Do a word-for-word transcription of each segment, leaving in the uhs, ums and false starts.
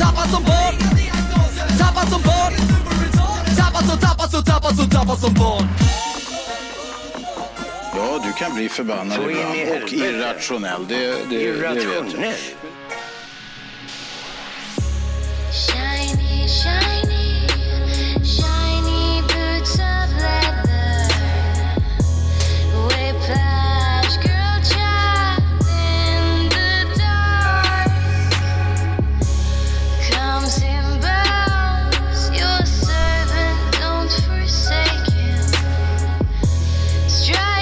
Tappad som barn. Tappad som barn. Tappad som, tappad som, tappad som, tappad som barn. Ja, du kan bli förbannad ibland och irrationell, det, det, irrationell. Det vet jag. Shiny, shiny, shiny boots of leather. Whiplash girl trapped in the dark. Comes in bows, your servant don't forsake him. Strike.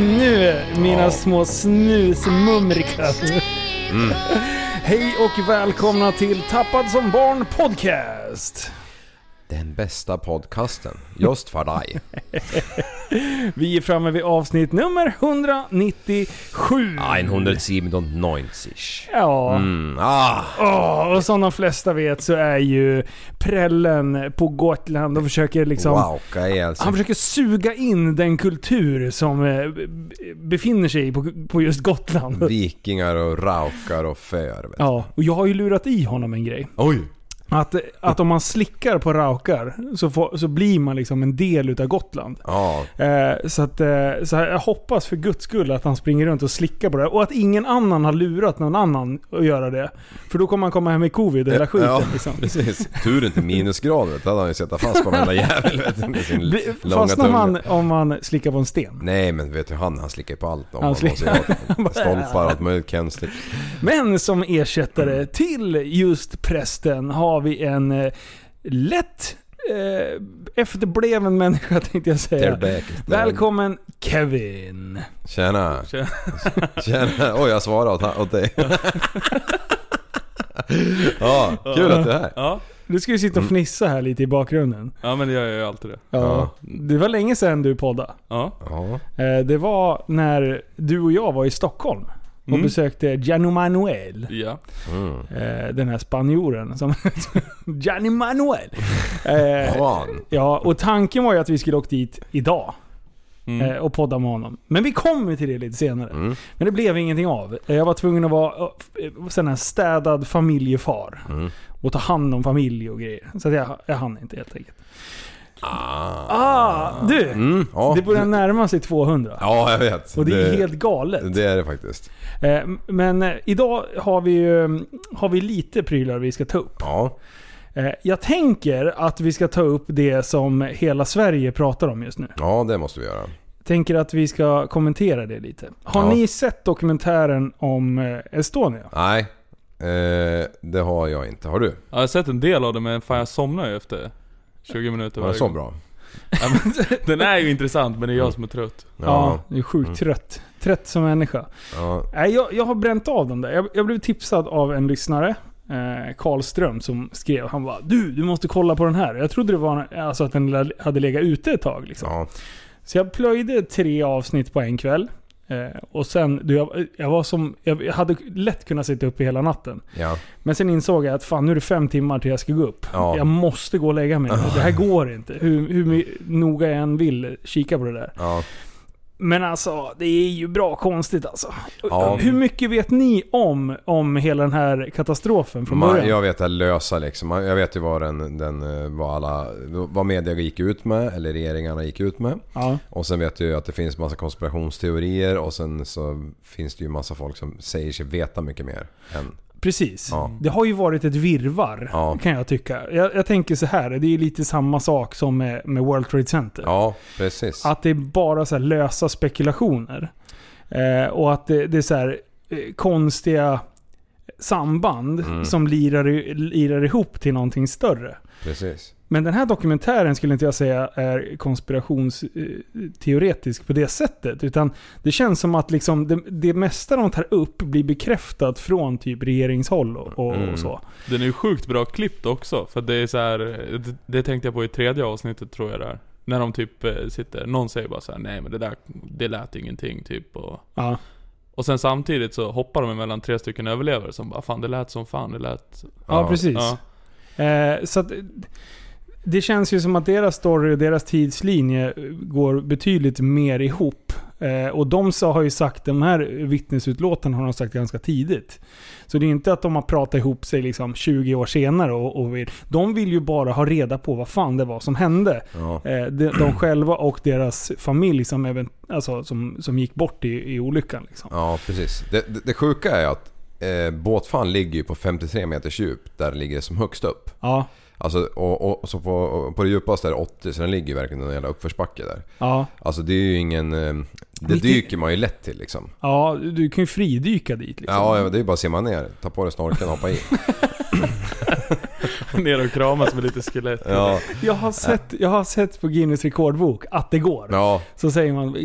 Nu, mina ja. små snusmumrikar. Mm. Hej och välkomna till Tappad som barn podcast. Den bästa podcasten, just för dig. Vi är framme vid avsnitt nummer etthundranittiosju. etthundrasiebenundneunzig. Ja. Mm. Ah. Oh, och som de flesta vet så är ju prällen på Gotland och försöker liksom... Rauka är alltså... Han försöker suga in den kultur som befinner sig på, på just Gotland. Vikingar och raukar och för. Ja, och jag har ju lurat i honom en grej. Oj! Att, att om man slickar på raukar så, får, så blir man liksom en del utav Gotland. Ja. Eh, så att, eh, så här, jag hoppas för guds skull att han springer runt och slickar på det. Och att ingen annan har lurat någon annan att göra det. För då kommer man komma hem i covid och hela skiten. Ja, liksom. Precis. Tur inte minusgrader. Då hade han ju sätta fast på den där jäveln med sin Bli, långa fastnar man om man slickar på en sten? Nej, men vet du, han, han slickar på allt. Om han slickar. Stolpar, allt möjligt känsligt. Men som ersättare till just prästen har har vi en eh, lätt eh, efterbleven människa, tänkte jag säga. Back, välkommen Kevin. Tjena. Tjena. Tjena. Oj, jag svarar åt, åt dig. Ja, kul att du är här. Ja. Du ska ju sitta och fnissa här lite i bakgrunden. Ja, men det gör jag ju alltid det. Ja. Ja. Det var länge sedan du poddade. Ja. Eh, det var när du och jag var i Stockholm. Och mm. besökte Gianni Manuel. Ja. Mm. Den här spanjoren som Gianni Manuel. Ja, och tanken var ju att vi skulle åka dit idag. Mm. Och podda med honom. Men vi kommer till det lite senare. Mm. Men det blev ingenting av. Jag var tvungen att vara sån här städad familjefar. Mm. Och ta hand om familj och grejer. Så att jag, jag hann inte helt enkelt. Ah. ah, du mm, ja. Det börjar närma sig tvåhundra. Ja, jag vet. Och det, det är helt galet. Det är det faktiskt. Men idag har vi, har vi lite prylar vi ska ta upp. Ja. Jag tänker att vi ska ta upp det som hela Sverige pratar om just nu. Ja, det måste vi göra. Jag tänker att vi ska kommentera det lite. Har ja. ni sett dokumentären om Estonia? Nej, eh, det har jag inte. Har du? Jag har sett en del av det, men fan, jag somnar ju efter tjugo minuter var det så bra. Ja, men, den är ju intressant, men det är jag som är trött. Ja, ja, jag är sjukt trött. Trött som människa. Ja. Nej, jag, jag har bränt av dem där. Jag, jag blev tipsad av en lyssnare, eh, Karlström, som skrev. Han bara, du, du måste kolla på den här. Jag trodde det var, alltså, att den hade legat ute ett tag. Liksom. Ja. Så jag plöjde tre avsnitt på en kväll. Eh, och sen, du, jag, jag var som jag hade lätt kunnat sitta upp i hela natten. Ja. Men sen insåg jag att fan, nu är det fem timmar till jag ska gå upp. Ja. Jag måste gå och lägga mig. Det här går inte. Hur, hur noga jag än vill kika på det där. Ja. Men alltså, det är ju bra konstigt alltså. Ja. Hur mycket vet ni om, om hela den här katastrofen från början? Man, jag vet det lösa liksom. Jag vet ju vad, den, den, vad, alla, vad media gick ut med, eller regeringarna gick ut med. Ja. Och sen vet jag ju att det finns massa konspirationsteorier, och sen så finns det ju massa folk som säger sig veta mycket mer än... Precis. Ja. Det har ju varit ett virrvarr, ja, kan jag tycka. Jag, jag tänker så här, det är ju lite samma sak som med, med World Trade Center. Ja, precis. Att det är bara så här lösa spekulationer. Eh, och att det, det är så här eh, konstiga samband mm. som lirar, lirar ihop till någonting större. Precis. Men den här dokumentären skulle inte jag säga är konspirationsteoretisk på det sättet, utan det känns som att liksom det, det mesta de tar upp blir bekräftat från typ regeringshåll och, och, mm. och så. Den är ju sjukt bra klippt också, för det är så här, det, det tänkte jag på i tredje avsnittet tror jag där, när de typ sitter, någon säger bara så här, nej men det där, det lät ingenting typ, och ja. Och sen samtidigt så hoppar de mellan tre stycken överlevare som bara, fan det lät som fan, det lät... Ja, ja precis. Ja. Eh, så att, det känns ju som att deras story och deras tidslinje går betydligt mer ihop. Eh, och de så har ju sagt, de här vittnesutlåten har de sagt ganska tidigt. Så det är inte att de har pratat ihop sig liksom tjugo år senare. Och, och vill, de vill ju bara ha reda på vad fan det var som hände. Ja. Eh, de, de själva och deras familj som, även, alltså, som, som gick bort i, i olyckan. Liksom. Ja, precis. Det, det, det sjuka är att eh, båtfan ligger ju på femtiotre meters djup. Där ligger det som högst upp. Ja. Alltså, och, och så på, på det djupaste är åttio, så den ligger verkligen en jävla uppförsbacke där. Ja. Alltså det är ju ingen... Det dyker man ju lätt till liksom. Ja, du kan ju fridyka dit liksom. Ja, det är ju bara att simma ner, ta på dig snorkeln och hoppa i. Ner och kramas med lite skelett. Ja. Jag har sett, jag har sett på Guinness rekordbok att det går. Ja. Så säger man,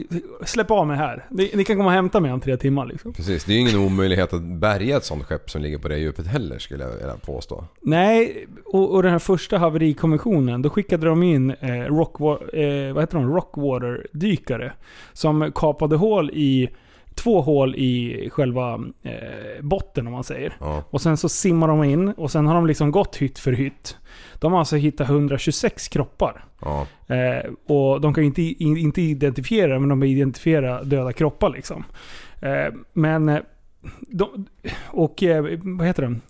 släpp av mig här. Ni kan komma och hämta mig om tre timmar liksom. Precis, det är ju ingen omöjlighet att bärga ett sånt skepp som ligger på det djupet heller, skulle jag påstå. Nej, och, och den här första haverikommissionen, då skickade de in eh, rock, eh, vad heter de? Rockwater-dykare som kapade hål i två hål i själva eh, botten om man säger. Ja. Och sen så simmar de in och sen har de liksom gått hytt för hytt. De har alltså hittat etthundratjugosex kroppar. Ja. Eh, och de kan ju inte, in, inte identifiera, men de identifierar döda kroppar liksom. Eh, men de, och eh, vad heter den?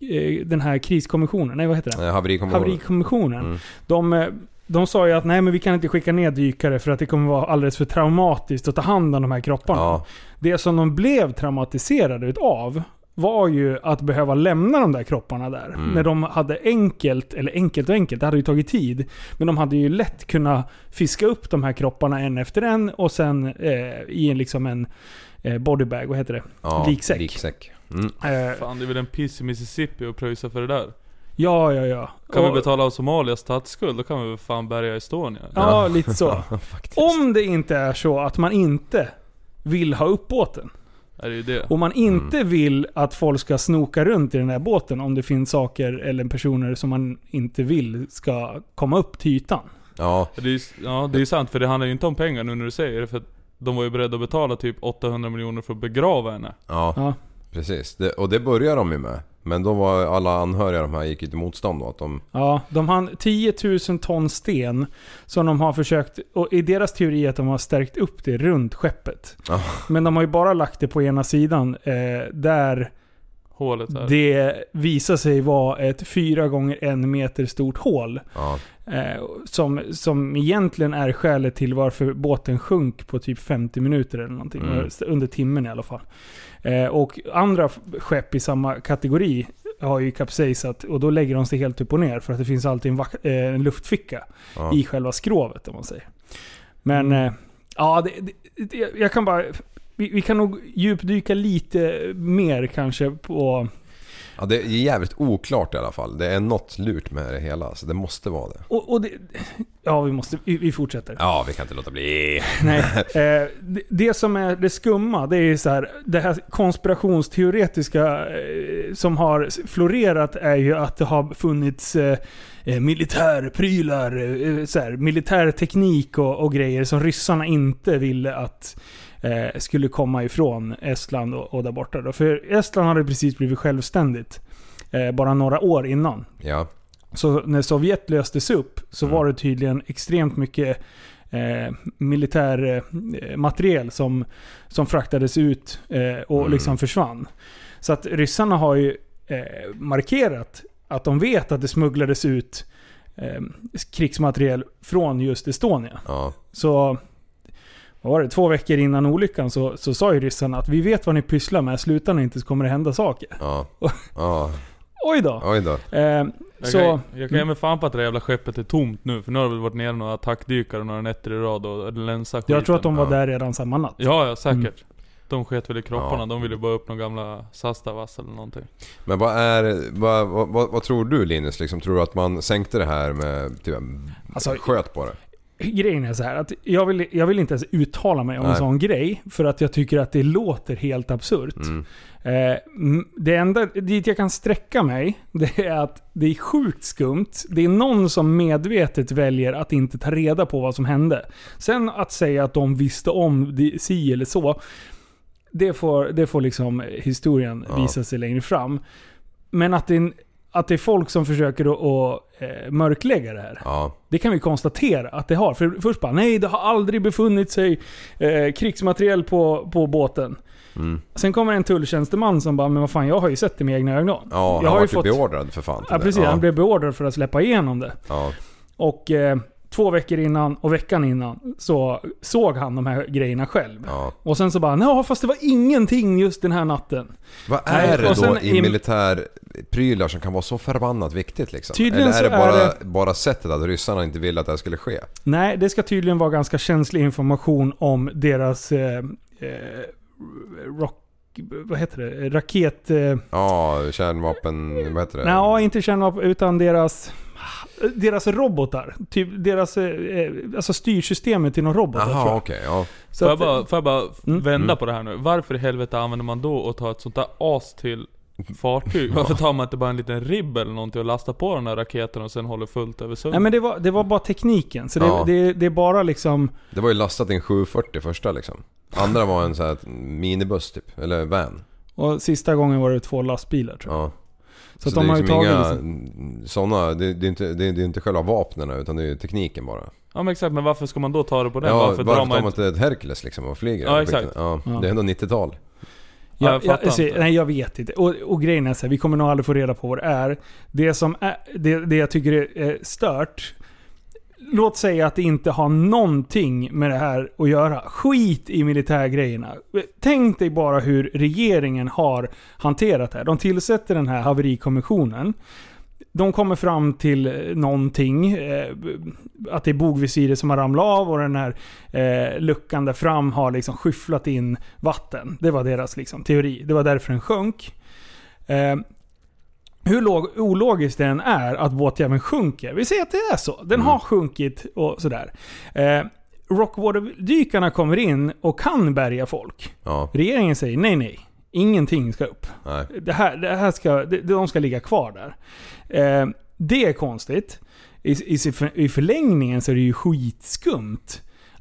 Eh, den här kriskommissionen, nej vad heter den? Haverikommissionen. Haverikommissionen. Mm. De De sa ju att nej men vi kan inte skicka ner dykare för att det kommer vara alldeles för traumatiskt att ta hand om de här kropparna. Ja. Det som de blev traumatiserade utav var ju att behöva lämna de där kropparna där. Mm. När de hade enkelt, eller enkelt och enkelt, det hade ju tagit tid. Men de hade ju lätt kunnat fiska upp de här kropparna en efter en och sen eh, i en, liksom en eh, bodybag, vad heter det? Ja, liksäck. liksäck. Mm. Eh, Fan, det är väl en piss i Mississippi att pröjsa för det där. Ja, ja, ja. Kan och, vi betala av Somalias statsskuld, då kan vi väl fan bärga Estonia. Ja, ja, lite så. Om det inte är så att man inte vill ha upp båten. Är det det? Och man inte mm. vill att folk ska snoka runt i den här båten om det finns saker eller personer som man inte vill ska komma upp till ytan. Ja, det är, ja, det är sant, för det handlar ju inte om pengar nu när du säger det, för de var ju beredda att betala typ åttahundra miljoner för att begrava henne. Ja, ja. Precis. Det, och det börjar de ju med. Men då var alla anhöriga, de här gick inte motstånd då, att de... Ja, de hann tio tusen ton sten som de har försökt, och i deras teori att de har stärkt upp det runt skeppet. Oh. Men de har ju bara lagt det på ena sidan eh, där hålet här. Det visar sig vara ett fyra gånger en meter stort hål. Oh. Eh, som, som egentligen är skälet till varför båten sjönk på typ femtio minuter eller någonting, mm. under timmen i alla fall. Eh, och andra skepp i samma kategori har ju kapsejsat, och då lägger de sig helt upp och ner för att det finns alltid en, vak- eh, en luftficka ja. i själva skrovet om man säger. Men mm. eh, ja, det, det, jag kan bara vi, vi kan nog djupdyka lite mer kanske på. Ja, det är jävligt oklart i alla fall. Det är något lurt med det hela, så det måste vara det. Och, och det, ja, vi måste vi, vi fortsätter. Ja, vi kan inte låta bli. Nej, eh, det, det som är det skumma, det är så här, det här konspirationsteoretiska eh, som har florerat är ju att det har funnits eh, militärprylar, eh, så här, militärteknik och, och grejer som ryssarna inte ville att skulle komma ifrån Estland och, och där borta då. För Estland hade precis blivit självständigt eh, bara några år innan. Ja. Så när Sovjet löstes upp så mm. var det tydligen extremt mycket eh, militär eh, materiel som, som fraktades ut eh, och mm. liksom försvann. Så att ryssarna har ju eh, markerat att de vet att det smugglades ut eh, krigsmateriel från just Estonia. Ja. Så vad var det? Två veckor innan olyckan så, så sa ju ryssarna att vi vet vad ni pysslar med, slutar ni inte så kommer det hända saker. Ja. Ja. Oj då. Oj då. Eh, jag, så, kan, jag kan ju med fan på att det jävla skeppet är tomt nu, för nu har vi varit nere några attackdykare några nätter i rad och länsar skiten. Jag tror att de var ja. där redan samma natt. Ja, ja säkert. Mm. De sket väl i kropparna, ja. de ville bara upp någon gamla sastavas eller någonting. Men vad är vad, vad, vad, vad tror du, Linus, liksom, tror du att man sänkte det här med typ, alltså, sköt på det? Grejen är så här att jag vill, jag vill inte ens uttala mig om Nej. en sån grej, för att jag tycker att det låter helt absurt. Mm. Eh, det enda dit jag kan sträcka mig, det är att det är sjukt skumt. Det är någon som medvetet väljer att inte ta reda på vad som hände. Sen att säga att de visste om det, si eller så, det får, det får liksom historien ja. visa sig längre fram. Men att det är en, att det är folk som försöker att äh, mörklägga det här. Ja. Det kan vi konstatera att det har. För först bara, nej, det har aldrig befunnit sig äh, krigsmateriel på, på båten. Mm. Sen kommer en tulltjänsteman som bara, men vad fan, jag har ju sett det med egna ögon. Ja, jag han har ju fått beordrad för fan. Ja, precis. Ja. Han blev beordrad för att släppa igenom det. Ja. Och äh, två veckor innan och veckan innan så såg han de här grejerna själv. Ja. Och sen så bara, nej, fast det var ingenting just den här natten. Vad är det då i militär prylar som kan vara så förbannat viktigt liksom? Eller är det bara, är det bara sättet att ryssarna inte ville att det här skulle ske? Nej, det ska tydligen vara ganska känslig information om deras eh, eh, rock, vad heter det? Raket... Eh, ja, kärnvapen, vad heter det? Nej, inte kärnvapen utan deras... deras robotar, typ deras eh, alltså styrsystemet till någon robot. Aha, okay, ja. Så får jag bara, får jag bara mm. vända på det här nu. Varför i helvete använder man då att ta ett sånt där as till fartyg? Varför tar man inte bara en liten ribb eller någonting och lastar på den här raketen och sen håller fullt över sundet? Nej, men det var, det var bara tekniken. Så det, ja. det, det är bara liksom... Det var ju lastat en sjuhundrafyrtio första liksom. Andra var en så här minibuss typ, eller van. Och sista gången var det två lastbilar tror jag. Ja. Så, så de det är liksom inga liksom... sådana, det, det är inte, det är, det är inte själva vapnen utan det är tekniken bara. Ja men exakt, men varför ska man då ta det på den? Ja, varför, varför tar man inte ett Hercules liksom och flyger? Ja exakt. Ja, det är ändå nittiotal. Ja, jag, jag, jag, så, nej, jag vet inte. Och, och grejen är så här, vi kommer nog aldrig få reda på vad det är. Det som är, det, det jag tycker är stört, låt säga att det inte har någonting med det här att göra. Skit i militärgrejerna. Tänk dig bara hur regeringen har hanterat det här. De tillsätter den här haverikommissionen. De kommer fram till någonting. Att det är bogvisirer som har ramlat av och den här luckan där fram har liksom skyfflat in vatten. Det var deras liksom teori. Det var därför den sjönk. Hur log- ologiskt den är att båtjäveln sjunker. Vi ser att det är så. Den mm. har sjunkit och sådär. Eh, Rockwaterdykarna kommer in och kan bärga folk. Ja. Regeringen säger nej, nej. Ingenting ska upp. Nej. Det här, det här ska, det, de ska ligga kvar där. Eh, det är konstigt. I, i, I förlängningen så är det ju skitskumt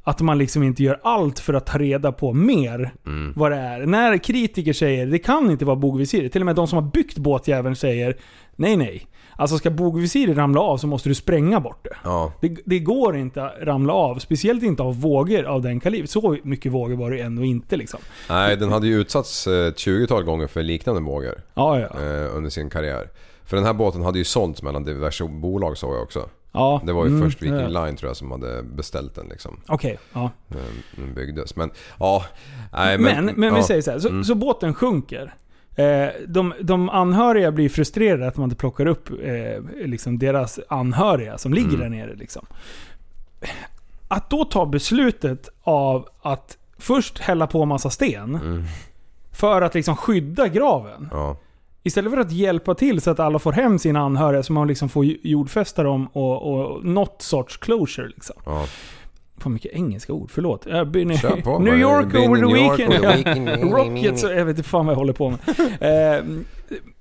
att man liksom inte gör allt för att ta reda på mer mm. vad det är. När kritiker säger, det kan inte vara bogvisirer. Till och med de som har byggt båtjäveln säger, nej, nej. Alltså ska bogvisirer ramla av så måste du spränga bort det. Ja. Det, det går inte att ramla av. Speciellt inte av vågor av den kaliber. Så mycket vågor var det ändå inte liksom. Nej, den hade ju utsatts ett tjugotal gånger för liknande vågor ja, ja. Eh, under sin karriär. För den här båten hade ju sålts mellan diverse bolag såg jag också. Ja, det var ju mm, först Viking Line tror jag som hade beställt den liksom. Okej, okay, ja. Den byggdes men ja, nej, men men, men ja. vi säger så här så, mm. så båten sjunker. Eh, de, de anhöriga blir frustrerade att man inte plockar upp eh, liksom deras anhöriga som ligger mm. där nere liksom. Att då ta beslutet av att först hälla på en massa sten mm. för att liksom skydda graven. Ja. Istället för att hjälpa till så att alla får hem sina anhöriga så man liksom får jordfästa dem och, och något sorts closure liksom. Ja. På mycket engelska ord, förlåt. Jag blir på, New York been over the weekend. weekend. Rockets, jag vet inte fan vad jag håller på med. eh,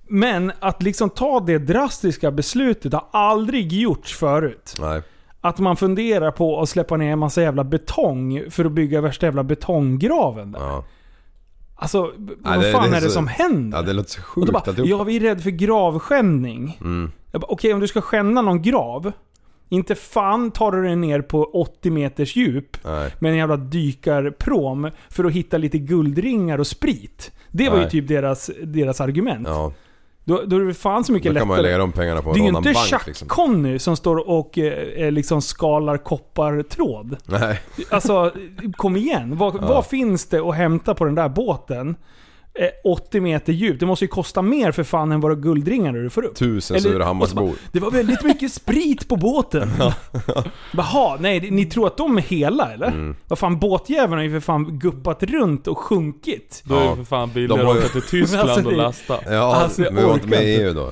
men att liksom ta det drastiska beslutet har aldrig gjorts förut. Nej. Att man funderar på att släppa ner en massa jävla betong för att bygga värsta jävla betonggraven där. Ja. Alltså, nej, vad fan det, det är, är det så, som händer? Ja, det låter så sjukt. Bara, jag är rädd för gravskändning. Mm. Okej, okay, om du ska skända någon grav Inte fan tar du dig ner på åttio meters djup. Nej. Med en jävla dykarprom för att hitta lite guldringar och sprit. Det var Nej. ju typ deras, deras argument. Ja. Då, då är det fan så mycket lättare. Då kan man lägga de pengarna på en annan bank. Det är ju inte Chuck liksom. Conny som står och eh, liksom skalar koppartråd. Nej. Alltså, kom igen. Vad, ja. vad finns det att hämta på den där båten? åttio meter djup. Det måste ju kosta mer för fan än våra guldringar du får upp. Tusen Surahammarsbor. Det var väldigt mycket sprit på båten. Jaha, nej, ni tror att de är hela eller? Mm. Vad fan, båtjäveln har ju för fan guppat runt och sjunkit. Då är ju för fan billigare att åka till Tyskland alltså, och lasta. Ja, alltså, men vi var inte med i E U då.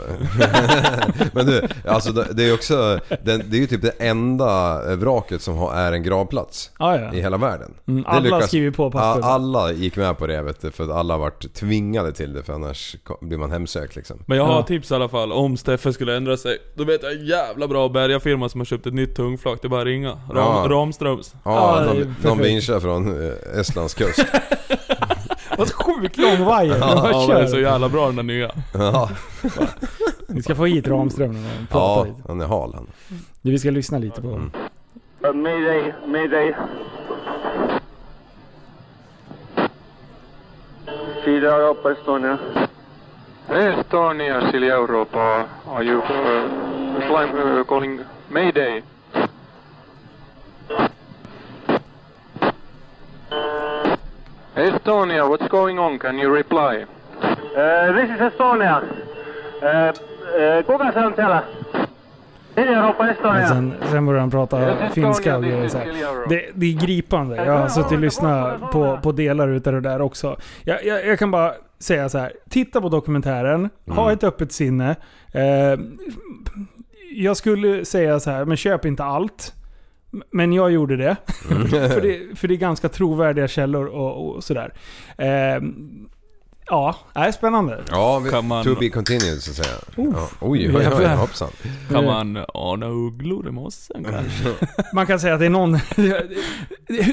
Men du, alltså det är ju också det är ju typ det enda vraket som är en gravplats ah, ja. i hela världen. Mm, alla lyckas, skriver på papper. Alla gick med på det, vet du, för att alla vart tvingade till det, för annars blir man hemsökt liksom. Men jag har ja. tips i alla fall. Om Steffen skulle ändra sig, då vet jag en jävla bra bärgarfirma som har köpt ett nytt tungflak. Det är bara ringa. Ram, ja. Ramströms. Ja, ja de, de vinschar från eh, Estlands kust. Vad sjukt lång vajer. Ja, ja, det är så jävla bra den där nya. Ja. Vi ska få hit Ramström. Ja, han är hal han. Vi ska lyssna lite på honom. Mm. Mayday, mayday. Silja Europa, Estonia. Estonia, Silja Europa. Are you uh, flying, uh, calling Mayday? Estonia, what's going on? Can you reply? Uh, this is Estonia. Kuka se on täällä? Silja Europa, Estonia. Sen, sen börjar han prata yes, finska och grejer så här. Det, det är gripande. Jag har suttit och lyssnat på, på delar utav det där också. Jag, jag, jag kan bara säga så här. Titta på dokumentären. Mm. Ha ett öppet sinne. Eh, jag skulle säga så här. Men köp inte allt. Men jag gjorde det. Mm. för, det för det är ganska trovärdiga källor och, och sådär. Eh, Ja, det är spännande. Ja, vi, kan man... to be continued så att säga. Ja. Oj, oj, oj, hoppsan. Kan man ana ugglor i mossen kanske? Man kan säga att det är någon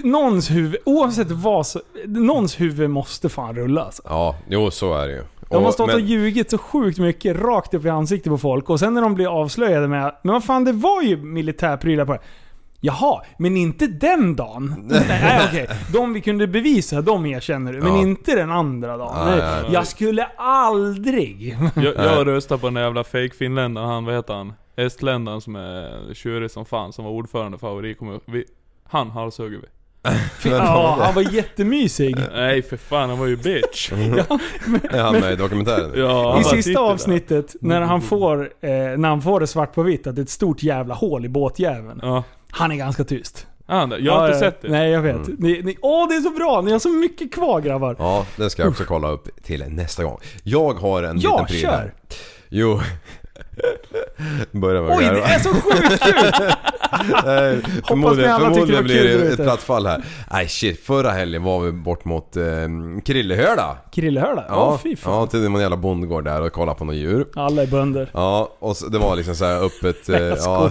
någons huvud, oavsett vad så, någons huvud måste fan rulla alltså. Ja, jo, så är det ju. De har stått men... och ljugit så sjukt mycket rakt upp i ansiktet på folk, och sen när de blir avslöjade med men vad fan, det var ju militärprylar på det. Jaha, men inte den dagen. Nej, okej. Okay. De vi kunde bevisa, de erkänner du. Men ja. inte den andra dagen. Nej, nej, nej. Jag skulle aldrig... Jag, jag röstar på den jävla fake finländaren. Han, vad heter han? Estländaren som är tjurig som fan, som var ordförande för haverikommissionen. Vi, han halshugger vi. Ja, han var jättemysig. Nej, för fan, han var ju bitch. Ja, men, är han med i dokumentären? Ja, i sista avsnittet, där. när han får eh, när han får det svart på vitt att det är ett stort jävla hål i båtjäveln. Ja. Han är ganska tyst. Ah, jag har inte ja, sett det. Nej, jag vet. Mm. Ni, ni, åh, det är så bra. Ni har så mycket kvar, grabbar. Ja, det ska jag också kolla upp till nästa gång. Jag har en ja, liten pryl här. Jo. Börja med Oj, det, det är så sjukt kul. Nej, förmodligen, förmodligen blir det ett plattfall här. Nej, shit, förra helgen var vi bort mot eh, Krillehörda. Krillehörda? Ja, oh, fy fan. Ja, till en jävla bondgård där och kolla på några djur. Alla är bönder. Ja, och så, det var liksom så här öppet. Nej, ja,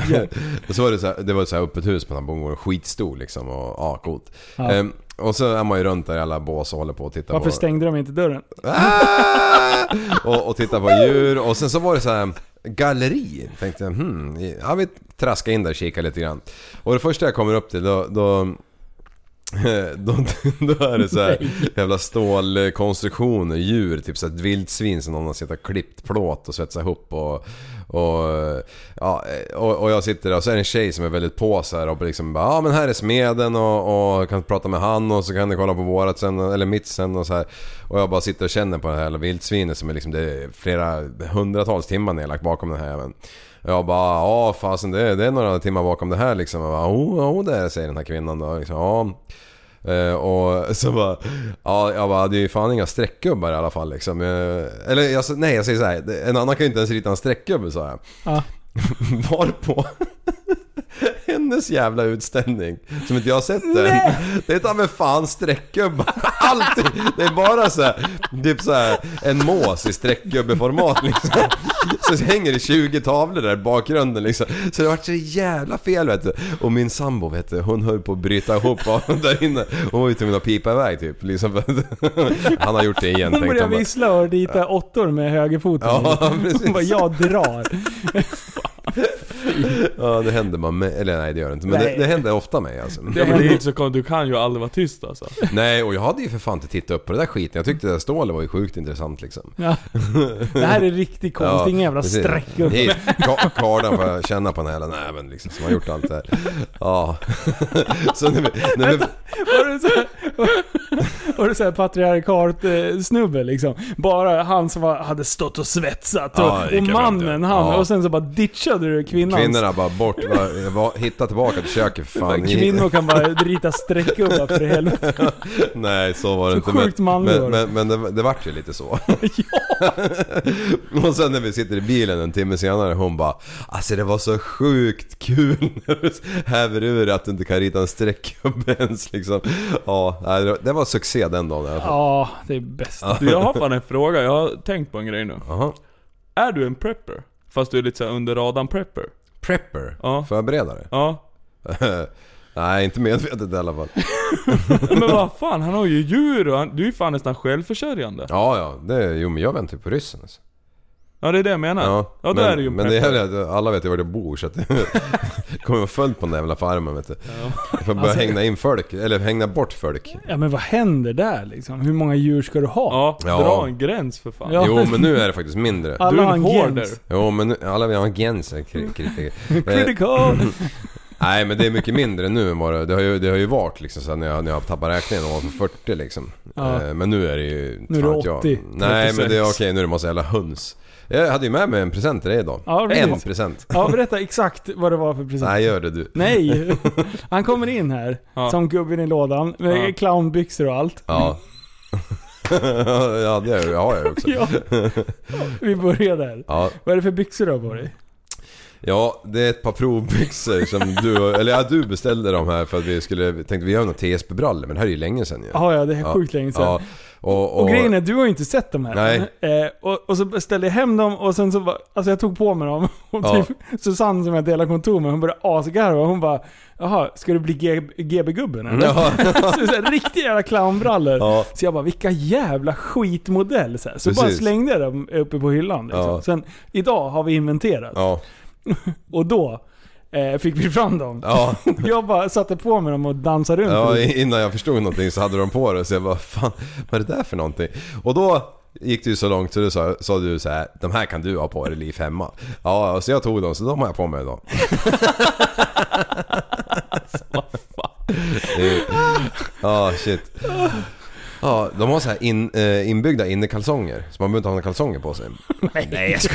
och så var det så här, det var så här öppet hus på den här bondgården, skitstor liksom, och ja, coolt. Ja. Ehm, och så är man ju runt där i alla bås och håller på och tittar. Varför på... Varför stängde de inte dörren? Ah! Och, och tittar på djur. Och sen så var det så här... galleri, tänkte jag, hmm, jag vill traska in där och kika lite grann. Och det första jag kommer upp till då, då, då, då är det så här Nej. jävla stålkonstruktioner, djur, typ så ett vildsvin som någon har sett klippt plåt och svetsat ihop och och ja, och, och jag sitter där och så är det en tjej som är väldigt på så här och liksom bara, ja men här är smeden och, och kan prata med han och så kan ni kolla på vårat sen eller mitt sen och så här, och jag bara sitter och känner på det här eller vildsvinet som är liksom, det är flera hundratals timmar nedlagt bakom den här även. Jag bara, ja fasen det, det är några timmar bakom det här liksom, och bara, oh, oh, där säger den här kvinnan då liksom, ja. Uh, och så bara, ja, jag bara, det är ju fan inga streckgubbar i alla fall liksom. uh, Eller jag, nej jag säger så här, en annan kan ju inte ens rita en streckgubbe, sa jag. Ja. Varpå hennes jävla utställning som inte jag har sett den. Nej. Det är ta med fan streckgubbar. Alltid. Det är bara så här, typ så här en mås i streckgubbeformat liksom. Så det hänger i tjugo tavlor där i bakgrunden liksom. Så det har varit så jävla fel, vet du. Och min sambo, vet du, hon höll på att bryta ihop där inne. Hon var ju tvungen att pipa iväg typ liksom. Han har gjort det igen. Hon började vissla och rita åttor med högerfoten. Ja, precis. Hon bara, jag drar. Ja, det händer man med, eller nej det gör det inte, men det, det händer ofta med alltså. Det är inte så konstigt, du kan ju aldrig vara tyst alltså. Nej, och jag hade ju för fan inte tittat upp på det där skiten. Jag tyckte det där stålet var ju sjukt intressant liksom. Ja. Det här är riktigt konstigt, ja, ingen jävla sträck upp. Nej, kardan får jag känna på den här näven liksom, som har gjort allt det här. Ja. Så nu, nu, vänta, var det så här, var det så här patriarkat eh, snubbe liksom. Bara han som var, hade stått och svetsat och, ja, och mannen fram, ja, han, ja, och sen så bara ditchade du kvinnan. Kvinnorna bara bort, bara, hitta tillbaka till köket fan. Kvinnor kan bara rita streckgubbar för helvete. Ja, nej, så var det så inte. Sjukt men, men, men, men det, det vart ju lite så. Ja. Och sen när vi sitter i bilen en timme senare, hon bara, alltså det var så sjukt kul när du häver ur att du inte kan rita en streckgubbe ens liksom. Ja, det var succé den dagen. Ja, det är bäst. Du, jag har fan en fråga. Jag har tänkt på en grej nu. Aha. Är du en prepper? Fast du är lite så under radarn prepper. Prepper? Ja. Förberedare? Ja. Nej, inte medvetet i alla fall. Men vad fan, han har ju djur och han, du är ju fan nästan självförsörjande. Ja, ja. Det är, jo, men jag väntar på ryssen alltså. Ja, det är det jag menar. Ja, ja, det men, är det ju. Men det är, alla vet ju var det bor, så att kommer jag följt på den där jävla farmen, vet du. Ja. Jag får börja alltså, hängna in folk, eller hängna bort folk. Ja, men vad händer där liksom? Hur många djur ska du ha? Ja, ja. Dra en gräns för fan. Ja. Jo, men nu är det faktiskt mindre. Alla du är en hoarder. Jo, men nu, alla vill ha en gräns. Kritikal! Nej, men det är mycket mindre nu än bara. Det har ju, det har ju varit liksom så när jag när jag tappar räkningen och var för fyrtio liksom. Ja. Eh, men nu är det ju nu är det åttio, jag. Nej, trettiosex. Men det är okej, okay, nu är det massa jävla höns. Jag hade ju med mig en present till dig idag. Ja, en present. Ja, berätta exakt vad det var för present. Nej, gör det du. Nej. Han kommer in här, ja, som gubben i lådan med, ja, clownbyxor och allt. Ja. Ja, det är, har jag också. Ja. Vi börjar där. Ja. Vad är det för byxor du har på dig? Ja, det är ett par provbyxor som du, eller ja, du beställde dem här för att vi skulle, vi tänkte vi gör några T S B-brallor, men det här är ju länge sedan ju. Ja, ja, det är sjukt länge sedan. Ja. Och, och, och grejen är, du har ju inte sett dem här. Nej. Eh, och, och så beställde jag hem dem och sen så bara, alltså jag tog på mig dem och typ, ja, Susanne som jag delar kontor med, hon började asgarva och hon bara, jaha, ska du bli G B-gubben eller? Ja. Så så här, riktiga jävla clownbrallor. Ja. Så jag bara, vilka jävla skitmodell så här. Så precis, bara slängde jag dem uppe på hyllan liksom. Ja. Sen idag har vi inventerat. Ja. Och då eh, fick vi fram dem. Ja. Jag bara satte på mig dem och dansade runt. Ja, innan jag förstod någonting så hade de på det. Så jag bara, fan, vad är det där för någonting? Och då gick det ju så långt så du sa, sa du så här, de här kan du ha på dig liv hemma. Ja, så jag tog dem, så de har jag på mig idag. Ja, oh, shit. Ja, de har så här in, eh, inbyggda innekalsonger. Så man behöver inte ha några kalsonger på sig. Nej, nej, jag ska...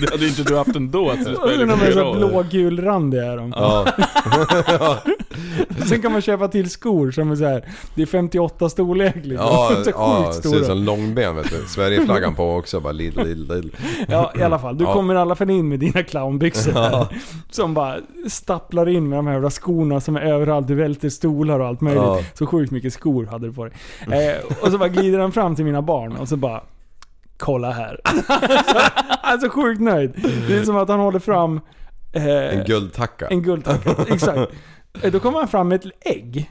Det hade inte du haft ändå. Att det spelar de är så blågul randiga är de. Ja. Ja. Sen kan man köpa till skor som är så här, det är femtioåtta storlek liksom. Ja, så ja, det ser ut som långben, vet du. Sverigeflaggan på också, bara lilla, lilla, lilla. Ja, i alla fall. Du, ja, kommer alla för in med dina clownbyxor, ja, som bara stapplar in med de här skorna som är överallt. Du välter stolar och allt möjligt. Ja. Så sjukt mycket skor hade du på dig. Eh, och så bara glider han fram till mina barn och så bara, kolla här. Alltså sjukt nöjd. Det är som att han håller fram eh, en guldtacka. En guldtacka, exakt. Då kommer han fram med ett ägg.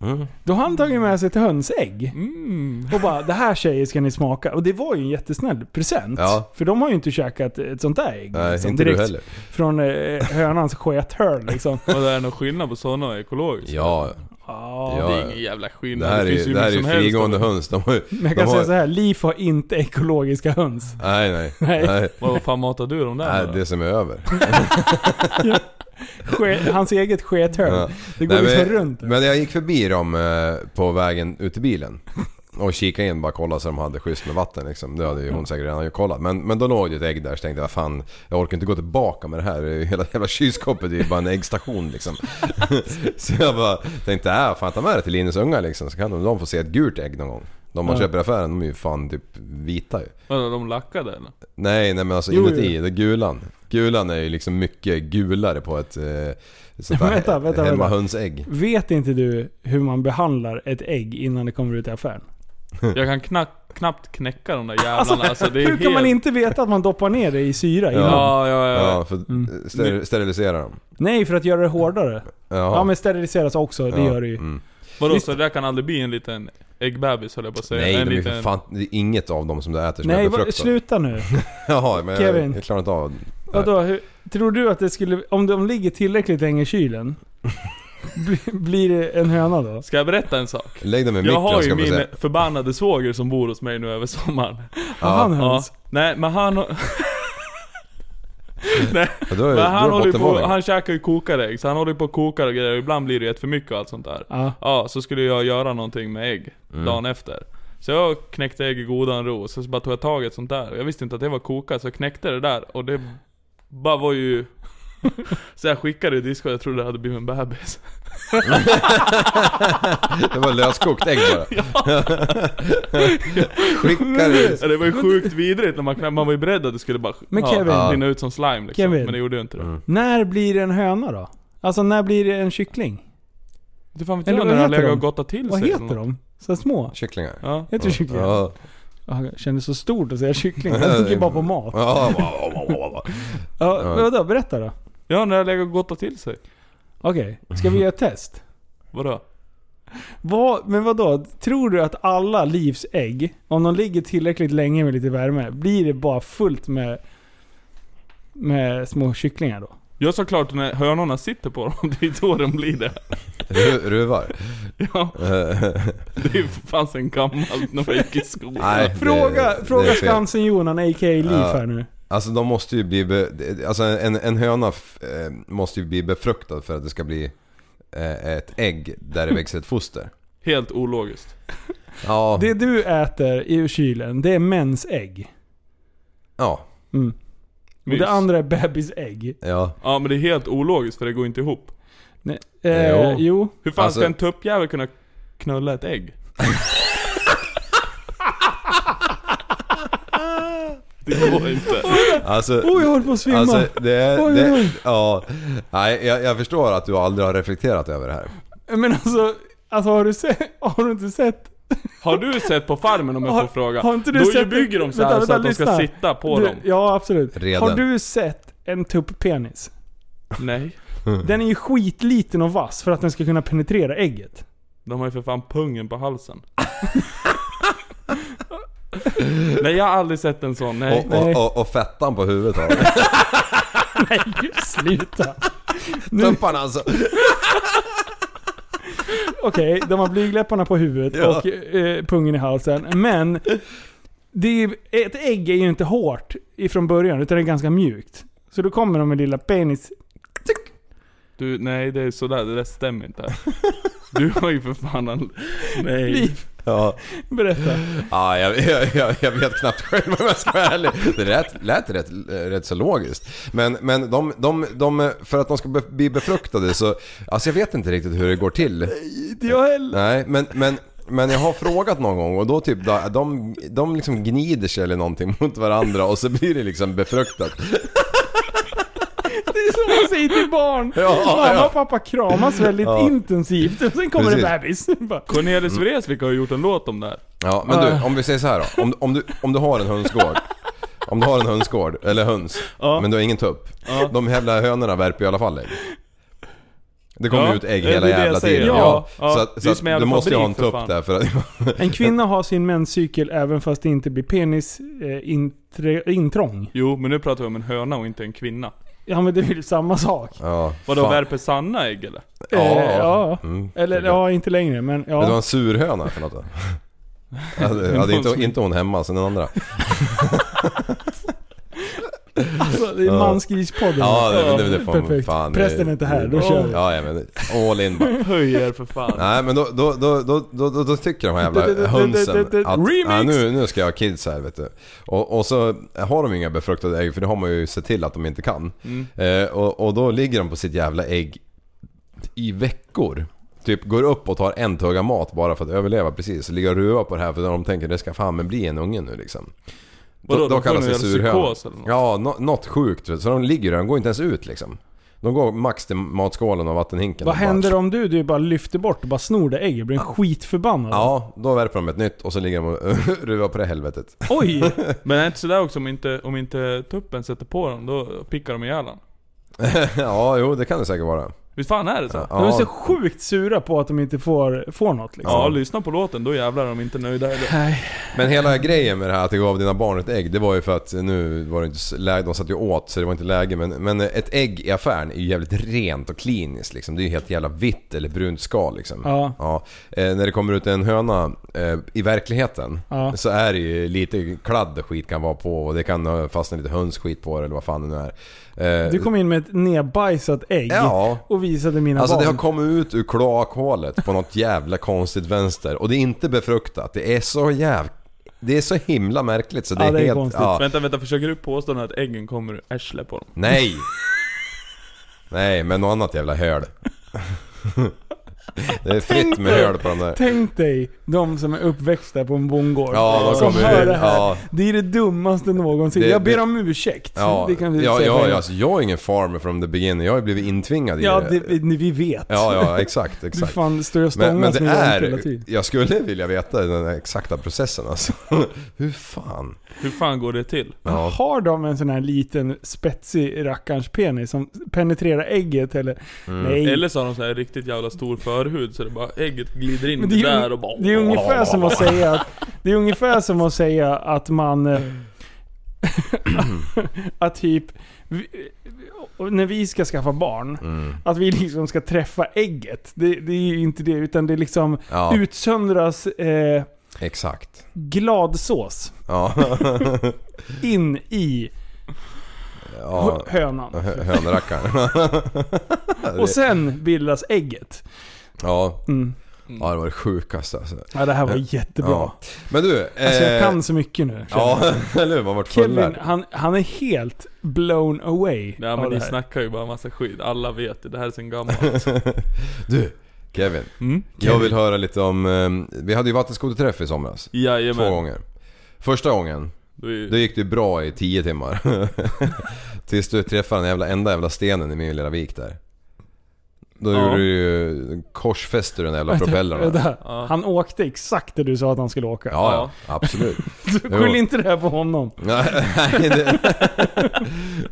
Mm. Då har han tagit med sig ett hönsägg. Mm. Och bara, det här tjejer ska ni smaka. Och det var ju en jättesnäll present. Ja. För de har ju inte käkat ett sånt där ägg. Nej, liksom, inte direkt du heller. Från eh, hönans skethörn liksom. Och det är någon skillnad på sådana ekologiskt. Ja, Oh, ja, det är ingen jävla skillnad. Det här är, det det här är frigående höns. De har, men jag kan de säga har... så här, Leaf har inte ekologiska höns. Nej, nej, nej. nej. Vad fan matar du dem där? Nej, då? Det som är över. Ja. Hans eget skethörn. Ja. Det går nej, men, runt. Men jag gick förbi dem eh, på vägen ut i bilen. Och kikade in, bara kolla så de hade schysst med vatten liksom. Det hade ju hon säkert redan kollat. Men, men då låg det ett ägg där, så tänkte jag, fan, jag orkar inte gå tillbaka med det här. Hela, hela kylskåpet är ju bara en äggstation liksom. Så jag bara tänkte, äh, fan, ta med det till Linus unga liksom. Så kan de, de få se ett gult ägg någon gång. De man ja. köper i affären, de är ju fan typ vita ju. Vadå, de lackade eller? Nej, nej, men alltså jo, inuti, jo. det är gulan. Gulan är ju liksom mycket gulare på ett eh, sånt där vänta, vänta, hemmahönsägg. Vänta. Vet inte du hur man behandlar ett ägg innan det kommer ut i affären? Jag kan knack, knappt knäcka de där jävlarna. Alltså, alltså, det är hur helt... kan man inte veta att man doppar ner det i syra innan? Ja, ja, ja. ja för mm. ster- sterilisera dem. Nej, för att göra det hårdare. Jaha. Ja, men steriliseras också, det ja. gör det ju. Mm. Vadå, så det där kan aldrig bli en liten äggbebis, höll jag på att säga. Nej, en de liten... fan, det är inget av dem som du äter som nej, äter frukt. Nej, sluta nu. Jaha, men Kevin. Jag, jag klarar inte av det. Vadå, hur, tror du att det skulle, om de ligger tillräckligt länge i kylen blir det en höna då? Ska jag berätta en sak? Lägg dem i mikron, jag har ju min säga. förbannade svåger som bor hos mig nu över sommaren. Ja. Han höns? Ja. Nej, men han... Nej, ja, är, men han håller på, han käkar ju kokade ägg, så han håller på och kokar och grejer. Ibland blir det ett för mycket och allt sånt där. Ah. Ja, så skulle jag göra någonting med ägg mm. dagen efter. Så jag knäckte ägg i godan ro, så bara tog jag tag i ett sånt där. Jag visste inte att det var kokat, så jag knäckte det där och det bara var ju så jag skickade i disk och jag trodde det hade blivit en bebis. Det var löskokt ägg bara. Ja. Skickade. Ja, det var ju sjukt vidrigt när man knä, man var ju beredd att det skulle bara men Kevin, ja, rinna ut som slime liksom. Kevin, men det gjorde ju inte det. Mm. När blir det en höna då? Alltså när blir det en kyckling? Det fan vet jag när jag lägger och gottat till sig. Vad heter de? Så små kycklingar. Ja, heter kycklingar. Ja. Jag känner så stort att säga kyckling. Jag tänker bara på mat. Ja, vadå, berätta då. Ja, när jag lägger och gottar till sig. Okej, okay. Ska vi göra ett test? Vadå? Vad, men vadå? Tror du att alla livsägg, om de ligger tillräckligt länge med lite värme, blir det bara fullt med, med små kycklingar då? Ja, såklart när hönorna sitter på dem, det är då de blir det. Ruvar? Ja. Det fanns en gammal när jag gick i skolan. Nej, fråga det, fråga Skansen Jonan, a k a. Liv här nu. Alltså de måste ju bli be, alltså en en höna f, eh, måste ju bli befruktad för att det ska bli eh, ett ägg där det växer ett foster. Helt ologiskt. Ja. Det du äter i kylen, det är mäns ägg. Ja. Mm. Och det andra är bebisägg. Ja. Ja, men det är helt ologiskt för det går inte ihop. Nej. Eh, jo. jo. Hur fan alltså... ska en tuppjävel kunna knulla ett ägg? Det går inte. Alltså, oj, jag håller på att svimma. Alltså, det, oj, det, oj. Ja, nej, jag, jag förstår att du aldrig har reflekterat över det här. Men alltså, alltså har, du se, har du inte sett... Har du sett på Farmen, om jag har, får fråga? Har inte du då sett, bygger de så här, vänta, vänta, så att de ska sitta på du, dem. Ja, absolut. Redan. Har du sett en tupppenis? Nej. Den är ju skitliten och vass för att den ska kunna penetrera ägget. De har ju för fan pungen på halsen. Nej, jag har aldrig sett en sån. Nej. Och, och, och, och fettan på huvudet har det. Nej, gud, sluta. Tumparna alltså. Okej, okay, de har blygläpparna på huvudet, ja, och eh, pungen i halsen. Men det är, ett ägg är ju inte hårt ifrån början, utan det är ganska mjukt. Så då kommer de med lilla penis. Du, nej, det är sådär, det där stämmer inte. Du har ju för fan all... Nej. Liv. Ja. Berätta. Ja, jag, jag, jag vet knappt själv om jag ska vara ärlig. Det lät, lät rätt, rätt så logiskt. Men, men de, de, de, för att de ska bli befruktade så... Alltså jag vet inte riktigt hur det går till. Nej, inte jag heller. Nej, men... men Men jag har frågat någon gång och då typ de, de liksom gnider sig eller någonting mot varandra och så blir det liksom befruktat. Det är som man säger till barn. Ja, mamma, ja, och pappa kramas väldigt, ja, intensivt och sen kommer, precis, det bebis. Cornelis Vreeswijk har gjort en låt om det här. Ja, men du, om vi säger så här då. Om, om, du, om du har en hönsgård. Om du har en hönsgård, eller höns, ja, men du har ingen tupp. Ja. De jävla hönorna värper i alla fall ägg. Det kommer, ja, ut ägg hela jävla tiden. Ja, ja. Så, att, så att du måste ju ha en tupp fan där. För att... En kvinna har sin menscykel även fast det inte blir penis eh, intre, intrång. Jo, men nu pratar vi om en höna och inte en kvinna. Ja, men det är ju samma sak. Ja, vadå, värper Sanna ägg eller? Ja, eh, ja. Mm, eller ja, inte längre. Men ja. Det var en surhöna för något. Hade, hade inte, inte hon hemma sen den andra. Alltså, det är Mansgrispodden. Ja, det, det, det får man fan. Prästen är inte här, då kör vi. Ja, ja, men all in bara. Höjer för fan. Nej, men då, då, då, då, då, då, då tycker de här jävla hönsen att ja, nu, nu ska jag ha kids här, vet du. Och, och så har de inga befruktade ägg, för det har man ju sett till att de inte kan. Mm. Eh, och, och då ligger de på sitt jävla ägg i veckor. Typ går upp och tar en tugga mat bara för att överleva, precis. Så ligger och ruvar på det här för de tänker det ska fan men bli en unge nu liksom. Vadå, då, då de kallas det surhöna. Ja, no, något sjukt. Så de ligger där, de går inte ens ut liksom. De går max till matskålen och vattenhinken. Vad och händer bara... om du, du bara lyfter bort och bara snor det ägget, blir en skitförbannad? Ja, då värper de ett nytt och så ligger de och ruvar på det helvetet. Oj! Men det är inte sådär också om inte, om inte tuppen sätter på dem, då pickar de i hjärnan. Ja, jo, det kan det säkert vara. Visst fan är det så? Ja. De är så sjukt sura på att de inte får, får något. Liksom. Ja, lyssna på låten, då jävlar de inte nöjda. Eller? Men hela grejen med det här att du gav dina barn ett ägg, det var ju för att nu var det inte läge, de satt ju åt så det var inte läge. Men, men ett ägg i affären är ju jävligt rent och kliniskt. Liksom. Det är ju helt jävla vitt eller brunt skal. Liksom. Ja. Ja. Eh, när det kommer ut en höna eh, i verkligheten ja. Så är det ju lite kladd skit kan vara på och det kan fastna lite hönsskit på det eller vad fan det nu är. Du kom in med ett nedbajsat ägg ja. Och visade mina alltså barn. Det har kommit ut ur kloakhålet på något jävla konstigt vänster. Och det är inte befruktat. Det är så jävla det är så himla märkligt så det ja, är det är helt ja. Vänta, vänta, försöker du påstå att äggen kommer ur ärsle på dem? Nej. Nej, men något annat jävla höl. Det är fritt med höl på dem där. Tänk dig de som är uppväxta på en bondgård ja, som hör det här ja. Det är det dummaste någonsin det, jag ber om ursäkt ja, det kan vi ja, säga ja, alltså, jag är ingen farmer from the beginning. Jag har blivit intvingad i ja, det, det vi vet ja, ja, exakt, exakt. Du fan står och stångas men, men det med är, hela tiden. Jag skulle vilja veta den exakta processen alltså. Hur fan Hur fan går det till? Ja. Har de en sån här liten spetsig rackarns penis som penetrerar ägget eller mm. Nej. Eller så har de så här riktigt jävla stor förhud så det bara ägget glider in ju, där och bara. Det är ungefär som att säga att det är ungefär som att säga att man att typ vi, när vi ska skaffa barn mm. att vi liksom ska träffa ägget. Det, det är ju inte det utan det liksom ja. Utsöndras eh, exakt. Gladsås. Ja. In i ja. Hönan. H- hönrackaren. Och sen bildas ägget. Ja. Mm. Ja, det var det sjukaste alltså. Ja, det här var jättebra. Ja. Men du, eh... alltså, jag kan så mycket nu. Ja, eller man vart Kevin, han han är helt blown away. Ja, men ni snackar ju bara massa skit. Alla vet det. Det här är sen gammalt. Du Kevin. Mm. Kevin, jag vill höra lite om... Eh, vi hade ju vattenskoterträff i somras. Jajamän. Två gånger. Första gången, du... då gick det bra i tio timmar. Tills du träffade den jävla, enda jävla stenen i min lilla vik där. Då ja. Gjorde du ju korsfäster den jävla propellern. Ja. Han åkte exakt där du sa att han skulle åka. Ja, ja. Ja. Absolut. Du skyller inte det här på honom. Nej, det...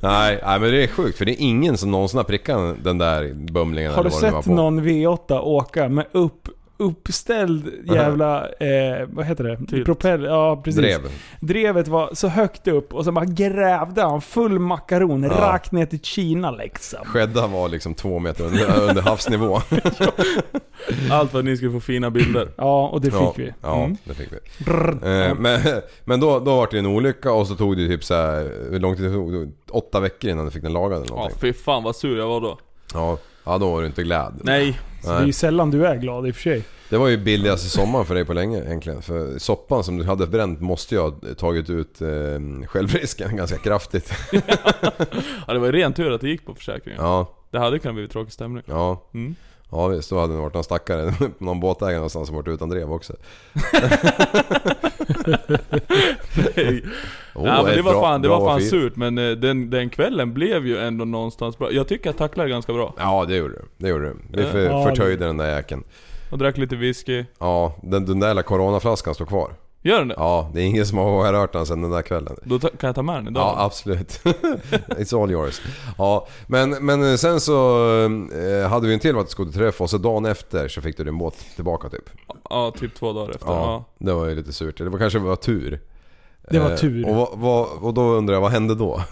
nej, nej, men det är sjukt. För det är ingen som någonsin har prickat den där bumlingen. Har du sett någon V åtta åka med upp, uppställd jävla... Eh, vad heter det? Propeller. Ja, precis. Drev. Drevet var så högt upp och så bara grävde han full makaron ja. Rakt ner till Kina liksom. Skedda var liksom två meter under, under havsnivå. Allt för att ni skulle få fina bilder. Ja, och det fick ja, vi. Mm. Ja, det fick vi. Brr. Eh, men men då, då var det en olycka och så tog det typ så här, hur långt det tog? Åtta veckor innan du fick den lagad eller någonting. Ja, fy fan vad sur jag var då. Ja. Ja, då var du inte glad. Nej. Så nej. Det är ju sällan du är glad i och för sig. Det var ju billigaste sommaren för dig på länge egentligen. För soppan som du hade bränt måste jag ha tagit ut eh, självrisken ganska kraftigt. Ja. Ja, det var ju rent tur att det gick på försäkringen. Ja. Det hade kunnat bli tråkig stämning. Ja. Mm. Ja visst, då hade det varit någon stackare någon båtägare någonstans som varit utan drev också. Nej. Oh, ja, men det var bra, fan, det bra, var fan surt. Men den, den kvällen blev ju ändå någonstans bra. Jag tycker jag tacklade ganska bra. Ja, det gjorde du, det gjorde du. Vi för, ja, förtöjde den där jäken. Och drack lite whisky. Ja, den, den där lilla coronaflaskan står kvar. Gör den det? Ja, det är ingen som har rört den sedan den där kvällen. Då ta, kan jag ta med den idag? Ja, absolut. It's all yours. Ja, men, men sen så eh, hade vi en till vattenskoterträff och så dagen efter så fick du din båt tillbaka typ. Ja, typ två dagar efter. Ja, ja. Det var ju lite surt. Det var kanske var tur. Det var tur. Eh, och, vad, vad, och då undrar jag, vad hände då?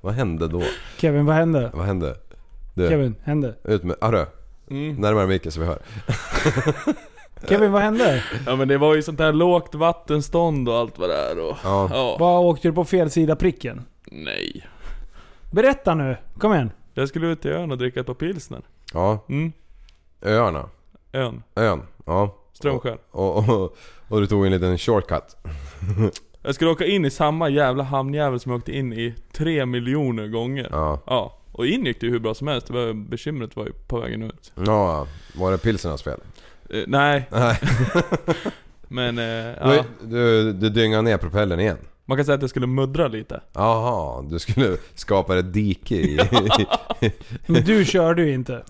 Vad hände då? Kevin, vad hände? Vad hände? Du, Kevin, hände? Ut med, arö. Mm. Närmare mycket så vi hör. Kevin, vad hände? Ja, men det var ju sånt här lågt vattenstånd och allt vad det är. Och, ja. Ja. Bara åkte du på fel sida pricken? Nej. Berätta nu, kom igen. Jag skulle ut till ön och dricka ett par pilsner. Ja. Mm. Öarna. Ön. Ön, ja. Strömskär. Och, och, och, och du tog en liten shortcut. Jag skulle åka in i samma jävla hamnjävel som jag åkte in i tre miljoner gånger. Ja. Ja. Och in gick det ju hur bra som helst. Det var bekymret var ju på vägen ut. Ja, var det pilsernas fel? Uh, nej. nej. Men uh, ja. du, du dyngade ner propellern igen. Man kan säga att jag skulle muddra lite. Jaha, du skulle skapa ett dike i... Men du körde ju inte.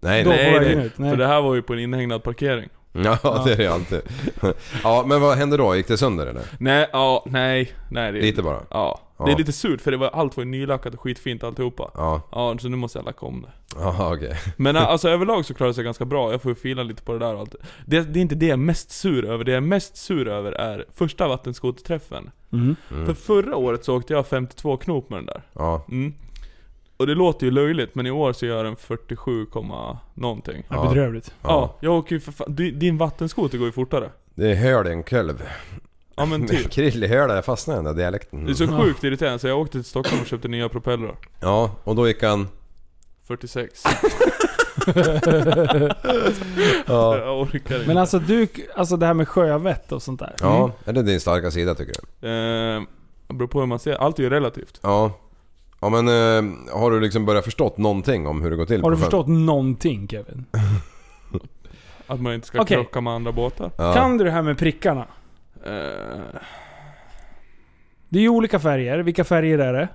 Nej, nej, nej. nej. För det här var ju på en inhägnad parkering. Ja, ja, det är det alltid. Ja, men vad hände då? Gick det sönder eller? Nej, ja, nej, nej det, lite bara. Ja. Ja. Det är lite surt för det var, allt var ju nylackat och skitfint alltihopa. Ja. Ja, så nu måste jag lacka om det. Aha, okay. Men alltså överlag så klarar det sig ganska bra. Jag får ju fila lite på det där och allt. Det, det är inte det jag är mest sur över. Det jag är mest sur över är första vattenskoterträffen. Mm. Mm. För förra året så åkte jag femtiotvå knop med den där. Ja. Mm. Och det låter ju löjligt, men i år så gör den fyrtiosju komma någonting. Ja, bedrövligt. Ja, ja, jag åker ju för fa- din vattenskoter går ju fortare. Det hör den själv. Ja, men typ. Krillehörda, jag fastnade i den där dialekten. Det är så sjukt irriterande, så jag åkte till Stockholm och köpte nya propellrar. Ja, och då gick han... fyrtiosex. Ja. Jag orkar inte. Men alltså, du, alltså det här med sjövett och sånt där. Ja, mm. Är det din starka sida tycker du? Eh, det beror på hur man ser. Allt är ju relativt. Ja. Ja, men eh, har du liksom börjat förstått någonting om hur det går till? Har du förstått fem? någonting, Kevin? Att man inte ska okay. krocka med andra båtar. Ja. Kan du det här med prickarna? Uh... Det är ju olika färger. Vilka färger är det?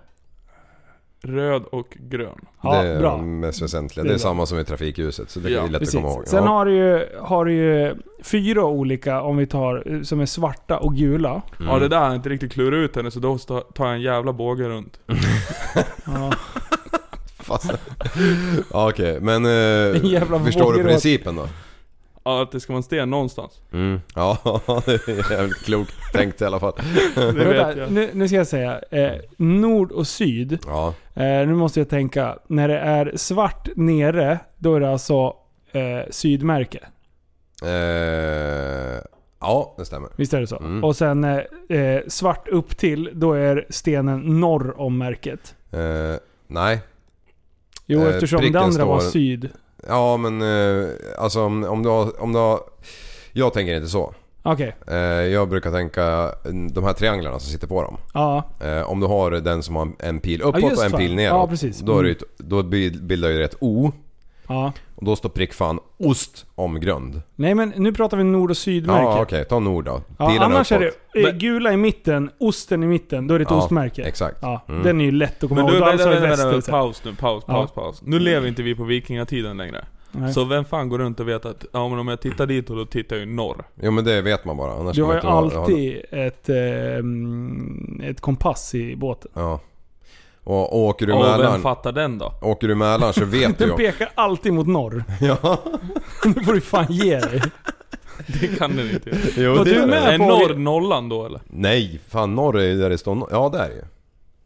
Röd och grön. Ja, det är bra. Mest väsentliga. Det är, det är samma som i trafikljuset, så det är ja, lätt precis. Att komma ihåg. Sen ja. har du ju, har du ju fyra olika, om vi tar, som är svarta och gula. Mm. Ja, det där är inte riktigt klura ut henne, så då tar jag en jävla båge runt. Ja. Fast. Ja, okej, okay. Men eh, förstår du principen då? Ja, att det ska vara en sten någonstans. Mm. Ja, det är jävligt klokt tänkt i alla fall. Det vet jag. Nu, nu ska jag säga eh, nord och syd. Ja. Eh, nu måste jag tänka, när det är svart nere, då är det alltså eh, sydmärke. Eh, ja, det stämmer. Visst är det så. Mm. Och sen eh, svart upp till, då är stenen norr om märket. Eh, nej. Jo, eftersom eh, det andra står... var syd. Ja, men eh, alltså om, om du har, om du har, jag tänker inte så. Okej. Okay. Eh, jag brukar tänka de här trianglarna som sitter på dem. Ja. Eh, om du har den som har en pil uppåt ja, och en fan. pil neråt. Ja, precis. Då, är det, då bildar ju ett O. Ja. Och då står prick fan ost om grund. Nej, men nu pratar vi nord- och sydmärke. Ja, okej. Okay. Ta nord då. Ja, annars uppåt. Är det gula i mitten, osten i mitten. Då är det ett ja, ostmärke. Exakt. Ja, mm. Den är ju lätt att komma ihåg. Men du, vänta, vänta, vänta. Paus nu, paus, ja. paus, paus. Nu lever inte vi på vikingatiden längre. Nej. Så vem fan går runt och vet att ja, men om jag tittar dit och då tittar jag ju norr. Jo, men det vet man bara. Annars du har ju alltid ha ett, eh, ett kompass i båten. Ja. Och åker du mellan, oh, vem fattar den då? Åker du mellan så vet du. Den pekar alltid mot norr. Ja. Nu får du fan ge dig. Det kan den inte. Jo, det du är, med är norr nollan då eller? Nej, fan norr är ju där det står. Ja, där är ju.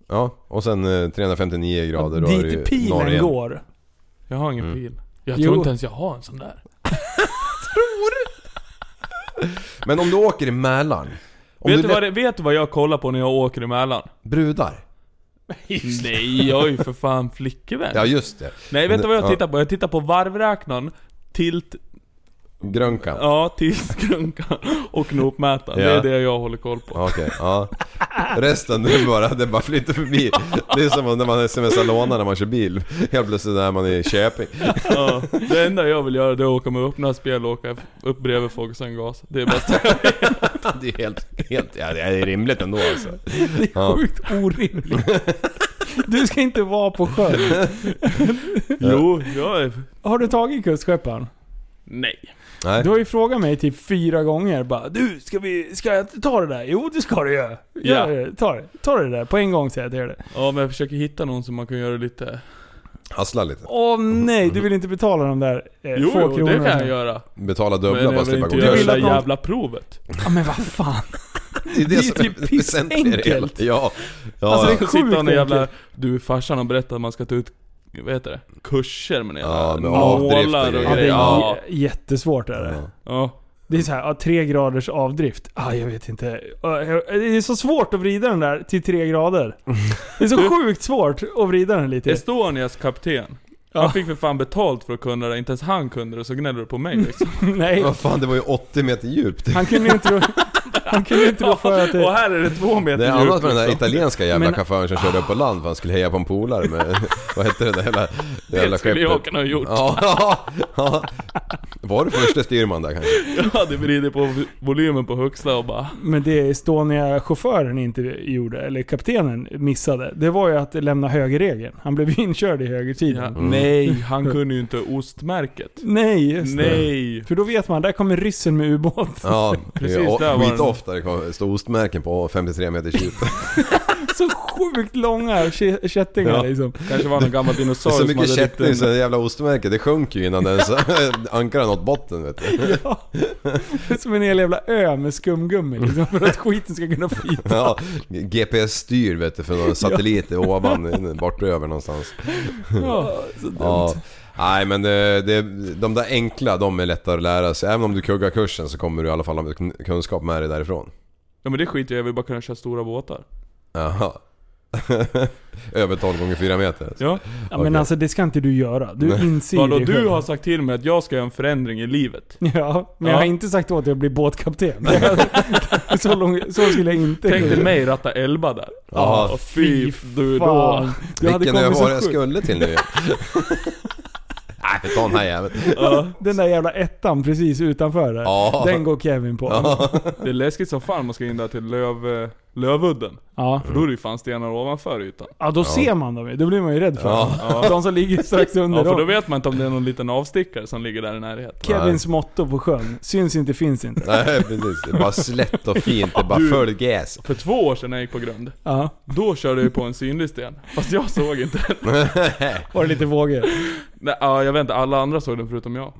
Ja, och sen eh, trehundrafemtionio grader ja, då är det ju pilen norr igen. Går. Jag har ingen mm. pil. Jag jo. tror inte ens jag har en sån där. Tror. Men om du åker emellan. Vet du, du vad det, vet du vad jag kollar på när jag åker emellan? Brudar. Nej, jag är ju för fan flickevän. Ja, just det. Nej, vet du vad jag tittar på? Jag tittar på varvräknaren, tilt... grönkan. Ja, tilt grönkan och knopmätaren. Ja. Det är det jag håller koll på. Okej, okay, ja. Resten, det bara, det bara flyttar förbi. Det är som när man smsar lånar när man kör bil. Helt plötsligt när man är i Köping. Ja, det enda jag vill göra det är att åka med upp några spel och åka upp bredvid folk och sen gas. Det är bara det är helt, helt, ja, det är rimligt ändå alltså. Det är ja. sjukt orimligt. Du ska inte vara på sjön. Jo, jag är... Har du tagit kustskepparen? Nej. Nej. Du har ju frågat mig typ fyra gånger bara, du, ska, vi, ska jag ta det där? Jo, det ska du göra. Ja. Ta, det, ta det där, på en gång säger jag till det. Ja, men jag försöker hitta någon som man kan göra lite... Hassla lite. Åh nej, du vill inte betala de där eh, jo, få kronor. Jo, det kan jag göra. Betala dubbla, bara slippa gå. Du vill ha jävla provet. Ja, men vad fan. Det är, det det är typ pissenkelt. Ja. Ja. Alltså det är sjukt enkelt. Jävla, du, farsan har berättat att man ska ta ut vad heter det? Kurser men ja, avdrifter och ja, det är ja. j- jättesvårt är det. Ja. Det är så här tre graders avdrift. Ah, jag vet inte. Det är så svårt att vrida den där till tre grader. Det är så sjukt svårt att vrida den lite. Estonias kapten. Han fick för fan betalt för att kunna det. Inte ens han kunde det, så gnällde du på mig liksom. Nej. Vad fan, det var ju åttio meter djupt. Han kunde ju inte Han kunde inte då föra till... Och här är det två meter djupt. Det är annat med den där italienska jävla men... chauffören som körde upp på land för han skulle heja på en polare med... Vad heter det där jävla... Det jävla skulle jag kunna ha gjort. Ja, ja, ja. Var det första styrman där kanske? Ja, det vrider på volymen på högsta och bara... Men det Estonia-chauffören inte gjorde, eller kaptenen missade, det var ju att lämna högerregeln. Han blev inkörd i högersidan. Ja. Mm. Nej, han kunde ju inte ostmärket. Nej, just det. Nej. För då vet man, där kommer ryssen med ubåt. Ja, precis. Ja, där var det. Ofta det står ostmärken på femtiotre meter djup. så sjukt långa kättingar ja. liksom. Kanske var någon gammal dinosaur. Så mycket kätting lite... så jävla ostmärke. Det sjönk ju innan den så ankrar åt botten, vet du. Ja. Det är som en hel jävla ö med skumgummi liksom, för att skiten ska kunna flyta. Ja, G P S-styr, vet du, för några satelliter ja. ovan, bort över någonstans. Ja, så dumt. Ja. Nej, men det, det, de där enkla, de är lättare att lära sig. Även om du kuggar kursen så kommer du i alla fall ha kunskap med dig därifrån. Ja, men det skiter jag, jag vill bara kunna köra stora båtar. Jaha. Över tolv gånger fyra meter. Ja, ja men okay. alltså det ska inte du göra. Du inser ja, då, du själv. Har sagt till mig att jag ska göra en förändring i livet. Ja, men ja. jag har inte sagt åt att jag blir båtkapten. så, lång, så skulle jag inte. Tänkte mig ratta elva där. Ja, oh, fy du då. Vilken övar jag skulle till nu. Nej, den här jävla. Ja. Den där jävla ettan precis utanför där. Ja. Den går Kevin på. Ja. Det är läskigt som fan man ska in där till löv, Lövudden. Ja. För då är det ju fan stenar ovanför ytan. Ja, då ja. ser man dem. Då blir man ju rädd för ja. dem. De som ligger strax under ja, dem. För då vet man inte om det är någon liten avstickare som ligger där i närheten. Kevins Nej. motto på sjön. Syns inte, finns inte. Nej, precis. Det är bara slätt och fint. Det är bara full gäs. För två år sedan när jag gick på grund. Ja. Då körde jag på en synlig sten. Fast jag såg inte den. Var det lite vågor? Nej, jag vet inte. Alla andra såg den förutom jag.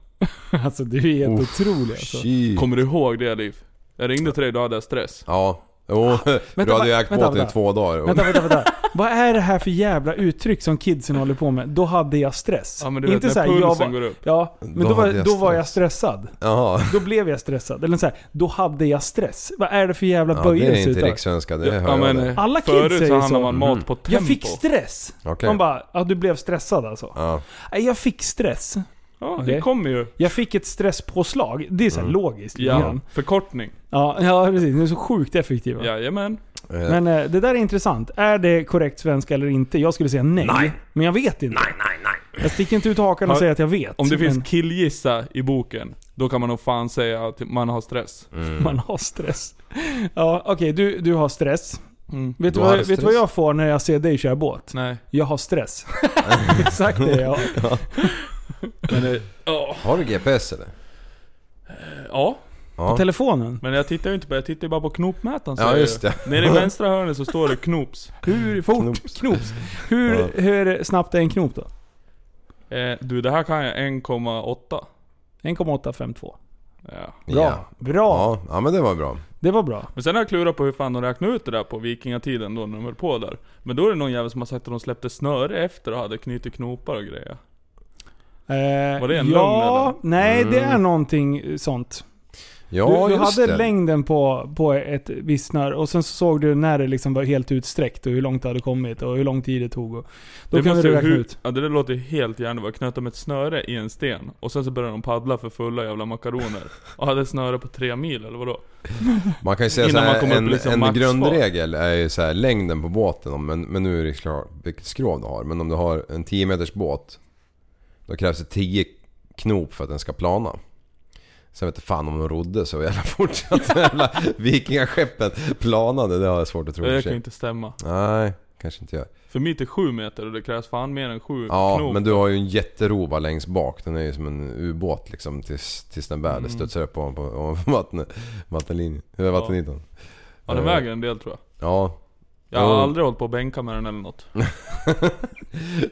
Alltså, du är helt Oof, otrolig. Alltså. Kommer du ihåg det, Liv? Jag ringde till dig, då hade jag stress. Ja. Jo, ah, vänta, du hade ju ägt båten i två dagar. Vänta, vänta, vänta. Vad är det här för jävla uttryck som kidsen håller på med? Då hade jag stress. Ja, men du inte vet, så här, jag var, går upp. Ja, men då, då, var, jag då var jag stressad. Jaha. Då blev jag stressad. Eller så här, då hade jag stress. Vad är det för jävla ja, böjelse? Det är inte rikssvenska, det hör ja, men, jag det. Alla kids säger så. Man mat på tempo. Jag fick stress. Okay. Man bara, ja, du blev stressad alltså. Ja. Jag fick stress. Ja, okay. Det kommer ju. Jag fick ett stresspåslag. Det är så här mm. logiskt. Ja, förkortning. Ja, ja, precis. Det är så sjukt effektivt. Jajamän. Men eh, det där är intressant. Är det korrekt svenska eller inte? Jag skulle säga nej. nej. Men jag vet inte. Nej, nej, nej. Jag sticker inte ut hakan och säger att jag vet. Om det men... finns killgissa i boken, då kan man nog fan säga att man har stress. Mm. Man har stress. Ja, okej. Okay, du, du har stress. Mm. Vet du vad, vet vad jag får när jag ser dig köra båt? Nej. Jag har stress. Exakt det jag har. Men, eh, oh. Har du G P S eller? Eh, ja. På ja. telefonen. Men jag tittar ju inte på, jag tittar ju bara på knopmätaren. Ja, just det. Nere i vänstra hörnet så står det knops. Hur fort? Knops. knops. Hur, ja. hur snabbt är en knop då? Eh, du, det här kan jag en komma åtta. en komma åtta fem två. Ja. Bra. Ja. Bra. Ja, men det var bra. Det var bra. Men sen har jag klurat på hur fan de räknade ut det där på vikingatiden då när de höll på där. Men då är det någon jävel som har sagt att de släppte snöre efter och hade knutit knopar och grejer. Eh, var det en ja, lugn, nej mm. det är någonting sånt. Ja, du, du hade det. längden på, på ett visst snör. Och sen så såg du när det liksom var helt utsträckt och hur långt det hade kommit och hur lång tid det tog och då det kunde du räkna hur, ut. Ja, det där låter helt gärna var knöta med ett snöre i en sten. Och sen så började de paddla för fulla jävla makaroner och hade snöre på tre mil eller vadå? Man kan ju säga såhär, en, liksom en grundregel är ju så här, längden på båten. Men, men nu är det klart vilket skrov du har. Men om du har en tio meters båt, då krävs det tio knop för att den ska plana. Sen vet jag fan om de rodde så jävla fort att jävla vikingaskeppet planade. Det har jag svårt att tro. Det kan inte stämma. Nej, kanske inte jag. För mitt är sju meter och det krävs fan mer än sju ja, knop. Ja, men du har ju en jätterova längst bak. Den är ju som en ubåt liksom tills, tills den världen mm. studsar upp på, på, på vatten, vattenlinjen. Hur är vattenytan? Ja, ja den väger en del tror jag. Ja. Jag har aldrig mm. hållit på att bänka med den eller något.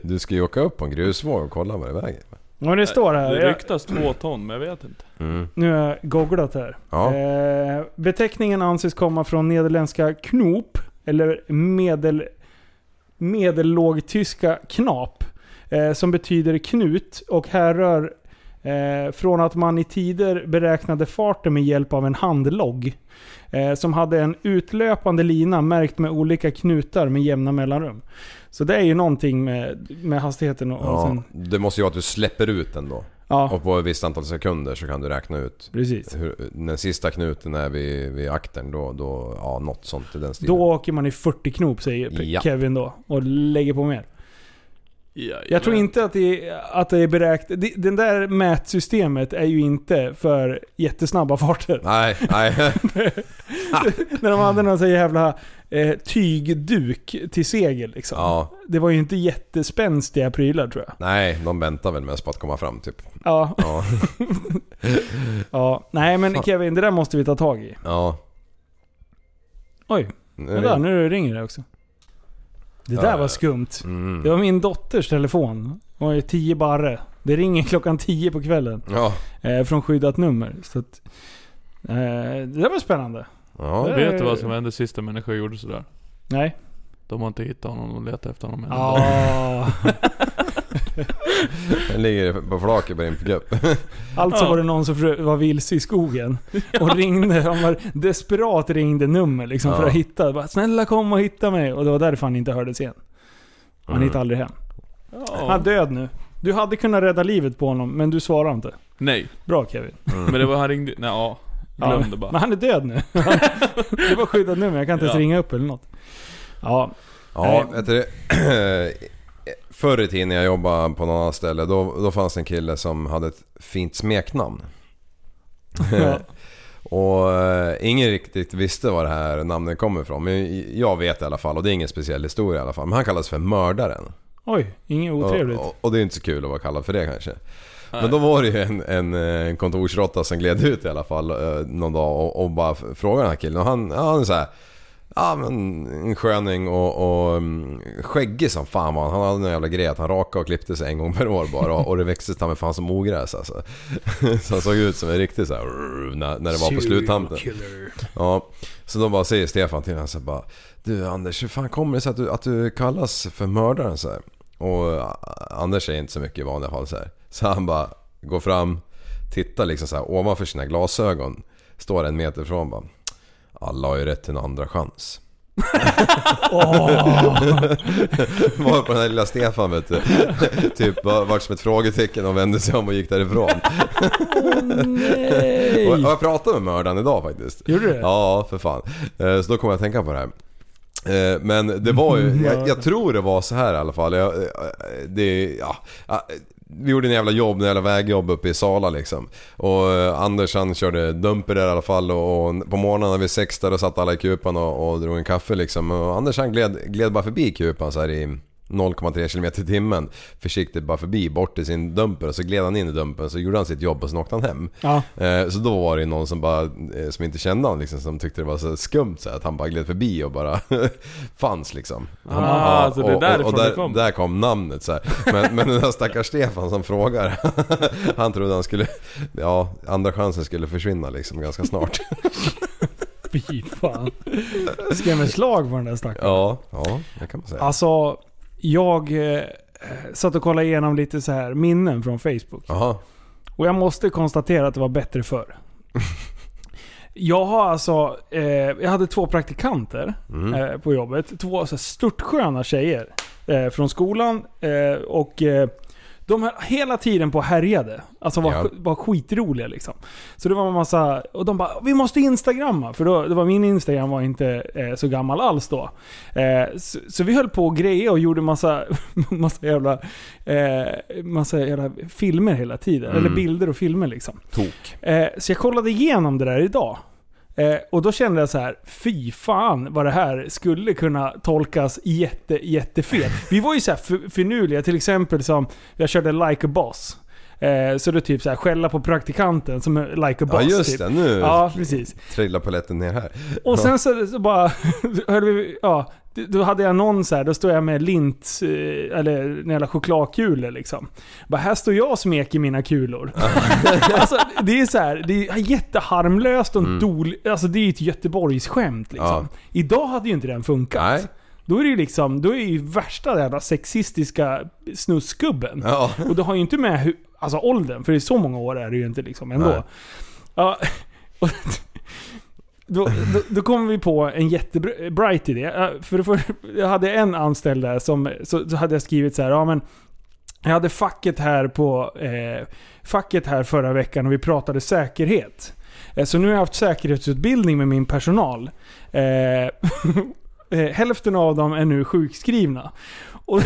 Du ska ju åka upp på en grusvåg och kolla vad det väger. Ja, det står här. Det ryktas jag... två ton, men jag vet inte. Mm. Nu har jag googlat här. Ja. Eh, beteckningen anses komma från nederländska knop eller medel, medellågtyska knap eh, som betyder knut och härrör eh, från att man i tider beräknade farten med hjälp av en handlogg. Som hade en utlöpande lina märkt med olika knutar med jämna mellanrum. Så det är ju någonting med, med hastigheten. Och, ja, och sen... Det måste ju vara att du släpper ut den då. Ja. Och på ett visst antal sekunder så kan du räkna ut. Precis. Hur, den sista knuten är vid, vid aktern. Då, då, ja, något sånt i den stilen. Då åker man i fyrtio knop, säger ja. Kevin då. Och lägger på mer. Ja, jag tror inte att det är, att det är beräknat. Den där mätsystemet är ju inte för jättesnabba farter. Nej, nej. När de hade någon så jävla eh, tygduk till segel liksom. Ja. Det var ju inte jättespänstiga prylar tror jag. Nej, de väntar väl mest på att komma fram typ. Ja. Ja. Ja. Nej, men Kevin, det där måste vi ta tag i. Ja. Oj, nu, där, nu ringer det också. Det där ja, var skumt. Mm. Det var min dotters telefon. Hon var ju tio barre. Det ringer klockan tio på kvällen. Ja. Eh, från skyddat nummer. Så att, eh, det där var spännande. Ja. Det vet du vad som hände sista människor gjorde sådär? Nej. De har inte hittat honom och letat efter honom. Ja. Den ligger på flaket på din grupp. Alltså var det någon som var vilse i skogen och ringde, han var desperat ringde nummer liksom, ja, för att hitta. Bara, snälla kom och hitta mig. Och det var därför han inte hördes igen. Han mm. hittade aldrig hem. Ja. Han är död nu. Du hade kunnat rädda livet på honom, men du svarade inte. Nej. Bra Kevin. Mm. Men det var han ringde. Nej, ja. Glömde ja, bara. Men han är död nu. Det var skyddat nummer. Jag kan inte ja. ringa upp eller något. Ja. Ja, vet du, förr i tiden när jag jobbade på någon annan ställe, då, då fanns en kille som hade ett fint smeknamn. Ja. Och ingen riktigt visste var det här namnet kommer ifrån. Men jag vet i alla fall, och det är ingen speciell historia i alla fall. Men han kallas för mördaren. Oj, inget otrevligt. Och, och, och det är inte så kul att vara kallad för det kanske. Nej. Men då var det ju en, en, en kontorsrotta som gled ut i alla fall någon dag och, och bara frågade den här killen. Och han, ja, han är så här... Ja, men en sköning och, och skäggig som fan var han. Han hade en jävla grej att han raka och klippte sig en gång per år bara. Och det växte han med fan som ogräs alltså. Så han såg ut som en riktig så här, när, när det var på sluttampen. Ja, så då bara säger Stefan till honom så bara, du Anders, hur fan kommer det sig att du, att du kallas för mördaren så här? Och Anders är inte så mycket i vanliga fall så här. Så han bara går fram, tittar liksom så här ovanför sina glasögon, står en meter från bara, alla har ju rätt till en andra chans. Oh. Var på den här lilla Stefan vet du. Typ var som ett frågetecken och vände sig om och gick därifrån. Oh, nej. Och jag pratade med mördaren idag faktiskt. Gjorde du det? Ja, för fan. Så då kommer jag att tänka på det här. Men det var ju, jag, jag tror det var så här i alla fall. Jag, det, ja... Vi gjorde en jävla jobb, en jävla vägjobb uppe i Sala liksom. Och Anders han körde dumper där i alla fall. Och, och på morgonen vid sex där satt alla i kupan och, och drog en kaffe liksom. Och Anders han gled, gled bara förbi kupan så här i noll komma tre kilometer i timmen. Försiktigt bara förbi, bort till sin dumper. Och så gled han in i dumpen, så gjorde han sitt jobb och så åkte han hem. Ja. Eh, så då var det någon som bara, som inte kände han liksom, som tyckte det var så skumt så här, att han bara gled förbi och bara fanns liksom. Han, ah, ja, så det där och, och, och där, kom. där kom namnet så här. Men, men den där stackars Stefan som frågar, han trodde han skulle, ja, andra chansen skulle försvinna liksom ganska snart. Fy fan. Skrämmer slag på den där stackaren. Ja, ja, det kan man säga. Alltså... Jag eh, satt och kollade igenom lite så här minnen från Facebook. Aha. Och jag måste konstatera att det var bättre förr. Jag har alltså eh, jag hade två praktikanter mm. eh, på jobbet, två så störtsköna tjejer eh, från skolan eh, och eh, de här, hela tiden på härjade. Alltså var, ja. var skitroliga liksom. Så det var en massa... Och de bara, vi måste instagramma. För då, det var, min Instagram var inte eh, så gammal alls då. Eh, så, så vi höll på och grejer och gjorde massa, massa, jävla, eh, massa jävla filmer hela tiden. Mm. Eller bilder och filmer liksom. Tok. Eh, så jag kollade igenom det där idag. Eh, och då kände jag så här, fy fan vad det här skulle kunna tolkas jätte, jättefel. Vi var ju så här f- finurliga, till exempel som jag körde like a boss. Eh, så det typ så här skälla på praktikanten som like a boss. Ja just det, typ. Nu ja, precis. Trillar paletten ner här. Och sen så, så bara, hörde vi, ja, då hade jag någon så här, då står jag med lint eller några chokladkulor liksom. Bara, här står jag och smeker mina kulor. Alltså det är så här, det är jätteharmlöst och mm. dol, alltså det är ett Göteborgs skämt liksom. Ja. Idag hade ju inte den funkat. Nej. Då är det ju liksom, då är ju värsta där sexistiska snuskubben. Ja. Och det har ju inte med hur, alltså åldern, för i så många år är det ju inte liksom ändå. Nej. Ja. Och Då, då, då kom vi på en jättebright idé. För, för jag hade en anställd där som så, så hade jag skrivit så här, ja men jag hade facket här på eh, facket här förra veckan och vi pratade säkerhet. Eh, så nu har jag haft säkerhetsutbildning med min personal. Eh, hälften av dem är nu sjukskrivna. Och,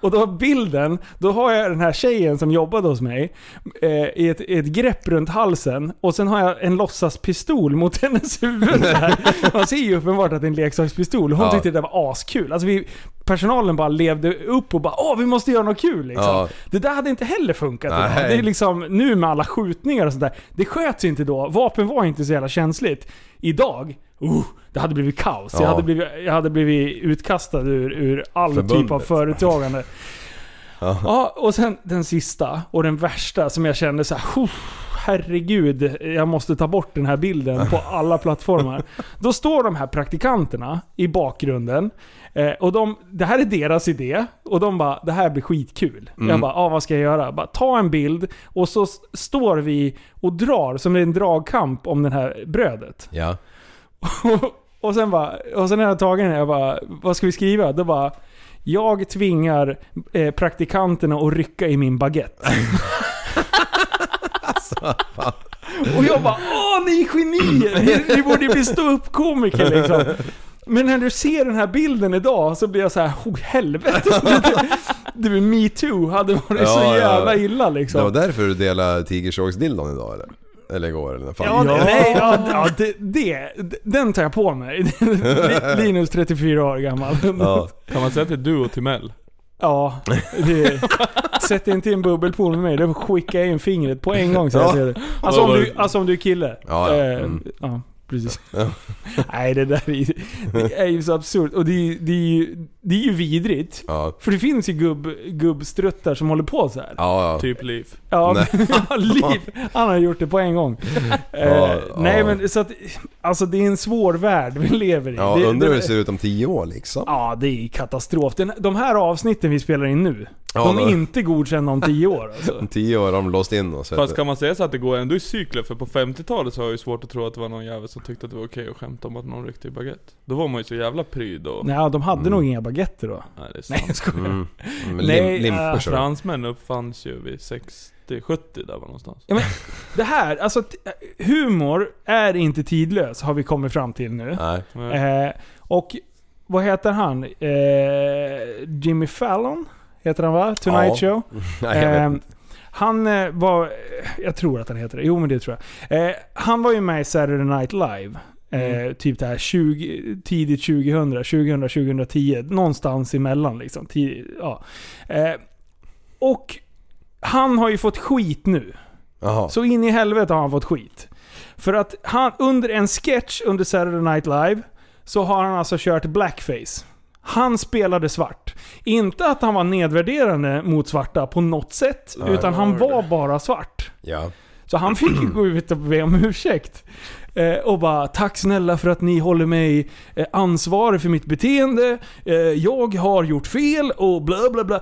och då bilden, då har jag den här tjejen som jobbade hos mig eh, i ett, ett grepp runt halsen och sen har jag en låtsaspistol mot hennes huvud där. Man ser ju uppenbart att det är en leksakspistol. Hon ja. tyckte det var askul. Alltså vi, personalen bara levde upp och bara, åh vi måste göra något kul liksom. Ja. Det där hade inte heller funkat. Det är liksom nu med alla skjutningar och sånt där. Det sköts inte då. Vapen var inte så jävla känsligt. Idag, uh, det hade blivit kaos. Ja. Jag hade blivit, jag hade blivit utkastad ur, ur all Förbundet. Typ av företagande. Ja. Ja, och sen den sista och den värsta som jag kände så här, herregud, jag måste ta bort den här bilden på alla plattformar. Då står de här praktikanterna i bakgrunden eh, och de, det här är deras idé och de bara, det här blir skitkul. Mm. Jag bara, ah, vad ska jag göra? Bara, ta en bild och så står vi och drar som en dragkamp om den här brödet. Ja. och, och sen bara, och sen när jag tagit den, jag bara, vad ska vi skriva? Då bara, jag tvingar eh, praktikanterna att rycka i min baguette. Alltså, och jag bara, åh, ni är genier! Ni, ni borde bli stå-upp-komiker liksom. Men när du ser den här bilden idag så blir jag så här, oh, helvete. Det med Me Too hade varit ja, så jävla ja. illa liksom. Det var därför du delade tigersågsdildon idag, eller? Eller igår eller fan. Ja, ja. Nej, ja, ja det, det, den tar jag på mig. Linus trettiofyra år gammal. Ja. Kan man säga att det är du och Timell? Ja, det, sätt inte in bubbelpool med mig. Då skickar jag in fingret på en gång så jag ser det. Alltså om du, alltså om du är kille. Ja, ja. Mm. Ja, precis. Ja. Nej, det där är, det är ju så absurt. Och det, det, är, ju, det är ju vidrigt. Ja. För det finns ju gubb, gubbstruttar som håller på så här. Ja, ja. Typ Liv. Ja, Liv. Han har gjort det på en gång. Ja, uh, ja. Nej, men så att, alltså det är en svår värld vi lever i. Ja, det, undrar hur det ser ut om tio år liksom. Ja, det är katastrof. Den, de här avsnitten vi spelar in nu, ja, de är då inte godkända om tio år. Alltså. Om tio år har de låst in oss. Fast kan man säga så att det går ändå i cykler? För på femtiotalet så har jag ju svårt att tro att det var någon jävel som tyckte att det var okej att skämta om att någon ryckte i baguette. Då var man ju så jävla pryd. Och... Nej, de hade mm. nog inga baguetter då. Nej, det är sant. Nej, skojar. Mm. Mm. Nej, limper, äh, fransmän uppfanns ju vid sex. Det är sjuttio där var någonstans. Ja, men det här, alltså humor är inte tidlös har vi kommit fram till nu. Nej. Eh, och vad heter han? Eh, Jimmy Fallon heter han, va? Tonight ja. Show. Nej, eh, han var, jag tror att han heter det. Jo, men det tror jag. Eh, han var ju med i Saturday Night Live. Mm. Eh, typ det här tjugo, tidigt tjugohundra, tjugohundra, tjugohundratio någonstans emellan liksom. Tid, ja. Eh, och han har ju fått skit nu. Aha. Så in i helvete har han fått skit. För att han under en sketch under Saturday Night Live så har han alltså kört blackface. Han spelade svart. Inte att han var nedvärderande mot svarta på något sätt, ja, utan han var bara svart. Ja. Så han fick ju gå ut och be om ursäkt. Eh, och bara, tack snälla för att ni håller mig ansvarig för mitt beteende. Eh, jag har gjort fel och bla bla bla.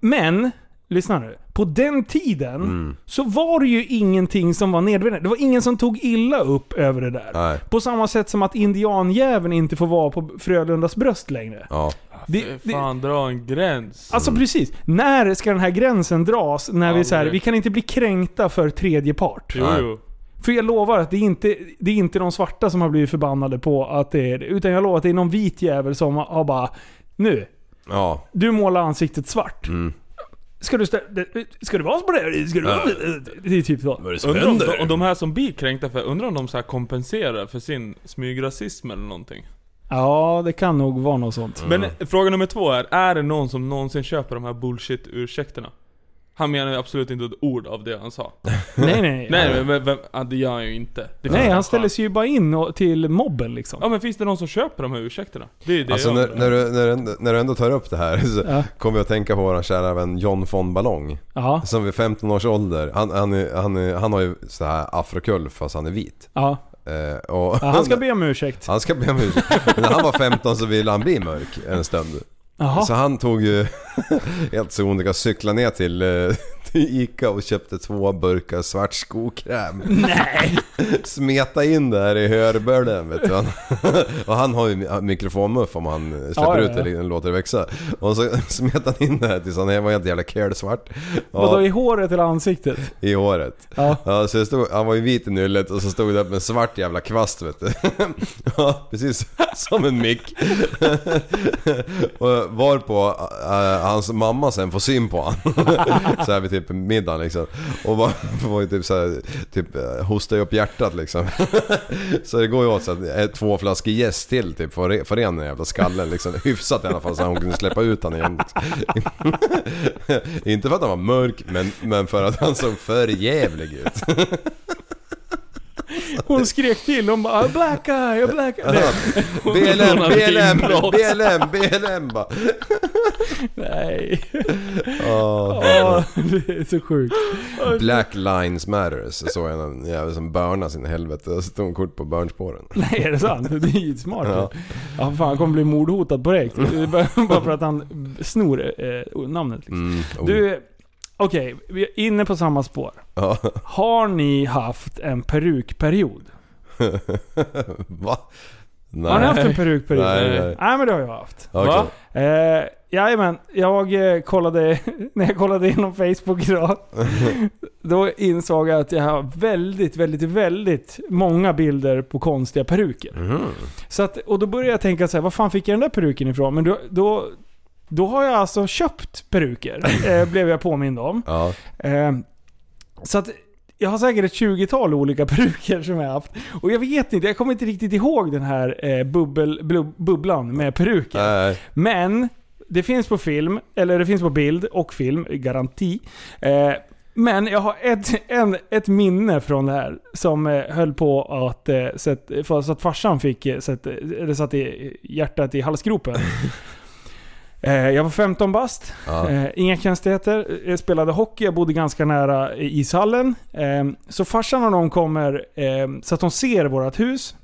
Men... lyssna nu. På den tiden mm. så var det ju ingenting som var nedvärderande. Det var ingen som tog illa upp över det där. Nej. På samma sätt som att indianjäveln inte får vara på Frölundas bröst längre. Ja. Det, det, fan, dra en gräns. Alltså mm. precis. När ska den här gränsen dras? När ja, vi så här, vi kan inte bli kränkta för tredje part. Jo, jo. För jag lovar att det är inte det är inte de svarta som har blivit förbannade på att det är, utan jag lovar att det är någon vit jävel som har bara nu. Ja. Du målar ansiktet svart. Mm. Ska du, stä- ska du vara på det? Ska du vara det? Är typ så. Undrar om de, om de här som blir kränkta för, undrar om de så här kompenserar för sin smygrasism eller någonting. Ja, det kan nog vara något sånt. Mm. Men fråga nummer två är, är det någon som någonsin köper de här bullshit-ursäkterna? Han menar ju absolut inte ett ord av det han sa. nej, nej. nej men, vem, det gör han ju inte. Nej, han ställer sig ju bara in och, till mobben liksom. Ja, men finns det någon som köper de här ursäkterna? Det är det alltså, när, när, du, när, när du ändå tar upp det här så ja. Kommer jag att tänka på vår kära vän John von Ballong. Aha. Som vid femton års ålder. Han, han, är, han, är, han har ju så här afrokull fast han är vit. Ja. Uh, och ja, han ska be om ursäkt. Han ska be om ursäkt. När han var femton så ville han bli mörk en stund. Aha. Så han tog ju helt sonika cykla ner till, till Ica och köpte två burkar svart skokräm. Nej. Smeta in där i hörbörden, vet du. Och han har ju mikrofonmuff om han släpper ah, ja, ut det eller låter det växa. Och så smetade han in där tills han var helt jävla kölsvart. Och då i håret eller ansiktet? I håret. Ja. Ja, så stod, han var ju vit i nyllet och så stod det upp en svart jävla kvast, vet du. Ja, precis som en mick. Och varpå äh, hans mamma sen får syn på han så här vid typ middagen liksom. Och bara får ju typ så här, typ hosta upp hjärtat liksom. Så det går ju åt så att två flaskor gäst till typ för re- för den jävla skallen liksom, hyfsat i alla fall, så hon kunde släppa ut han igen. Inte för att han var mörk men men för att han såg för jävlig ut. Hon skrek till, hon bara black eye, black eye. B L M, B L M, B L M, B L M bara. Nej. Åh, det är så sjukt. Black Lines Matters. Så en jävel som börnar sin helvete. Jag stod en kort på börnspåren. Nej, är det sant? Det är skitsmart. Ja. Ja, fan, han kommer bli mordhotad på direkt. Bara för att han snor eh, namnet liksom. Mm, oh. Du, okej, okay, vi är inne på samma spår. Ja. Har ni haft en perukperiod? Va? Nej. Har ni haft en perukperiod? Nej, nej, nej. Nej, men det har jag haft. Okay. Va? Eh, jajamän, jag eh, kollade när jag kollade igenom Facebook idag. Då insåg jag att jag har väldigt, väldigt, väldigt många bilder på konstiga peruker. Mm. Så att, och då började jag tänka så här, vad fan fick jag den där peruken ifrån? Men då... då Då har jag alltså köpt peruker, eh, blev jag påmind om. Ja. Eh, så att jag har säkert ett tjugotal olika peruker som jag har haft. Och jag vet inte, jag kommer inte riktigt ihåg den här eh, bubbel, blub, bubblan med peruker. Äh. Men det finns på film, eller det finns på bild och film, garanti. Eh, men jag har ett, en, ett minne från det här som eh, höll på att eh, sätt, för, så att farsan fick sätt, eller satt i hjärtat i halsgropen. Jag var femton bast, ja. Inga konstigheter. Jag spelade hockey, jag bodde ganska nära ishallen. Så farsan och de kommer så att de ser vårt hus.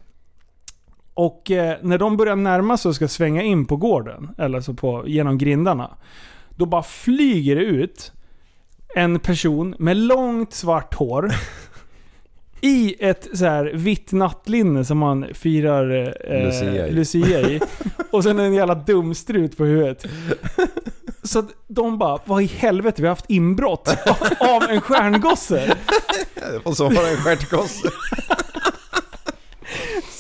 Och när de börjar närma sig och ska svänga in på gården, eller så på, genom grindarna, då bara flyger det ut en person med långt svart hår i ett så här vitt nattlinne som man firar eh, Lucia i. Lucia i. Och sen en jävla dumstrut på huvudet. Så att de bara, vad i helvete, vi har haft inbrott av en stjärngosse. Och så var det en stjärngosse.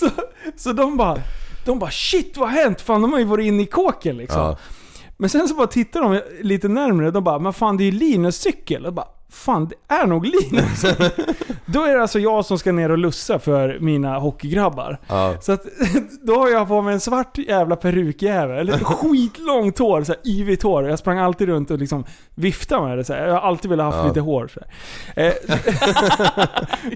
så, så de bara, de bara, shit, vad har hänt? Fan, de har ju varit inne i kåken liksom. Ja. Men sen så bara tittar de lite närmare och de bara, men fan, det är ju Linus cykel. Och bara, fan, det är nog Linus. Då är det alltså jag som ska ner och lussa för mina hockeygrabbar. Ja. Så att, då har jag på mig en svart jävla perukjävel. Skitlångt hår, så här, yvigt hår. Jag sprang alltid runt och liksom viftade med det. Så här. Jag har alltid velat ha haft ja. lite hår. Så här. Eh,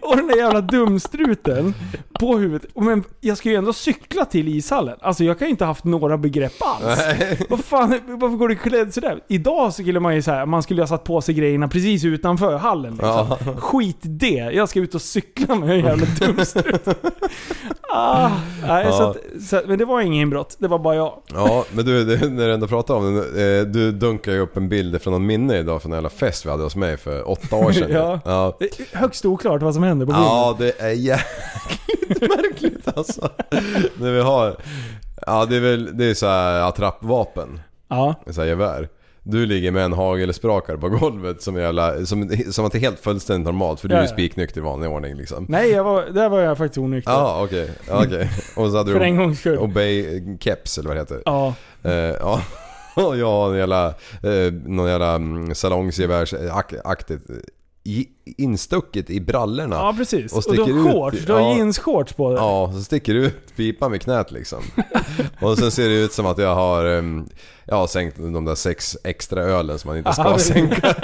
och den där jävla dumstruten på huvudet. Men jag ska ju ändå cykla till ishallen. Alltså jag kan ju inte ha haft några begrepp alls. Vad fan, varför går du klädd sådär? Idag så skulle man ju så här, man skulle ha satt på sig grejerna precis utanför hallen. Liksom. Ja. Skit det. Jag Jag ska ut och cykla med en jävla dumstrut. ah, nej, ja. så att, så, men det var ingen inbrott. Det var bara jag. Ja, men du, du när du ändå pratar om det, du dunkar ju upp en bild från någon minne idag från en jävla fest vi hade hos mig för åtta år sedan. ja. Ja. Det är högst oklart vad som hände på bilden. Ja, det är jäkligt märkligt alltså. När vi har, ja, det är väl, det är så här attrappvapen. Ja. Så här gevär. Du ligger med en hagelsprakare på golvet som jävla, som som inte helt fullständigt normalt för du är ju spiknykter i vanlig ordning liksom. Nej, jag var där var jag faktiskt onykter. Ja, okej. Okej. Och så hade för du en gångs skull. Obey keps eller vad det heter. Ja. Eh, ja. Och jag har en jävla eh, någon jävla salongsgevärsaktigt i, instucket i brallorna. Ja, precis. Och, och då shorts, då ja, jeansshorts på det. Ja, så sticker ut pipan med knät liksom. Och sen ser det ut som att jag har um, jag har sänkt de där sex extra ölen som man inte ska Aha, sänka.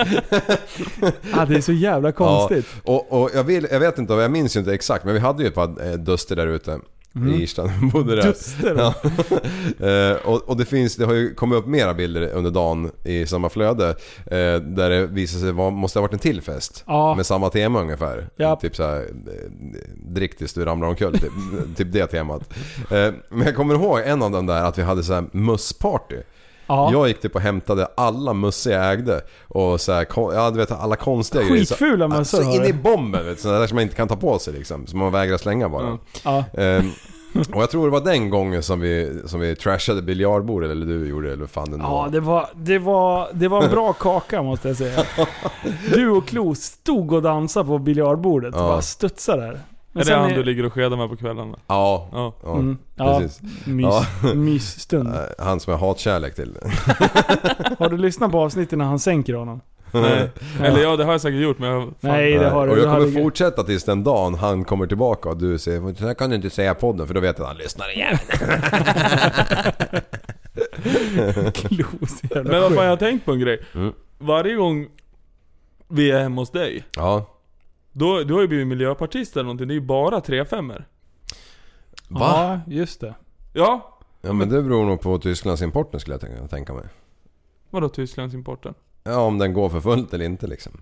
Ja, det är så jävla konstigt. Ja, och, och jag, vill, jag vet inte, jag minns ju inte exakt, men vi hade ju ett par duster där ute. Mm. I Island bodde där. Ja. eh, och, och det finns, det har ju kommit upp mera bilder under dagen i samma flöde eh, där det visar sig vad måste ha varit en till fest ah. med samma tema ungefär. Yep. Typ så här drick tills du ramlar omkull typ, typ det temat. Eh, men jag kommer ihåg en av dem där att vi hade så här mussparty. Ja. Jag gick typ och hämtade alla mössor jag ägde och så här, ja, du vet, alla konstiga grejer. Skitfula mössor. Så, så in i bomben, vet du, sådär som man inte kan ta på sig liksom, som man vägrar slänga bara. Mm. Ja. Ehm, och jag tror det var den gången som vi, som vi trashade biljardbordet, eller du gjorde det, eller fan det nu. Ja, det var, det, var, det var en bra kaka måste jag säga. Du och Klo stod och dansade på biljardbordet och ja. bara studsade där. Men är det han är... du ligger och skedar med på kvällarna? Ja, ja. ja mm. precis. Ja, mys, ja. Mysstund. Han som jag hat kärlek till. Har du lyssnat på avsnittet när han sänker honom? Nej. Ja. Eller ja, det har jag säkert gjort, men jag... Fan. Nej, det har du. Och jag kommer du... fortsätta tills den dagen han kommer tillbaka och du säger, så här kan du inte säga podden, för då vet jag att han lyssnar igen. Klos, men vad fan, jag har tänkt på en grej. Mm. Varje gång vi är hemma hos dig, ja. Då, du har ju blivit miljöpartist eller någonting. Det är ju bara tre femmer. Va? Ja, just det. Ja. Ja, men det beror nog på Tysklands importen skulle jag tänka, tänka mig. Vadå Tysklands importen? Ja, om den går för fullt eller inte liksom.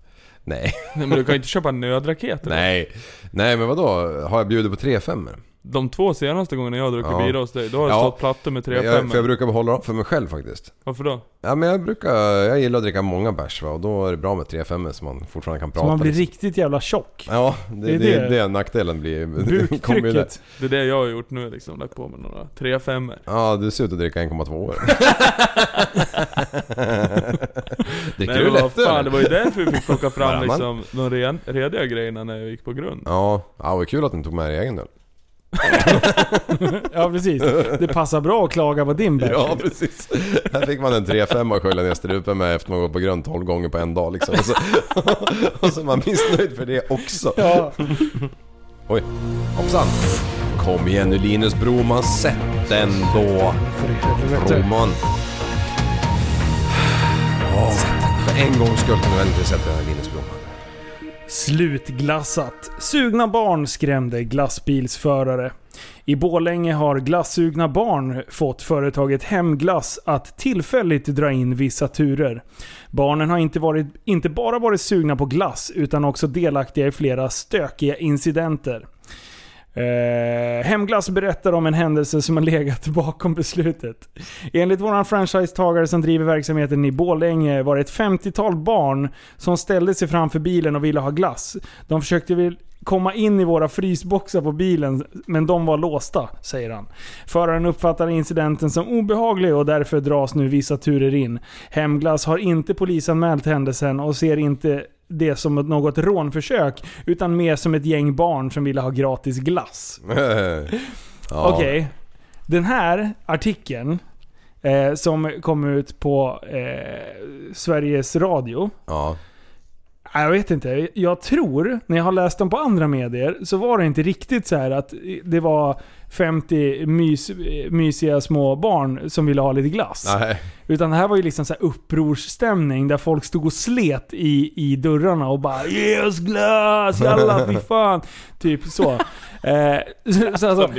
Nej. Nej, men du kan ju inte köpa nödraketer. Nej. Nej, men vadå? Har jag bjudit på tre femmer? De två senaste gångerna jag har druckit ja. bira hos dig, då har det ja. stått plattor med tre femmer. För jag brukar behålla dem för mig själv faktiskt. Varför då? Ja, men jag brukar, jag gillar att dricka många bärs, va? Och då är det bra med tre femmer som man fortfarande kan prata. Så man blir liksom riktigt jävla tjock. Ja, det, det är det, det. det nackdelen blir. Buktrycket. Det är det jag har gjort nu liksom, lagt på med några tre femmer. Ja, du ser ut att dricka en komma två år. Dricker du lätt? Fan, det var ju därför vi fick plocka fram liksom, de ren, rediga grejerna när jag gick på grund. Ja, ja, det var kul att ni tog med er egen del. Ja precis. Det passar bra att klaga på din bärs. Ja precis. Här fick man en tre femma och sköljde ner strupen med efter man går på grönt tolv gånger på en dag liksom. Och så, och så man missnöjd för det också. Ja. Oj. Hoppsan. Kom igen nu Linus Broman, sätt den då. Broman. Oh, för en gång skulle jag väl inte sätta den Linus Broman. Slutglassat. Sugna barn skrämde glassbilsförare. I Borlänge har glassugna barn fått företaget Hemglass att tillfälligt dra in vissa turer. Barnen har inte, varit, inte bara varit sugna på glass utan också delaktiga i flera stökiga incidenter. Eh, Hemglass berättar om en händelse som har legat bakom beslutet. Enligt våran franchisetagare som driver verksamheten i Borlänge var det ett femtiotal barn som ställde sig framför bilen och ville ha glass. De försökte väl komma in i våra frysboxar på bilen men de var låsta, säger han. Föraren uppfattar incidenten som obehaglig och därför dras nu vissa turer in. Hemglass har inte polisanmält händelsen och ser inte det som något rånförsök utan mer som ett gäng barn som ville ha gratis glass. Ja. Okej, okay. Den här artikeln eh, som kom ut på eh, Sveriges Radio. Ja. Jag vet inte, jag tror när jag har läst dem på andra medier så var det inte riktigt så här att det var femtio mys, mysiga små barn som ville ha lite glass. Nej. Utan det här var ju liksom så här upprorsstämning där folk stod och slet i, i dörrarna och bara ge oss glass, jalla, fy fan. Typ så. eh, så, så, alltså,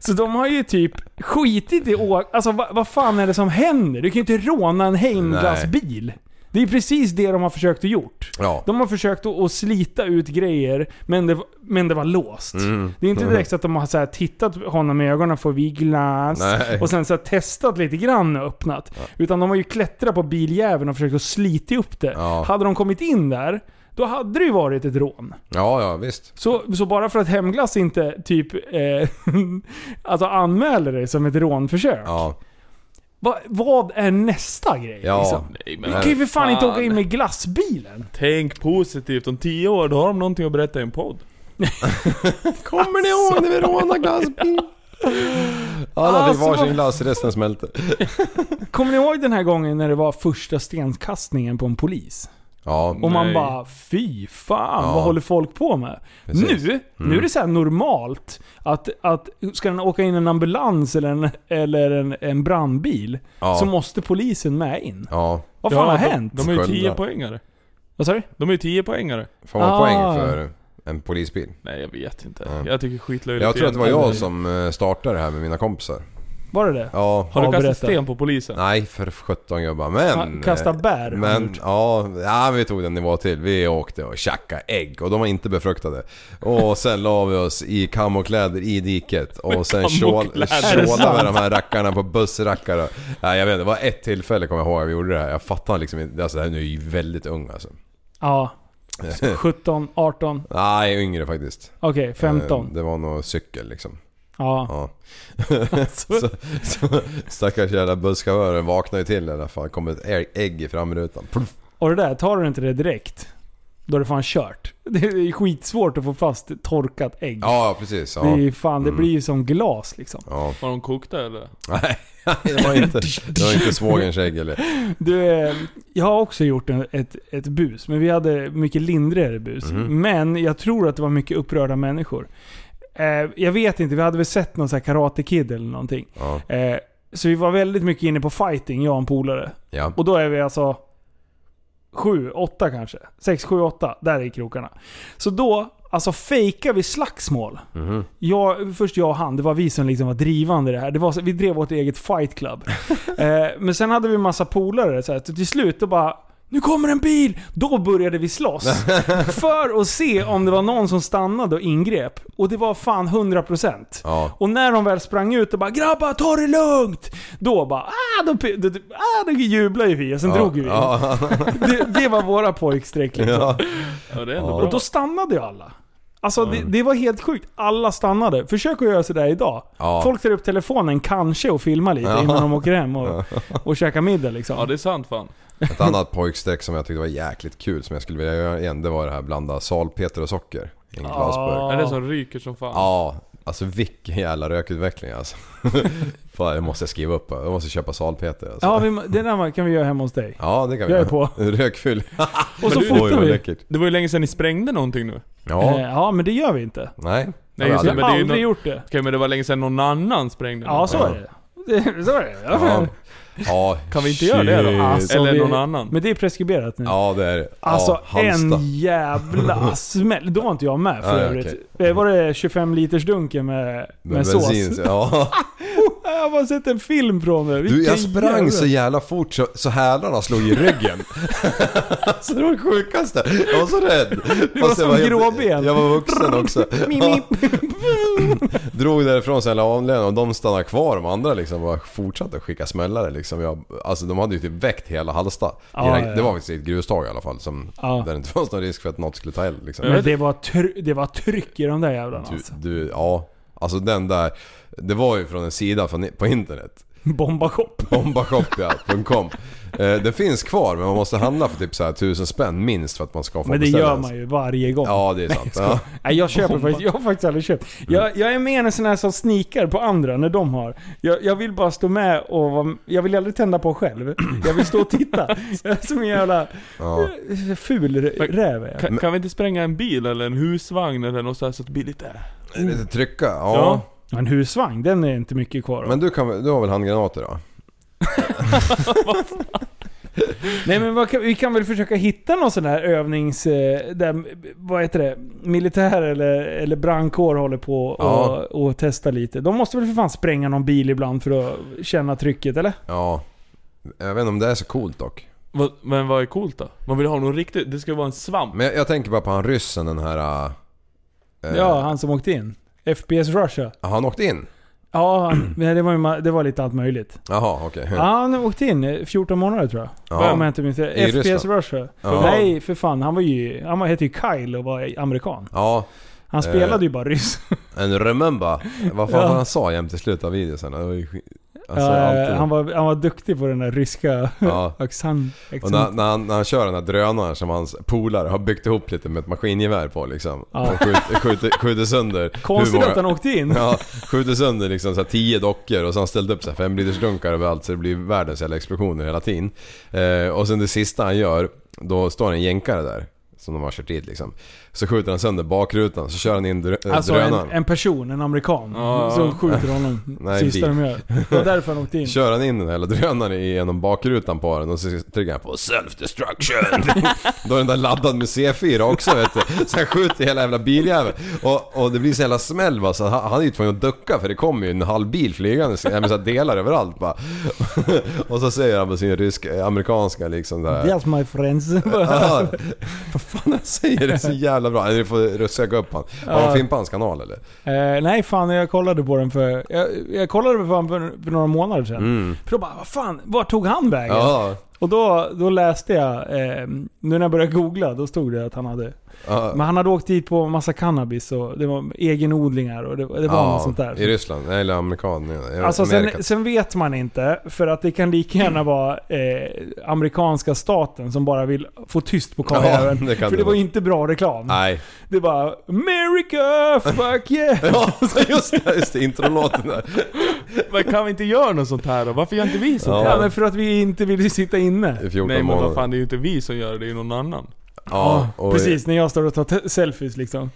så de har ju typ skitit i å... Alltså vad, vad fan är det som händer? Du kan ju inte råna en hemglassbil. Det är precis det de har försökt att gjort. Ja. De har försökt att, att slita ut grejer men det, men det var låst. Mm. Det är inte direkt att de har så här tittat honom i ögonen för vi glass. Nej. Och sen så här testat lite grann och öppnat. Ja. Utan de har ju klättrat på biljäveln och försökt att slita upp det. Ja. Hade de kommit in där då hade det ju varit ett rån. Ja, ja, visst. Så, så bara för att Hemglass inte typ eh, alltså anmäler det som ett rånförsök. Ja. Va, vad är nästa grej? Ja, liksom? Nej, men du kan ju för fan, fan inte åka in med glassbilen. Tänk positivt. Om tio år då har de någonting att berätta i en podd. Kommer ni ihåg när vi rånade glassbil? Alla alltså, fick varsin glass, resten smälter. Kommer ni ihåg den här gången när det var första stenkastningen på en polis? Ja, och nej. Man bara, fy fan, ja. Vad håller folk på med? Precis. Nu, mm. nu är det så här normalt att, att ska den åka in en ambulans eller en, eller en, en brandbil ja. Så måste polisen med in. Ja. Vad fan ja, har de, hänt? De, de är ju tio poängare. Vad sa du? De är ju tio poängare. Får man ah. poäng för en polisbil? Nej, jag vet inte. Ja. Jag tycker skitlöjligt. Jag tror att det var jag som startade det här med mina kompisar. Var det det? Ja. Har du kastat sten på polisen? Nej, för sjutton gubbar. Men... Kasta bär? Men, ja, ja, vi tog den nivå till. Vi åkte och tjackade ägg och de var inte befruktade. Och sen la vi oss i kamokläder i diket och sen tjålade vi de här rackarna på bussrackare. Ja, jag vet, det var ett tillfälle kommer jag ihåg att vi gjorde det här. Jag fattar liksom inte. Alltså, nu är ju väldigt ung alltså. Ja. sjutton, arton? Nej, yngre faktiskt. Okej, okay, femton. Det var nog cykel liksom. Ja. Ja. Alltså. så, så stackars jävla busschauffören vaknar ju till i alla fall. Kommer ett ägg i framrutan. Och det där, tar du inte det direkt då är det fan kört. Det är skitsvårt att få fast torkat ägg. Ja, precis. Ja. Det är fan, det blir ju som glas liksom. Ja. Var de kokta eller? Nej, det var inte, det var inte svågens ägg eller. Du, jag har också gjort en, ett, ett bus. Men vi hade mycket lindrigare bus. Mm-hmm. Men jag tror att det var mycket upprörda människor. Jag vet inte, vi hade väl sett någon så här Karate Kid eller någonting. Ja. Så vi var väldigt mycket inne på fighting, jag och en polare. Ja. Och då är vi alltså sju, åtta kanske. sex, sju, åtta. Där är krokarna. Så då, alltså fejkar vi slagsmål. Mm. Jag, först jag och han, det var vi som liksom var drivande i det här. Det var, vi drev vårt eget fight club. eh, men sen hade vi en massa polare. Så här, till slut då bara... Nu kommer en bil! Då började vi slåss. För att se om det var någon som stannade och ingrep. Och det var fan hundra procent. Ja. Och när de väl sprang ut och bara grabbar, ta det lugnt! Då bara, ah, då, då, då, då jublade vi och sen ja. drog vi. Ja. Det, det var våra pojksträck. Liksom. Ja. Ja, det är ändå ja. bra. Och då stannade ju alla. Alltså mm. det, det var helt sjukt. Alla stannade. Försök att göra sådär idag. Ja. Folk tar upp telefonen kanske och filmar lite ja. innan de åker hem och, och käkar middag. Liksom. Ja, det är sant fan. Ett annat pojksträck som jag tyckte var jäkligt kul som jag skulle vilja göra igen, det var det här blanda salpeter och socker i en glasburk. Ja, det är som ryker som fan. Ja, alltså vilken jävla rökutveckling alltså. Fan, jag måste skriva upp. Jag måste köpa salpeter alltså. Ja, vi, det där kan vi göra hemma hos dig. Ja, det kan vi. Jag är på. Rökfull. Och så fotar vi. Det var ju länge sedan ni sprängde någonting nu. Ja, ja men det gör vi inte. Nej. Nej, just, men det är ju någon... gjort det. Okej, men det var länge sedan någon annan sprängde. Ja, så är det. Det så är det. Ja. Ja, kan vi inte shit. göra det då? Alltså, eller vi, någon annan. Men det är preskriberat nu. Ja, det är det. Alltså ja, en jävla smäll. Då var inte jag med för övrigt. Okay. Var det tjugofem liters dunken med, med, med sås? Benzins, ja. Jag har sett en film från mig. Du, jag sprang jävla. så jävla fort så, så hälarna slog i ryggen. Alltså det var det sjukaste. Jag var så rädd. Det var alltså, som jag var, gråben. Jag var vuxen också. Ja. Drog därifrån så jävla avlänning och de stannade kvar. De andra liksom bara fortsatte skicka smällare liksom. Som jag, alltså de hade ju typ väckt hela Halsta. Ja, det var faktiskt ett grustag i alla fall som ja. där det inte fanns någon risk för att något skulle ta eld liksom. Men det var tr- det var tryck i de där jävlarna du, alltså. Du, ja, alltså den där det var ju från en sida på internet. Bombashop. Bombashop punkt com. Ja, eh, det finns kvar men man måste handla för typ så här tusen spänn minst för att man ska få. Men det gör man ju varje gång. Ja, det är sant. Nej, jag, ja. jag köper faktiskt, jag har faktiskt aldrig köpt. Jag, jag är med en sån här som sneakar på andra när de har. Jag, jag vill bara stå med och jag vill aldrig tända på själv. Jag vill stå och titta. Som en jävla ja. ful räv. Kan, kan vi inte spränga en bil eller en husvagn eller något så här så att det blir lite mm. lite trycka. Ja. ja. En husvagn, den är inte mycket kvar då. Men du, kan, du har väl handgranater då? Nej men vad kan, vi kan väl försöka hitta någon sån här övnings där, vad heter det, militär eller, eller brandkår håller på och, ja. och, och testa lite. De måste väl för fan spränga någon bil ibland för att känna trycket eller? Ja, jag vet inte om det är så coolt dock. Va, men vad är coolt då? Man vill ha någon riktigt, det ska vara en svamp. Men jag, jag tänker bara på han ryssen, den här äh, ja, han som åkte in F P S Russia. Aha, han åkte in? Ja, det var, ju, det var lite allt möjligt. Jaha, okej. Okay. Ja, han åkte in fjorton månader tror jag. Ja. Men inte minst, F P S Russia. Ja. Nej, för fan. Han, var ju, han hette ju Kyle och var amerikan. Ja. Han spelade eh, ju bara ryss. En remember. Vad fan ja. han sa jämt i slutet av videon. Det var ju... Alltså, uh, han, var, han var duktig på den där ryska ja. accent. Och när, när, han, när han kör den där drönaren som hans polare har byggt ihop lite med ett maskingevär på liksom. Ja. Skjuter, skjuter, skjuter sönder. Konstigt att han åkte in. Ja, skjuter sönder liksom så här tio dockor och sen ställde upp så här fem liters dunkar och allt så det blir världens jävla explosioner hela tiden. Eh, och sen det sista han gör, då står en jänkare där som de har kört dit liksom. Så skjuter han sönder bakrutan, så kör han in drö- alltså drönaren. Alltså en, en person, en amerikan oh. som skjuter honom. Nej, sista de gör. Det var därför han åkte in. Kör han in den hela drönaren genom bakrutan på den och så trycker han på self-destruction. Då är den där laddad med C fyra också vet du. Så han skjuter hela jävla biljäveln och, och det blir så jävla smäll va? Så han är ju tvungen att ducka för det kommer ju en halv bil flygande så delar överallt bara. Och så säger han på sin rysk, amerikanska liksom där. Yes my friends. Vad fan han säger det så jävla bra. Du får söka upp han. Har ja. de Fimpans kanal eller? Eh, nej fan, jag kollade på den för jag, jag kollade på den för, för några månader sedan. Mm. För då bara, vad fan, vart tog han vägen? Ja. Och då, då läste jag eh, nu när jag började googla, då stod det att han hade ja. men han hade åkt dit på massa cannabis och det var egenodlingar och det, det var ja, något sånt där. I Ryssland eller amerikan. Alltså sen, sen vet man inte för att det kan lika gärna vara eh, amerikanska staten som bara vill få tyst på kameran ja, för det, det var inte bra reklam. Nej. Det var America fuck yeah. Ja, just det, just det, introlåten där. Men kan vi inte göra något sånt här då? Varför gör inte vi sånt här? Ja, men för att vi inte vill sitta inne. Nej, men månader. Vad fan, det är ju inte vi som gör det, det är någon annan. Ja, oh, precis, när jag står och tar t- selfies liksom.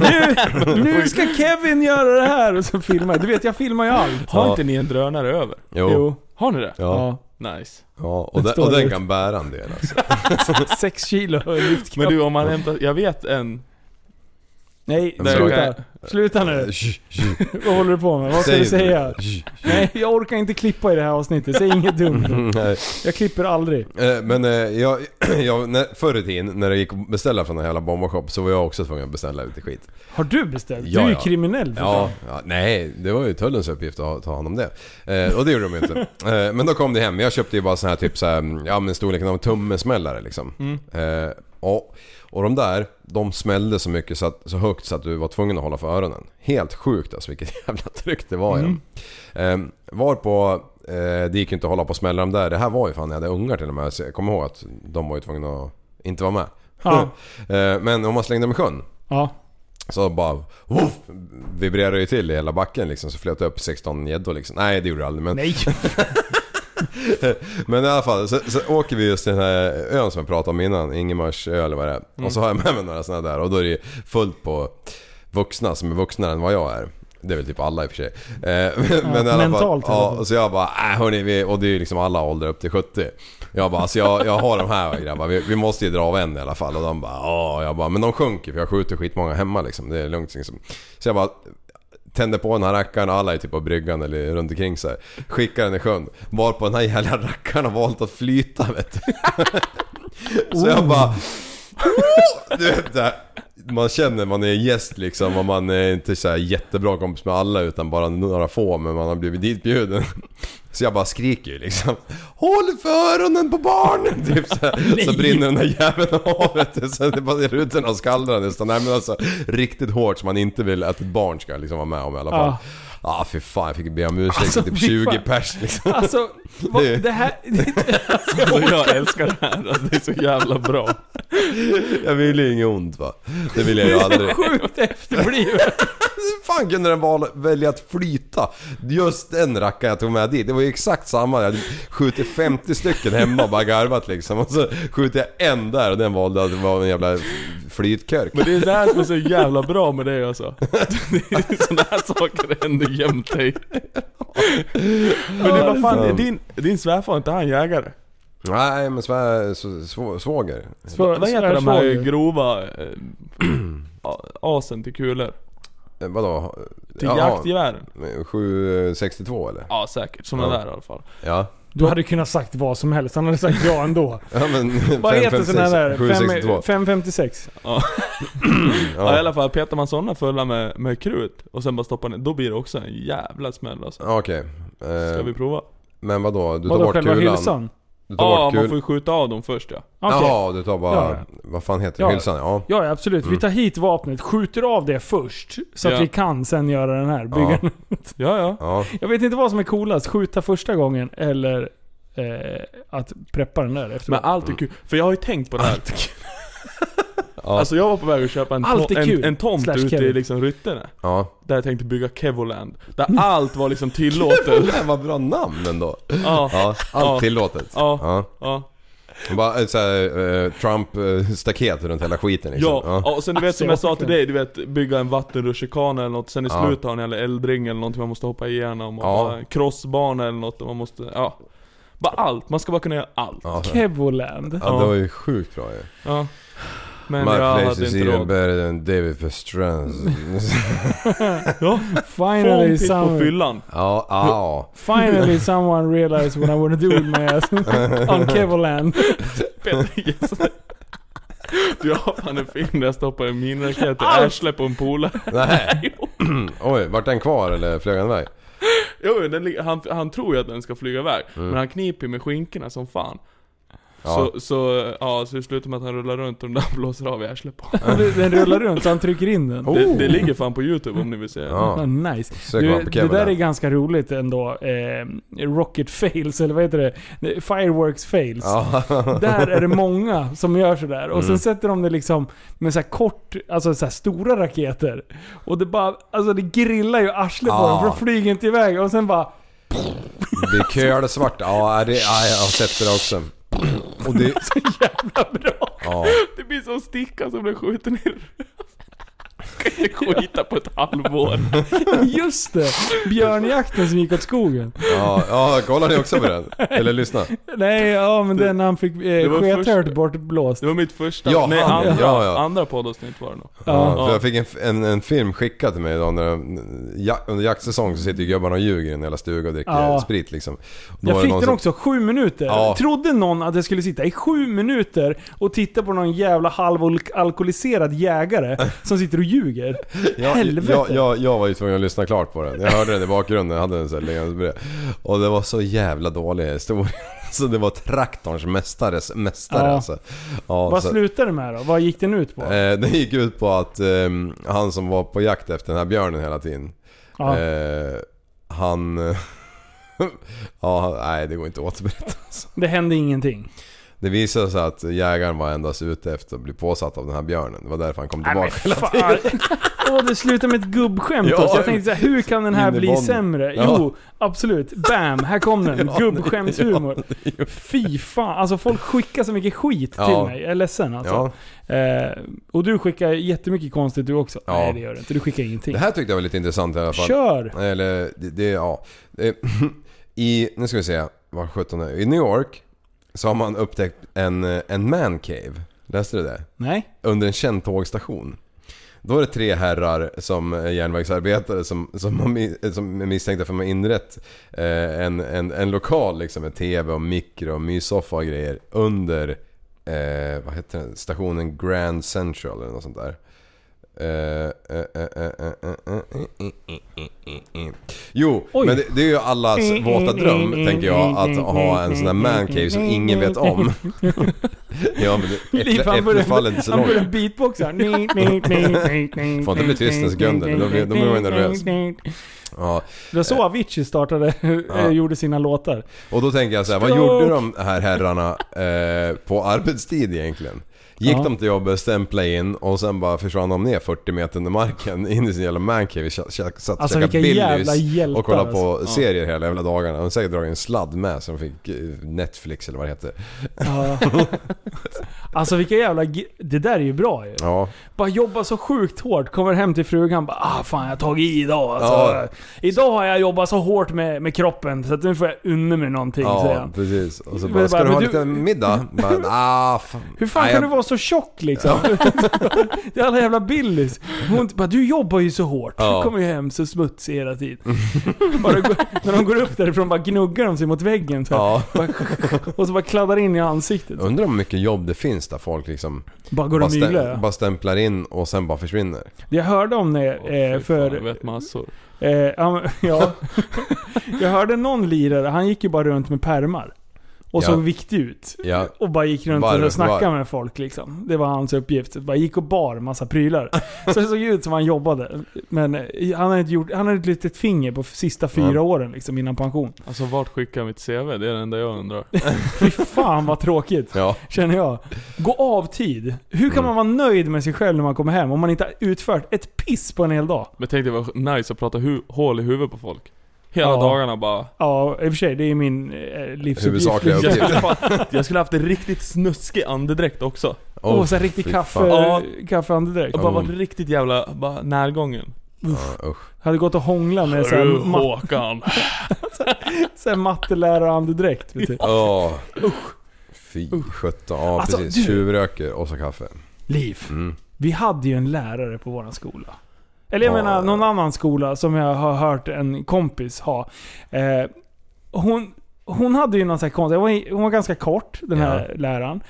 nu, nu ska Kevin göra det här och så filmar. Du vet, jag filmar ju allt. Har inte ni en drönare över? Jo. jo. Har ni det? Ja. Ja. Nice. Ja, och, den, och den kan bära en del alltså. Sex kilo lyftkraft. Men du, om man hämtar... Jag vet en... Nej, sluta. Sluta nu. Vad håller du på med? Vad ska Säg du säga? Nej, jag orkar inte klippa i det här avsnittet. Säg inget dumt. Jag klipper aldrig. Men jag, jag, när, förr i tiden, när jag gick att beställa från den här jävla bombershop, så var jag också tvungen att beställa ut i skit. Har du beställt? Ja, du är ju ja. kriminell för ja, ja, nej, det var ju tullens uppgift att ta hand om det. Och det gjorde de ju inte. Men då kom det hem. Jag köpte ju bara sån här typ så här, ja, men storleken av en tummesmällare liksom. Mm. Och Och de där, de smällde så mycket så, att, så högt så att du var tvungen att hålla för öronen. Helt sjukt alltså, vilket jävla tryck det var. Mm. Ehm, varpå, eh, det gick ju inte att hålla på och smälla dem där. Det här var ju fan, jag hade ungar till och med. Jag kommer ihåg att de var ju tvungna att inte vara med. Ja. ehm, men om man slängde dem i sjön, ja. så bara woof, vibrerade ju till i hela backen liksom, så flöt upp sexton gäddor liksom. Nej, det gjorde det aldrig. Men... Nej! Men i alla fall så, så åker vi just till den här ön som jag pratade om innan, Ingemars ö eller vad det är. Mm. Och så har jag med mig några sådana där, och då är det fullt på vuxna som är vuxnare än vad jag är. Det är väl typ alla i och för sig. Men, ja, men i alla fall, ja, så jag bara äh, hörni, vi, och det är ju liksom alla åldrar upp till sjuttio. Jag bara, alltså jag, jag har de här grabbar, vi, vi måste ju dra av en i alla fall. Och de bara, ja, jag bara, men de sjunker för jag skjuter skitmånga hemma liksom, det är lugnt liksom. Så jag bara tände på den här rackaren, alla är typ på bryggan eller runt omkring så här. Skickar den i sjön. Var på den här jävla rackaren har valt att flyta, vet du. Så jag bara... Du vet det här. Man känner man är gäst liksom, och man är inte så här jättebra kompis med alla utan bara några få, men man har blivit ditbjuden. Så jag bara skriker ju liksom, håll för öronen på barnen typ så, så brinner den där jäveln av, vet du, så det bara är rutan och skallran nästan. Nej, men alltså riktigt hårt som man inte vill att ett barn ska liksom vara med om i alla fall. Ah. Ja, ah, för fan, jag fick be om ursäkt, alltså, typ tjugo pers liksom. Alltså, vad, det här alltså, jag älskar det här alltså, det är så jävla bra. Jag vill ju inget ont, va. Det vill jag ju aldrig. Sjukt efterblivet. Fan, kunde den val- välja att flyta. Just den rackaren jag tog med dit, det var ju exakt samma. Jag skjuter femtio stycken hemma och bara garvat liksom. Och så skjuter jag en där, och den valde att det var en jävla flytkörk. Men det är det här som är så jävla bra med dig alltså. Det är sådana här saker det händer jämt dig. Men det var fan, är din, din svärfar inte han jägare? Nej, men svär, svå, svåger. Svå, vad heter de här grova äh, asen till kulor? Vadå? Till jaktgevären? sju sextiotvå eller? Ja, säkert. Sådana ja. där i alla fall. Ja. Du hade kunnat sagt vad som helst. Han hade sagt ja ändå. Ja, men vad heter sådana där? fem femtiosex Ja. Ja, i alla fall petar man sådana fulla med, med krut och sen bara stoppar ner. Då blir det också en jävla smäll alltså. Okej. Okay. Ska vi prova? Men vadå? Du tar vadå, bort kulan. Ja, man får ju skjuta av dem först, ja. Okay. Ja, du tar bara, ja, ja. vad fan heter det? Ja. Hylsan, ja. Ja, absolut. Mm. Vi tar hit vapnet, skjuter av det först så att ja. vi kan sen göra den här byggandet. Ja. Ja, ja, ja. Jag vet inte vad som är coolast, skjuta första gången eller eh, att preppa den där efteråt. Men allt är kul, för jag har ju tänkt på det här. Ja. Alltså jag var på väg att köpa en, to- en, en tomt ute i liksom Rytterna. Ja. Där jag tänkte bygga Kevoland. Där allt var liksom tillåtet. Det var bra namn ändå. Ja. Ja. Allt ja. tillåtet. Ja. Ja. Ja. Bara så här, uh, Trump-staket runt hela skiten liksom. Ja, ja. Ja, och sen du vet alltså, som jag sa till dig, du vet, bygga en vattenrutschkana eller något. Sen i ja. slutet har ni alla eldring eller något man måste hoppa igenom. Och ja. Crossbana eller något man måste... Ja. Bara allt, man ska bara kunna göra allt. Ja. Kevoland. Ja, det var ju sjukt bra ju. Ja. Men my place is even råd. Better than David Pastrans. Ja, finally someone. Ja, ja. Finally someone realized what I want to do with my ass on Kevoland. Du har fan en film där jag stoppar en minraket och arsle på en pool. Nej. Oj, vart den kvar eller flög den iväg? Jo, den, han, han tror ju att den ska flyga iväg. Mm. Men han kniper med skinkorna som fan. Ja. Så, så, ja, så det slutar med att han rullar runt och den där blåser av i ärslet på. Den rullar runt så han trycker in den. Oh. Det, det ligger fan på YouTube om ni vill se. Ja. Ja, nice. Du, det där är ganska roligt ändå. Eh, rocket fails, eller vad heter det? Fireworks fails. Ja. Där är det många som gör så där. Och mm. sen sätter de det liksom med så här kort, alltså så här stora raketer. Och det bara, alltså det grillar ju ärslet ja. på dem för de flyger inte iväg. Och sen bara... Det är köra svart. Ja, det, ja, jag har sett det också. Och det är så jävla bra. Ja. Det blir som stickan som blir skjuten ner. skita på ett halvår. Just det, björnjakten som gick åt skogen. Ja, ja, kolla det också på den. Eller lyssna. Nej, ja, men den han fick eh, skethört bort blåst. Det var mitt första. Ja, nej, han, andra, ja, ja. andra poddavsnitt var det nog. Ja, ja. För jag fick en, en, en film skickad till mig idag när jag, ja, under jaktsäsong så sitter ju gubbarna och ljuger i en hela stuga och dricker ja. sprit liksom. Då jag fick den som... också sju minuter. Ja. Trodde någon att jag skulle sitta i sju minuter och titta på någon jävla halvalkoholiserad jägare som sitter och ljuger. Ja, helvete. Jag, jag, jag var ju tvungen att lyssna klart på den. Jag hörde den i bakgrunden, hade den så här, och det var så jävla dålig historia. Så det var traktorns mästares mästare. Ja. Alltså. Ja, vad så... slutade det med då? Vad gick den ut på? Eh, den gick ut på att eh, han som var på jakt efter den här björnen hela tiden. Ja. Eh, han... ja, nej, det går inte åt berätta. Alltså. Det hände ingenting. Det visade sig att jägaren var endast ute efter att bli påsatt av den här björnen. Det var därför han kom tillbaka hela tiden. Åh, det slutade med ett gubbskämt. Ja, jag tänkte så här, hur kan den här bli bon. sämre? Ja. Jo, absolut. Bam, här kom den. Ja, gubbskämtshumor. Ja, fy fan. Alltså folk skickar så mycket skit ja. till mig. Jag är ledsen alltså. Ja. Eh, och du skickar jättemycket konstigt du också. Ja. Nej, det gör det inte. Du skickar ingenting. Det här tyckte jag var lite intressant i alla fall. Kör! Eller, det, det ja. I, nu ska vi se, var sjutton är. I New York så har man upptäckt en, en man cave. Läste du det? Nej. Under en känd tågstation. Då är det tre herrar som järnvägsarbetare som, som, som är misstänkta för att man inrett en, en, en lokal liksom, med tv och mikro och mysoffa och grejer under eh, vad heter den? Stationen Grand Central eller något sånt där. Jo, oj. Men det, det är ju allas våta dröm, tänker jag, att ha en sån där man cave som ingen vet om. Ja, men det är äppelfallet så långt. Han börjar beatboxa. Får inte bli tyst när sekunden, då blir man ju nervös. Ja. Det var så Avicii startade ja. gjorde sina låtar. Och då tänker jag så här, vad gjorde de här herrarna eh, på arbetstid egentligen? Gick ja. de till jobbet, stämplade in och sen bara försvann de ner fyrtio meter under marken in i sin jävla mancave, satt och käkade alltså, Billys och kollade på alltså. serier hela jävla dagarna. De säkert dragit en sladd med som fick Netflix eller vad det heter. Ja. Alltså vilka jävla... Ge- det där är ju bra ju. Ja. Bara jobba så sjukt hårt, kommer hem till frugan bara, ah fan jag har tagit i idag alltså. Ja. Idag har jag jobbat så hårt med, med kroppen så att nu får jag unna mig någonting. Ja, precis. Och så bara, men, ska men, du ha du... lite middag? Men, ah, fan. Hur fan Nej, kan jag... du vara så tjock liksom? Ja. Det är alla jävla Billys. Hon bara, du jobbar ju så hårt. Ja. Du kommer ju hem så smutsig hela tiden. Bara, när de går upp därifrån bara gnuggar de sig mot väggen. Så ja. bara, och så bara kladdar in i ansiktet. Undrar hur mycket jobb det finns där folk liksom bara, går bara, stäm- myglar, bara stämplar in och sen bara försvinner. Jag hörde om det oh, eh, för... Fan, jag vet massor. Eh, ja, ja. Jag hörde någon lirare, han gick ju bara runt med pärmar. Och så ja. viktig ut. Ja. Och bara gick runt var, och snackade var. med folk liksom. Det var hans uppgift. Bara gick och bar massa prylar. Så det såg ut som han jobbade. Men han hade gjort, han hade ett litet finger på sista fyra ja. åren liksom, innan pension. Alltså vart skickar mitt C V? Det är det enda jag undrar. Fy fan vad tråkigt. Ja. Känner jag. Gå av tid. Hur kan mm. man vara nöjd med sig själv när man kommer hem om man inte har utfört ett piss på en hel dag? Men tänk det var nice att prata hu- hål i huvudet på folk. Hela ja. dagarna bara... Ja, i och för sig, det är min eh, livsuppgift. Jag skulle, fan, jag skulle haft en riktigt snuskig andedräkt också. Oh, och så riktigt kaffe, ja. kaffeandedräkt. Och bara varit oh. riktigt jävla bara, närgången. Uff. Uh, uh. Hade gått och hångla med såhär... Uh, Håkan. Såhär mattelärarandedräkt. Ja. Fy sjutton. Ja, alltså, precis. Tjuvröker och så kaffe. Liv. Mm. Vi hade ju en lärare på våran skola. Eller jag menar någon annan skola som jag har hört en kompis ha. Eh, hon, hon hade ju någon sån här konstig... Hon, hon var ganska kort, den här ja. läraren.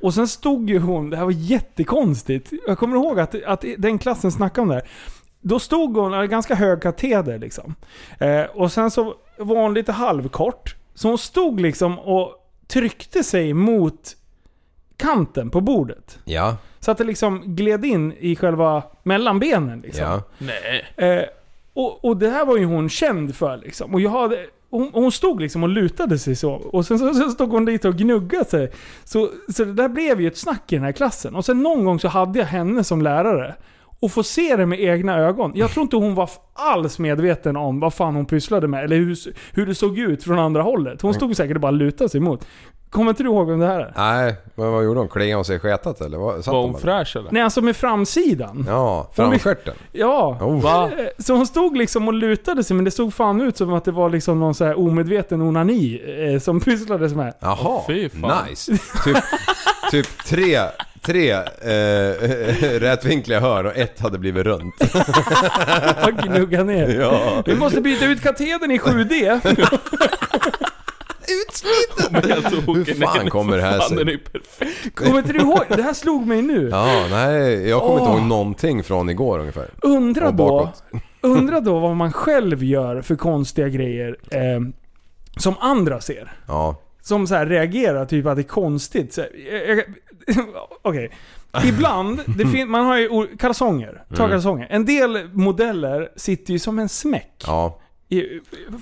Och sen stod ju hon... Det här var jättekonstigt. Jag kommer ihåg att, att den klassen snackade om det här. Då stod hon ganska hög kateder liksom. Eh, och sen så var hon lite halvkort. Så hon stod liksom och tryckte sig mot kanten på bordet. Ja. Så att det liksom gled in i själva mellanbenen liksom. Ja. Nej. Eh, och, och det här var ju hon känd för liksom. Och jag hade, hon, hon stod liksom och lutade sig så. Och sen så, så stod hon dit och gnuggade sig. Så, så det där blev ju ett snack i den här klassen. Och sen någon gång så hade jag henne som lärare. Och få se det med egna ögon. Jag tror inte hon var alls medveten om vad fan hon pysslade med. Eller hur, hur det såg ut från andra hållet. Hon stod säkert och bara lutade sig emot. Kommer inte du ihåg vem det här är? Nej, men vad gjorde de? Klingade och sig sketat eller? Var, var hon fräsch eller? Nej, alltså med framsidan. Ja, framskärten. Ja, oh. Va? Så hon stod liksom och lutade sig, men det såg fan ut som att det var liksom någon så här omedveten onani eh, som pysslades med. Jaha, oh, fy fan. Nice. Typ, typ tre... Tre eh, rättvinkliga hörn och ett hade blivit runt. Och gnugga ner. Ja. Vi måste byta ut katedern i sju D. Utsliten. Alltså, hur fan ner, kommer det här sig? Kommer inte du ihåg? Det här slog mig nu. Ja, nej, jag kommer oh. inte ihåg någonting från igår ungefär. Undra då, undra då vad man själv gör för konstiga grejer eh, som andra ser. Ja. Som så här reagerar typ att det är konstigt. Så här, jag, jag, okej. Okay. Ibland det fin- man har ju kalsonger, ta kalsonger. En del modeller sitter ju som en smäck. Ja. I,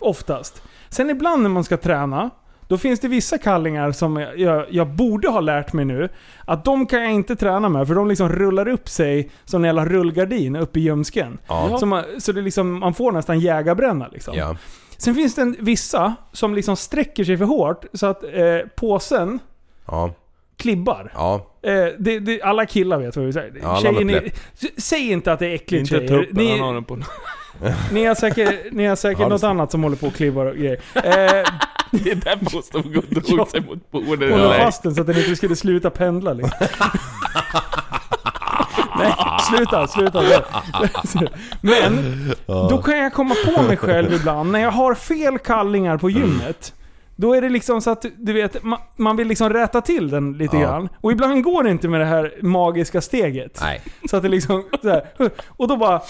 oftast. Sen ibland när man ska träna, då finns det vissa kallingar som jag, jag borde ha lärt mig nu att de kan jag inte träna med, för de liksom rullar upp sig som en jävla rullgardin upp i ljumsken. Ja. Så man, så det liksom, man får nästan jägarbränna liksom. Ja. Sen finns det en, vissa som liksom sträcker sig för hårt så att eh, påsen ja. klibbar. Ja. Eh, det, det, alla killar vet vad vi säger. Ja, ni, säg inte att det är äckligt. Inte tuppen, ni, har den på. ni har säkert, ni har säkert något annat som håller på att klibbar och grejer. Eh, det är där måste gå och drog sig mot bordet. Hålla fast den så att den inte skulle sluta pendla. Liksom. Nej, sluta, sluta. Men då kan jag komma på mig själv ibland när jag har fel kallingar på gymmet. Då är det liksom så att du vet, man, man vill liksom rätta till den lite ja. grann. Och ibland går det inte med det här magiska steget. Nej. Så att det liksom så här, och då bara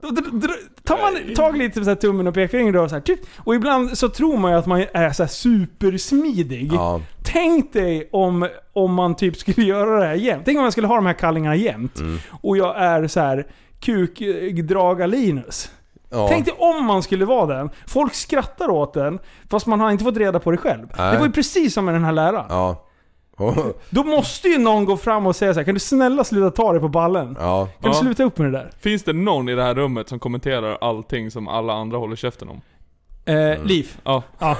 då, då, då, tar man tag lite så här, tummen och pekfingret och så här, typ. Och ibland så tror man ju att man är så här supersmidig. Ja. Tänk dig om om man typ skulle göra det här jämt. Tänk om man skulle ha de här kallingarna jämt. Mm. Och jag är så här kukdraga Linus. Ja. Tänk dig om man skulle vara den. Folk skrattar åt den fast man har inte fått reda på det själv. Nej. Det var ju precis som med den här läraren. Ja. Oh. Då måste ju någon gå fram och säga så här: kan du snälla sluta ta dig på ballen? Ja. Kan du ja. sluta upp med det där? Finns det någon i det här rummet som kommenterar allting som alla andra håller käften om? Eh, mm. Liv. Ja. Ja.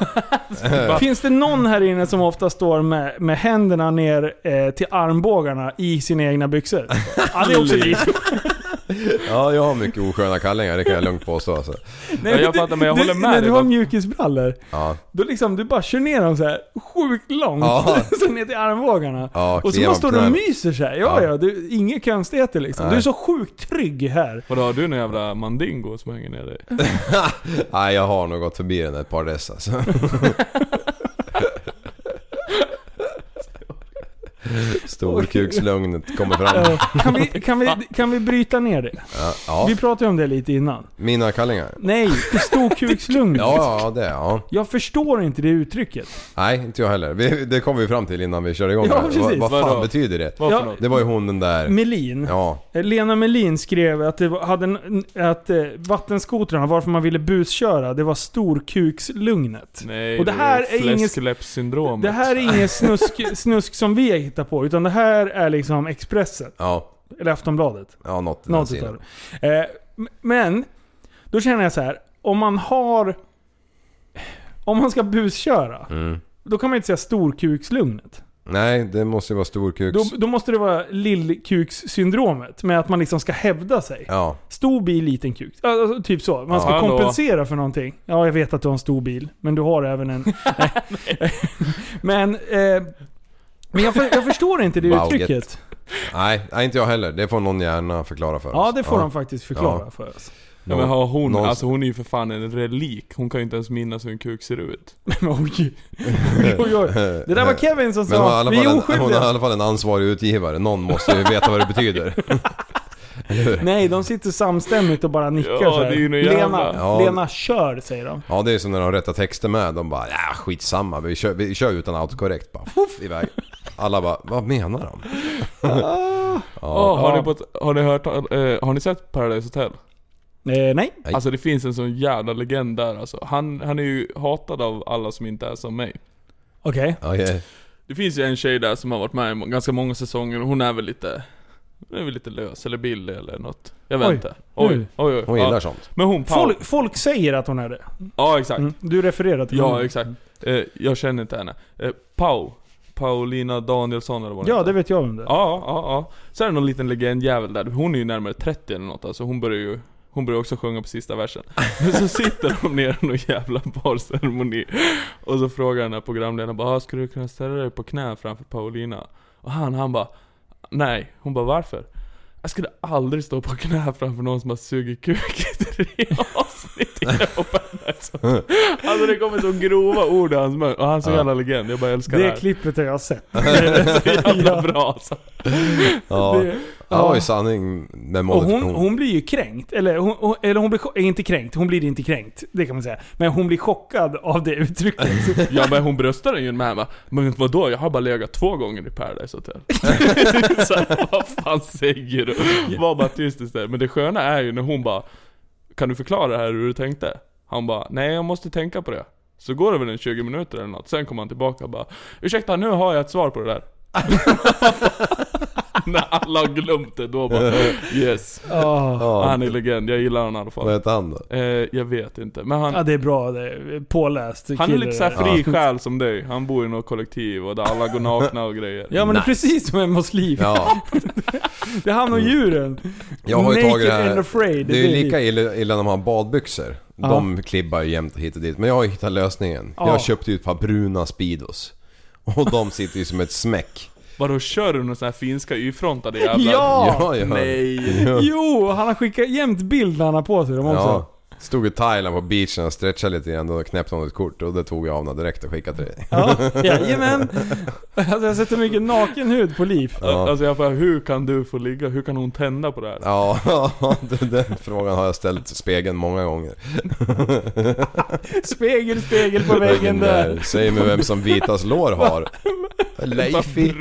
Finns det någon här inne som ofta står med, med händerna ner eh, till armbågarna i sina egna byxor? Ja, det är också Liv. Ja, jag har mycket osköna kallingar, det kan jag lugnt påstå alltså. Nej, jag fattar, men jag du, håller med. När du har mjukisbrallor ja. Då liksom du bara kör ner dem så här sjukt långt ja. Så ner till armbågarna ja, och så man står och myser så här. Ja, ja, ja du, inga konstigheter liksom. Nej. Du är så sjukt trygg här. Vad har du någon jävla mandingo som hänger ner dig? Nej, jag har nog gått förbi den ett par dessa alltså. Storkukslugnet kommer fram. Kan vi, kan vi, kan vi bryta ner det? Ja, ja. Vi pratade om det lite innan. Mina kallingar? Nej, storkukslugnet. Ja, ja, det, ja. Jag förstår inte det uttrycket. Nej, inte jag heller. Vi, det kommer vi fram till innan vi kör igång. Ja, vad, vad fan betyder det? Ja. Det var ju hon den där... Melin. Ja. Lena Melin skrev att, det hade en, att vattenskotrarna, varför man ville busköra, det var storkukslugnet. Nej, och det, det här är fläskläppssyndromet. Det här är ingen snusk, snusk som vi hittar på, utan det här är liksom Expressen ja. eller Aftonbladet ja, något, något av det. Eh, men då känner jag så här, om man har om man ska busköra mm. då kan man inte säga storkukslugnet. Nej, det måste ju vara storkuks. Då, då måste det vara lillkukssyndromet med att man liksom ska hävda sig. Ja. Stor bil, liten kuk. Alltså, typ så. Man ska ja, kompensera då. För någonting. Ja, jag vet att du har en stor bil, men du har även en men eh, Men jag, för, jag förstår inte det Bauget. Uttrycket. Nej, inte jag heller. Det får någon gärna förklara för oss. Ja, det får ja. de faktiskt förklara ja. för oss. Ja, men hon, någon... alltså, hon är ju för fan en relik. Hon kan ju inte ens minnas hur en kuk ser ut. Oj. Oj, oj. Det där var Kevin som sa. Vi är oskyldiga. Hon har i alla fall en ansvarig utgivare. Någon måste ju veta vad det betyder. Nej, de sitter samstämmigt och bara nickar ja, så här. Lena, ja. Lena kör, säger de. Ja, det är som när de rättar texter med. De bara, ja skitsamma, vi kör, vi kör utan autokorrekt. Bara, fuff, iväg. Alla bara, vad menar de? ja. oh, har, ni på, har, ni hört, eh, har ni sett Paradise Hotel? Eh, nej. Alltså det finns en sån jävla legend där alltså. han, han är ju hatad av alla som inte är som mig. Okej okay. okay. Det finns ju en tjej där som har varit med i ganska många säsonger. Hon är väl lite... Det är väl lite lös eller billig eller något. Jag vet inte. Oj, oj, oj, oj. Hon gillar ja. sånt. Men hon Paul... folk, folk säger att hon är det. Ja, exakt. Mm. Du refererar till henne. Ja, hon. Exakt. Eh, jag känner inte henne. Eh, Pau Paulina Danielsson eller vad det Ja, heter. Det vet jag om det. Ja, ja, ja. Så är det någon liten legendjävel där. Hon är ju närmare trettio eller något. Alltså hon börjar ju Hon börjar också sjunga på sista versen. Men så sitter de ner i någon jävla barceremoni. Och så frågar den här programledaren bara, skulle du kunna ställa dig på knä framför Paulina? Och han, han bara, nej. Hon bara, varför? Jag skulle aldrig stå på knä framför någon som har sugit kuk i tre avsnitt. Alltså det kommer så grova ord i hans mun. Och han är så jävla ja. legend, jag bara älskar det här. Det klippet har jag sett. Det är så jävla ja. bra alltså. Ja, det, ja. i sanning med målet. Och hon, hon blir ju kränkt. Eller hon, eller hon blir chock, inte kränkt, hon blir inte kränkt. Det kan man säga. Men hon blir chockad av det uttrycket. Ja, men hon bröstar ju med mig. Men vadå, jag har bara legat två gånger i Paradise Hotel. Så vad fan säger du? Var bara tyst istället. Men det sköna är ju när hon bara, kan du förklara det här hur du tänkte? Han bara, nej jag måste tänka på det. Så går det väl en tjugo minuter eller något. Sen kommer han tillbaka och bara, ursäkta nu har jag ett svar på det där. När alla har glömt det då bara, yes. Oh. Han är legend, jag gillar honom i alla fall. Vad heter han då? Eh, jag vet inte. Men han, ja det är bra, det är påläst. Han är lite så här fri själ som dig. Han bor i något kollektiv och där alla går nakna och grejer. Ja men nice. Det är precis som Emmas liv. Ja. Det handlar om djuren. Jag har ju tagit det här. Afraid, det, det är ju lika illa, illa när man har badbyxor. De ah. klibbar ju jämt hit och dit. Men jag har hittat lösningen. ah. Jag köpte ut ett par bruna Speedos. Och de sitter ju som ett smäck. Vadå, kör du någon sån här finska y-frontade jävlar? Ja! Ja, ja. Nej. Ja. Jo, han har skickat jämt bilderna på sig de också. Ja. Stod i Thailand på beachen och stretchade lite igen och knäppte honom ett kort och det tog jag av honom direkt och skickade till dig. Ja, jajamän. Alltså jag har sett mycket naken hud på liv. Ja. Alltså jag bara, hur kan du få ligga? Hur kan hon tända på det här? Ja, ja, den frågan har jag ställt till spegeln många gånger. Spegel, spegel på väggen där. Säg mig vem som vitas lår har. Leifi.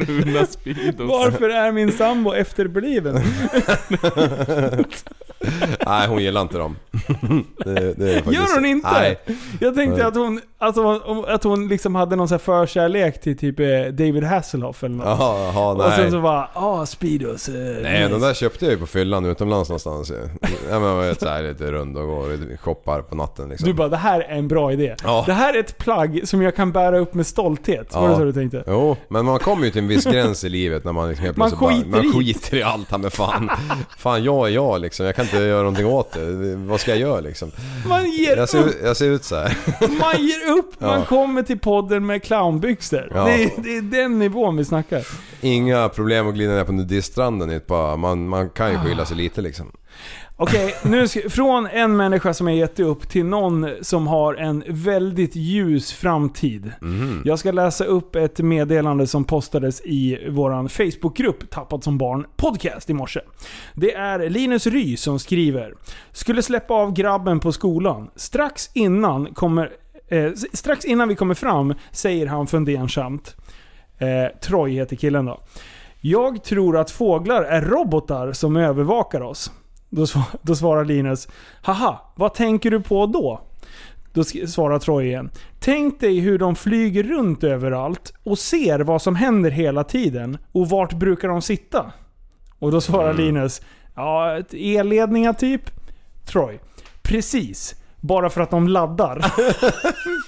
Varför är min sambo efterbliven? Nej, hon gillar inte dem. Det, det är faktiskt... Gör hon inte? Nej. Jag tänkte att hon, att hon, att hon liksom hade någon så här förkärlek till typ David Hasselhoff eller något. Aha, aha, nej. Och sen så bara, ah, Speedos. Nej, de där köpte jag ju på fyllan utomlands någonstans. Jag var så här lite rund och går och shoppar på natten liksom. Du bara, det här är en bra idé. Ja. Det här är ett plagg som jag kan bära upp med stolthet. Ja. Var det så du tänkte? Jo, men man kommer ju till en viss gräns i livet när man liksom helt man, skiter bara, man skiter i allt här med fan. Fan, jag är jag liksom. Jag kan inte göra någonting åt det. Vad ska jag göra liksom? Liksom. Man ger jag, ser, upp. jag ser ut så här. Man ger upp, man ja. kommer till podden med clownbyxor. Ja. Det, är, det är den nivån vi snackar. Inga problem att glida ner på nudiststranden. Man, man kan ju skylla sig lite liksom. Okej, nu ska, från en människa som är gett upp till någon som har en väldigt ljus framtid. Mm. Jag ska läsa upp ett meddelande som postades i vår Facebookgrupp Tappat som barn podcast i morse. Det är Linus Ry som skriver: skulle släppa av grabben på skolan. Strax innan, kommer, eh, strax innan vi kommer fram säger han fundersamt. Eh, Troy heter killen då. Jag tror att fåglar är robotar som övervakar oss. Då, svar, då svarar Linus: haha, vad tänker du på då? Då svarar Troy igen: tänk dig hur de flyger runt överallt och ser vad som händer hela tiden. Och vart brukar de sitta? Och då svarar mm. Linus: ja, elledningar typ. Troy: precis, bara för att de laddar.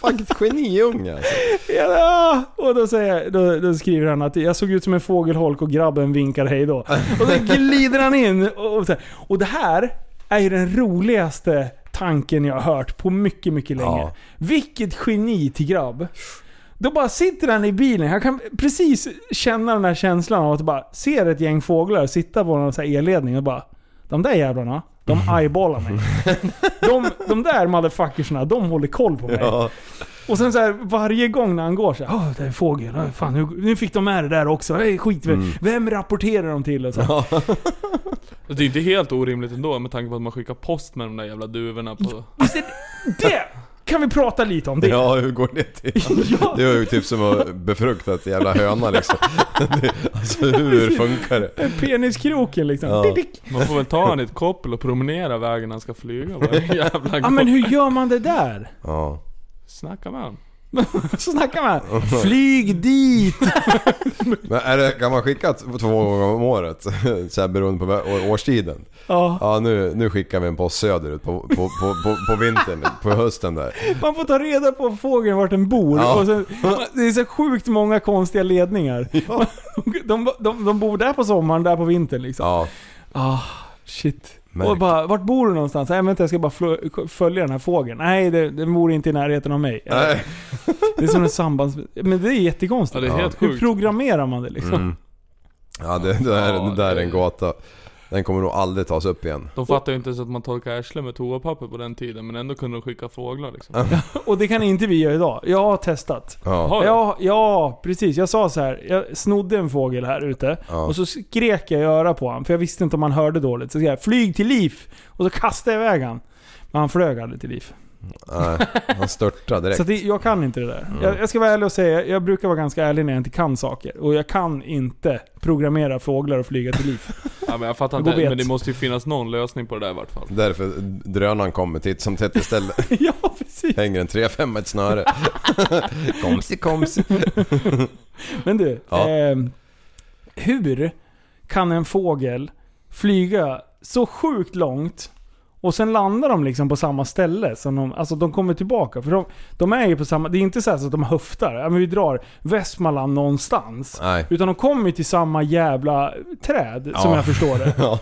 Fucking geniung alltså. Ja, och då, säger, då, då skriver han att jag såg ut som en fågelholk och grabben vinkar hej då. Och då glider han in. Och, och, och det här är ju den roligaste tanken jag har hört på mycket, mycket länge. Ja. Vilket geni till grabb. Då bara sitter han i bilen. Jag kan precis känna den här känslan av att bara ser ett gäng fåglar sitta på någon så här elledning och bara, de där jävlarna, de eyeballar mig. De, de där motherfuckersna, de håller koll på mig. Ja. Och sen så här, varje gång när han går så här, oh, det är en fågel, oh, fan, nu, nu fick de med det där också. Det är skit. Mm. Vem rapporterar de till? Och så ja. Det är inte helt orimligt ändå med tanke på att man skickar post med de där jävla duvorna på. Ja, det kan vi prata lite om det. Ja, hur går det till? Ja. Det är ju typ som att befruktat jävla höna liksom. Alltså hur funkar det? Peniskroken liksom. Ja. Man får väl ta en ett koppel och promenera vägen han ska flyga. Jävla ja, men hur gör man det där? Ja. Snacka med han. Så snackar man. Flyg dit. Men är det, kan man skicka två gånger om året så här beroende på årstiden? Ja, ja nu, nu skickar vi en post söderut på, på, på, på, på vintern, på hösten där. Man får ta reda på fågeln vart den bor, ja. Och sen, det är så sjukt många konstiga ledningar, ja. de, de, de bor där på sommaren, där på vintern liksom. Ja. Ah, shit. Märkt. Och bara, vart bor du någonstans? Nej, vänta, jag ska bara följa den här fågeln. Nej, det, den bor inte i närheten av mig. Nej. Det är som en sambands... Men det är jättekonstigt. Ja, det är helt sjukt. Hur programmerar man det liksom? Mm. Ja, det, det, här, ja, det där är en gata. Den kommer nog aldrig tas upp igen. De fattar ju inte så att man torkar ärsle med toapapper på den tiden. Men ändå kunde de skicka fåglar liksom. Och det kan inte vi göra idag. Jag har testat. Ja, ja, ja precis. Jag sa så här. Jag snodde en fågel här ute. Ja. Och så skrek jag i öra på han. För jag visste inte om han hörde dåligt. Så jag flyg till liv. Och så kastade jag iväg han. Men han flög aldrig till liv. Nej, han störtade direkt. Så det, jag kan inte det där. Mm. Jag, jag ska vara ärlig och säga, jag brukar vara ganska ärlig när jag inte kan saker. Och jag kan inte programmera fåglar och flyga till liv. Ja, men jag fattar inte, men det måste ju finnas någon lösning på det där i vart fall. Därför drönaren kommer till som tätt istället. Ja, precis. Hänger en tre fem med ett snöre. Komsi, komsi. Men du, ja. eh, hur kan en fågel flyga så sjukt långt och sen landar de liksom på samma ställe som de, alltså de kommer tillbaka för de, de är ju på samma, det är inte så här så att de höftar, ja, men vi drar Västmanland någonstans. Nej. Utan de kommer ju till samma jävla träd, ja, som jag förstår det. Ja.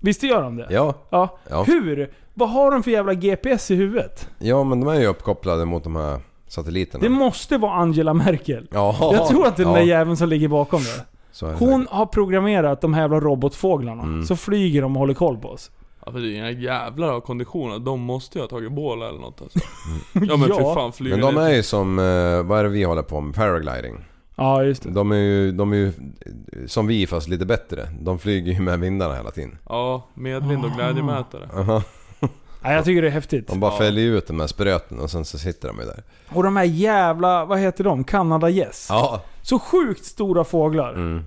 Visst gör de det? Ja. Ja. Ja. Hur? Vad har de för jävla G P S i huvudet? Ja, men de är ju uppkopplade mot de här satelliterna. Det måste vara Angela Merkel. Ja. Jag tror att det är den där, ja, jäveln som ligger bakom det. Så är det. Hon har programmerat de här jävla robotfåglarna, mm, så flyger de och håller koll på oss. Ja, för det är en jävlar av konditioner. De måste ju ha tagit båla eller något alltså. Ja, men för fan flyger. Men de är ju som, vad är det vi håller på med? Paragliding. Ja, just det. De är ju, de är ju som vi fast lite bättre. De flyger ju med vindarna hela tiden. Ja, medvind och glädjemätare. Uh-huh. Ja, jag tycker det är häftigt. De bara, ja, fäller ut de här spröten och sen så sitter de ju där. Och de här jävla, vad heter de? Kanadagäss. Ja. Så sjukt stora fåglar. Mm.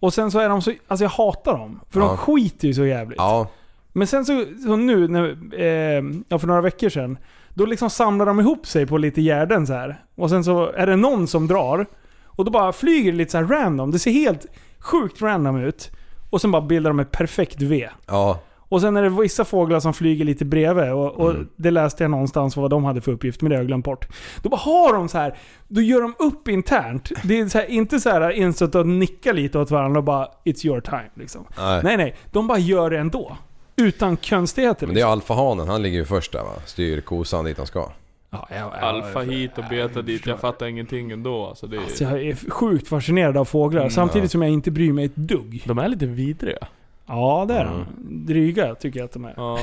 Och sen så är de så, alltså jag hatar dem. För, ja, de skiter ju så jävligt. Ja. Men sen så, så nu när, eh, ja, för några veckor sedan, då liksom samlar de ihop sig på lite gärden så här. Och sen så är det någon som drar. Och då bara flyger det lite så här random. Det ser helt sjukt random ut. Och sen bara bildar de ett perfekt V. Ja. Och sen är det vissa fåglar som flyger lite bredvid. Och, och mm, det läste jag någonstans vad de hade för uppgift. Men det har jag glömt bort. Då bara har de så här. Då gör de upp internt. Det är så här, inte så här insått att nicka lite åt varandra och bara it's your time liksom. Nej, nej, nej. De bara gör det ändå. Utan konstigheter. Men det är alfahanen, han ligger ju först där va? Styr kosan dit han ska. Ja, jag, jag, alfa hit och beta jag, dit, jag fattar ingenting ändå. Alltså, det är... Alltså, jag är sjukt fascinerad av fåglar, mm, samtidigt, ja, som jag inte bryr mig ett dugg. De är lite vidriga. Ja, det är de. Mm. Dryga tycker jag att de är. Ja,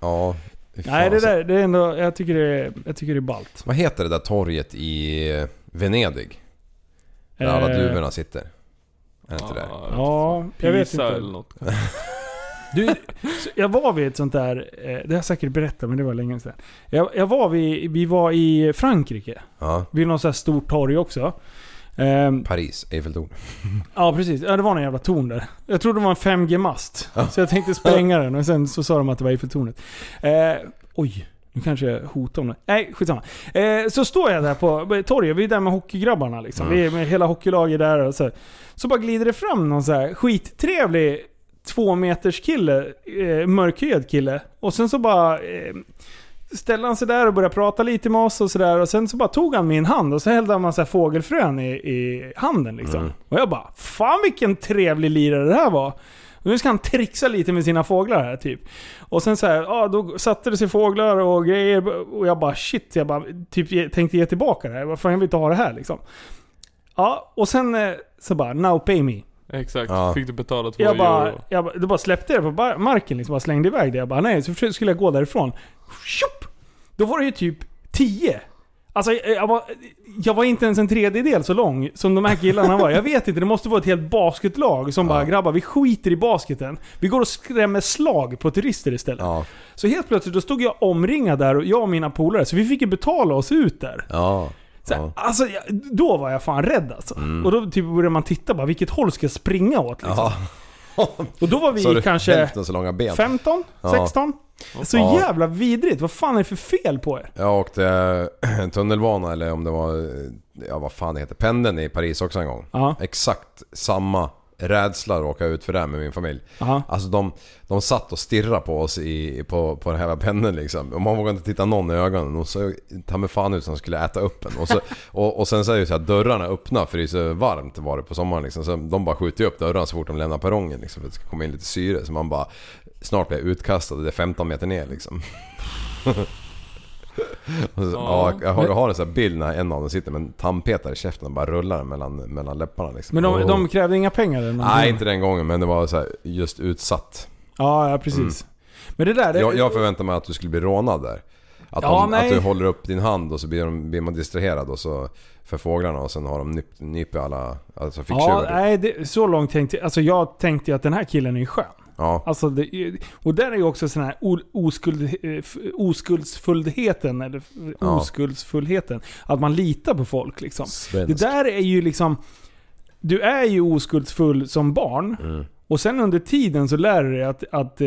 ja. Nej, det där, det är ändå, jag tycker det är, jag tycker det är ballt. Vad heter det där torget i Venedig? Där eh... alla duvorna sitter. Är det inte, ja, där? Ja, jag vet inte. Eller något. Du, jag var vid ett sånt där, det har jag säkert berättat men det var länge sedan. Jag, jag var vid, vi var i Frankrike. Ja. Vid någon sån här stort torg också. Um, Paris, Eiffeltorn. Ja, precis. Ja, det var en jävla torn där. Jag trodde det var en fem G-mast. Ja. Så jag tänkte spränga den och sen så sa de att det var Eiffeltornet. Eh, oj, nu kanske jag hotar om det. Nej, skitsamma. Eh, så står jag där på torget, vi är där med hockeygrabbarna liksom. Mm. Vi är med hela hockeylaget där och så. Så bara glider det fram någon så här skittrevlig två meters kille, eh, mörkhyad kille. Och sen så bara eh, ställde han sig där och började prata lite med oss och sådär. Och sen så bara tog han min hand och så hällde han massa fågelfrön i, i handen liksom. Mm. Och jag bara, fan vilken trevlig lirare det här var. Och nu ska han trixa lite med sina fåglar här typ. Och sen så här, ja, då satte det sig fåglar och grejer. Och jag bara, shit, jag bara typ tänkte ge tillbaka det här. Varför vill jag inte ha det här liksom? Ja, och sen eh, så bara, now pay me. Exakt, ja. Fick du betala två jag bara, euro. Jag bara, du bara släppte det på bar- marken liksom, bara slängde iväg det. Jag bara, nej, så skulle jag gå därifrån. Tjup! Då var det ju typ tio. Alltså, jag, jag, var, jag var inte ens en tredjedel så lång som de här killarna var. Jag vet inte, det måste vara ett helt basketlag som, ja, bara, grabbar, vi skiter i basketen. Vi går och skrämmer slag på turister istället. Ja. Så helt plötsligt, då stod jag omringad där och jag och mina polare. Så vi fick ju betala oss ut där. Ja. Så, ja. Alltså, då var jag fan rädd alltså. Mm. Och då typ började man titta bara, vilket håll ska jag springa åt liksom. Ja. Och då var vi kanske femton, sexton. Så ja. Jävla vidrigt. Vad fan är det för fel på er? Jag åkte en tunnelbana, eller om det var, ja, vad fan det heter, pendeln i Paris också en gång. Aha. Exakt samma rädsla att åka ut för det med min familj. Aha. Alltså de, de satt och stirrade på oss i, på, på den här pendeln liksom. Och man vågade inte titta någon i ögonen. Och så ta mig fan ut som skulle äta upp en. Och, så, och, och sen så är det så här, dörrarna öppna för det är så varmt var det på sommaren liksom. Så de bara skjuter upp dörrarna så fort de lämnar perrongen liksom, för att det ska komma in lite syre. Så man bara, snart blir jag utkastad och det är femton meter ner liksom. Så, ja. Ja, jag har, jag har en sån här bild när en av dem sitter med en tandpetare i käften och bara rullar mellan, mellan läpparna liksom. Men de, oh. de krävde inga pengar eller? Nej, inte den gången, men det var så här, just utsatt. Ja, ja precis. Mm. Men det där, det... Jag, jag förväntade mig att du skulle bli rånad där. Att, ja, de, att du håller upp din hand och så blir, de, blir man distraherad och så för fåglarna och sen har de nyp, nyp i alla, alltså fick ja, nej, det, så långt tänkte jag. Alltså jag tänkte ju att den här killen är skön. Ja. Alltså det, och där är ju också sån här oskuld, oskuldsfullheten eller ja. oskuldsfullheten att man litar på folk liksom. Svensk. Det där är ju liksom, du är ju oskuldsfull som barn mm. och sen under tiden så lär du dig att, att eh,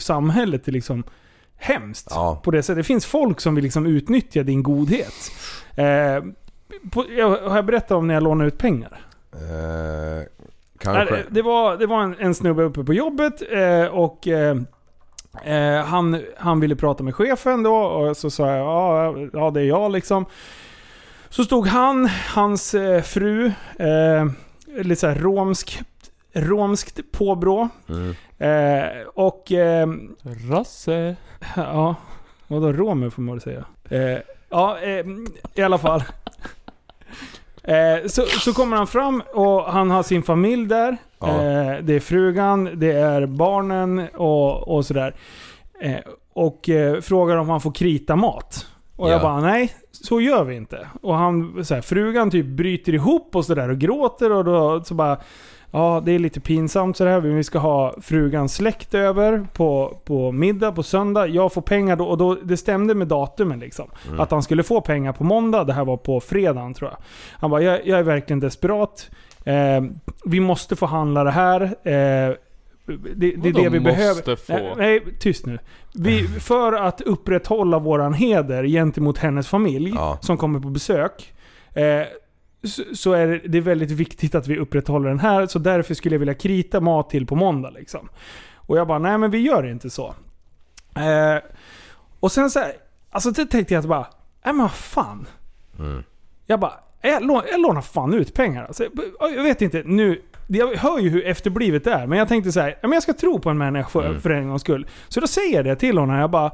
samhället är liksom hemskt ja. På det sättet. Det finns folk som vill liksom utnyttja din godhet. Eh, på, jag, har jag berättat om när jag lånar ut pengar? Eh... Nej, det var, det var en, en snubbe uppe på jobbet eh, och eh, han, han ville prata med chefen då och så sa jag, ja, ja det är jag liksom. Så stod han, hans eh, fru, eh, lite såhär romsk, romskt påbrå mm. eh, och eh, rasse. Ja, vadå romer får man säga. Eh, ja, eh, i alla fall. Eh, så, så kommer han fram och han har sin familj där ja. eh, Det är frugan, det är barnen och, och sådär eh, Och eh, frågar om han får krita mat. Och ja. jag bara, nej, så gör vi inte. Och han, så här, frugan typ bryter ihop och sådär och gråter. Och då så bara, ja det är lite pinsamt så här. Vi ska ha frugans släkt över på, på middag på söndag. Jag får pengar då. Och då, det stämde med datumen liksom mm. Att han skulle få pengar på måndag. Det här var på fredagen tror jag. Han bara, jag, jag är verkligen desperat eh, vi måste få handla det här eh, Det, det är det vi behöver. Få. Nej, tyst nu. Vi, för att upprätthålla våran heder gentemot hennes familj ja. Som kommer på besök eh, så, så är det, det är väldigt viktigt att vi upprätthåller den här. Så därför skulle jag vilja krita mat till på måndag liksom. Och jag bara, nej men vi gör inte så. Eh, och sen så här, alltså det tänkte jag att bara, nej men vad fan. Mm. Jag bara, jag, lån, jag lånar fan ut pengar. Alltså, jag, jag vet inte, nu... Jag hör ju hur efterblivet det är. Men jag tänkte så här, men jag ska tro på en människa mm. för en gångs skull. Så då säger jag det till honom. Jag bara,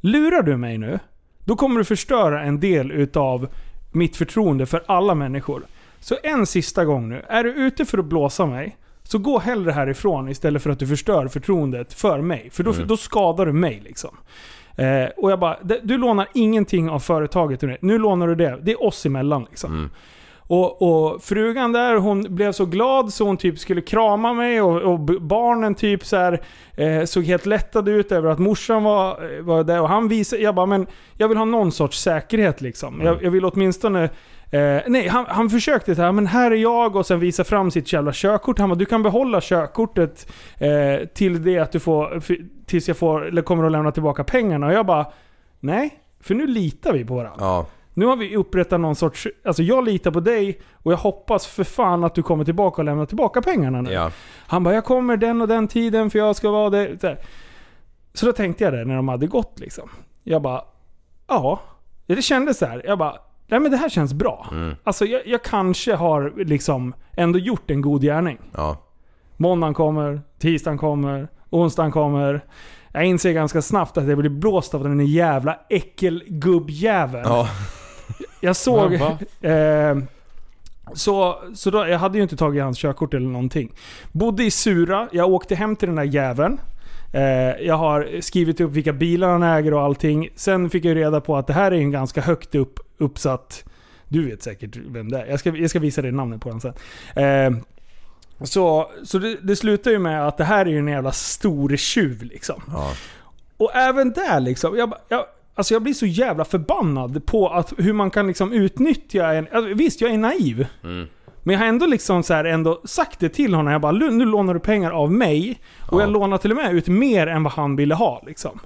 lurar du mig nu? Då kommer du förstöra en del utav mitt förtroende för alla människor. Så en sista gång nu. Är du ute för att blåsa mig? Så gå hellre härifrån istället för att du förstör förtroendet för mig. För då, mm. då skadar du mig liksom. Eh, och jag bara, du lånar ingenting av företaget. Nu, nu lånar du det. Det är oss emellan liksom. Mm. Och, och frugan där, hon blev så glad så hon typ skulle krama mig och, och barnen typ så här, eh, såg helt lättade ut över att morsan var, var där och han visade, jag bara, men jag vill ha någon sorts säkerhet liksom. Mm. Jag, jag vill åtminstone, eh, nej han, han försökte så här, men här är jag och sen visa fram sitt jävla körkort. Han bara, du kan behålla körkortet eh, till det att du får, tills jag får, eller kommer att lämna tillbaka pengarna. Och jag bara, nej, för nu litar vi på varandra. Ja. Nu har vi upprättat någon sorts... Alltså jag litar på dig och jag hoppas för fan att du kommer tillbaka och lämnar tillbaka pengarna nu. Ja. Han bara, jag kommer den och den tiden för jag ska vara där. Så, så då tänkte jag det när de hade gått liksom. Jag bara, ja. Det kändes så här. Jag bara, nej men det här känns bra. Mm. Alltså jag, jag kanske har liksom ändå gjort en god gärning. Ja. Måndagen kommer, tisdagen kommer, onsdagen kommer... Jag inser ganska snabbt att jag blir blåst av den där jävla äckelgubbjäveln. Ja. Jag såg... eh, så så då, jag hade ju inte tagit hans körkort eller någonting. Bodde i Sura. Jag åkte hem till den där jäveln. Eh, jag har skrivit upp vilka bilar han äger och allting. Sen fick jag reda på att det här är en ganska högt upp, uppsatt... Du vet säkert vem det är. Jag ska, jag ska visa dig namnet på den sen. Eh, Så, så det, det slutar ju med att det här är ju en jävla stor tjuv liksom. Ja. Och även där liksom jag, jag, alltså jag blir så jävla förbannad på att hur man kan liksom utnyttja en, alltså visst jag är naiv mm. men jag har ändå liksom så här ändå sagt det till honom. Jag bara, nu lånar du pengar av mig och ja. Jag lånar till och med ut mer än vad han ville ha liksom.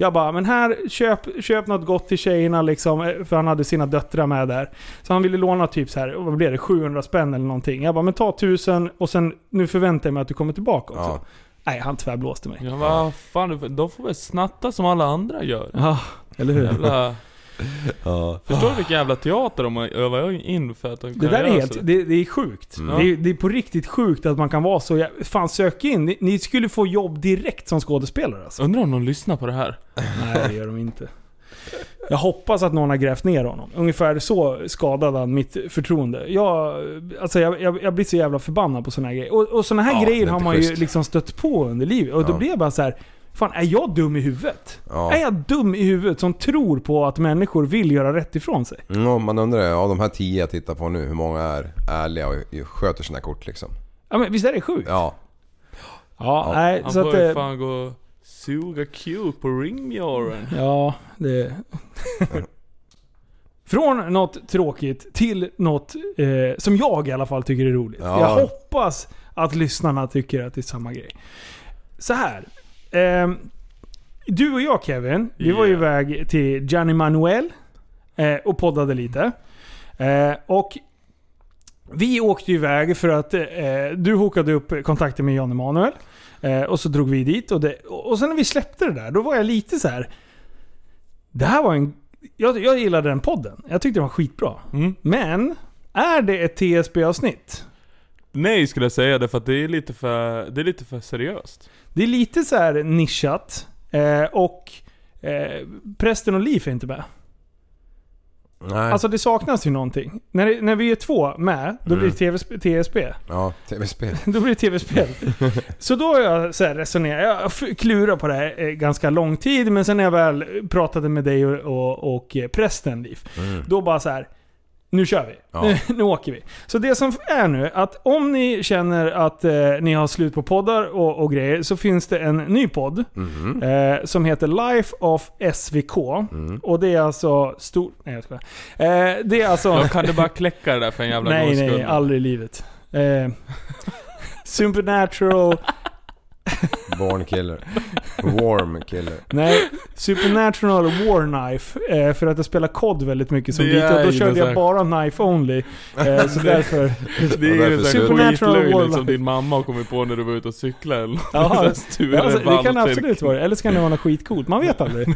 Jag bara, men här, köp, köp något gott till tjejerna liksom, för han hade sina döttrar med där. Så han ville låna typ så här, vad blev det, sjuhundra spänn eller någonting. Jag bara, men ta tusen och sen, nu förväntar jag mig att du kommer tillbaka också. Ja. Nej, han tvärblåste mig. Ja, vad fan, de får väl snatta som alla andra gör. Ja, eller hur? Jävla... Ja. Förstår du vilken jävla teater de övar in för att de kan. Det där är helt, det, det är sjukt. Mm. Det, är, det är på riktigt sjukt att man kan vara så jävla, fan, sök in. Ni, ni skulle få jobb direkt som skådespelare alltså. Undrar om de lyssnar på det här. Nej, det gör de inte. Jag hoppas att någon har grävt ner honom. Ungefär så skadade han mitt förtroende. Jag, alltså jag, jag, jag blir så jävla förbannad på såna här grejer. Och, och såna här ja, grejer har man just. ju liksom stött på under livet. Och ja. Då blir jag bara så här, fan, är jag dum i huvudet? Ja. Är jag dum i huvudet som tror på att människor vill göra rätt ifrån sig? Mm, man undrar, av de här tio jag tittar på nu, hur många är ärliga och sköter sina kort liksom? Ja, men visst är det sjukt? Ja. Ja, ja. Nej, så att... Äh, fan gå... Suga Q på ringjaren. Ja, det från något tråkigt till något eh, som jag i alla fall tycker är roligt. Ja. Jag hoppas att lyssnarna tycker att det är samma grej. Så här. Eh, du och jag, Kevin, vi yeah. var ju iväg till Gianni Manuel eh, och poddade lite. Eh, och vi åkte iväg för att eh, du hookade upp kontakten med Gianni Manuel. Eh, och så drog vi dit och, det, och sen när vi släppte det där, då var jag lite så här. Det här var en jag, jag gillade den podden, jag tyckte den var skitbra. Mm. Men är det ett T S B-avsnitt? Nej, skulle jag säga det, för att det är lite för, det är lite för seriöst. Det är lite så här nischat eh, och eh, prästen och Liv är inte med. Nej. Alltså det saknas ju någonting. När, när vi är två med, då mm. blir det T V, T S B. Ja, T V S B. Då blir det T V S B. Så då har jag så här resonerat. Jag klurar på det här ganska lång tid. Men sen när jag väl pratade med dig och, och, och prästen Liv, mm. då bara så här, nu kör vi. Ja. Nu, nu åker vi. Så det som är nu, att om ni känner att eh, ni har slut på poddar och, och grejer, så finns det en ny podd mm. eh, som heter Life of S W K. Mm. Och det är alltså stor... Nej, jag ska... eh, det är alltså... Jag kan du bara kläcka det där för en jävla nej, nej, nej, aldrig i livet. Eh, supernatural... Born killer. Warm killer. Nej, Supernatural War Knife eh, för att jag spelar C O D väldigt mycket som dit, och då körde jag bara Knife Only eh, så därför det är ju Supernatural War som din mamma har kommit på när du var ute och cyklade eller ja, sturen, alltså, det kan absolut vara, eller så kan det vara något skitcoolt, man vet aldrig.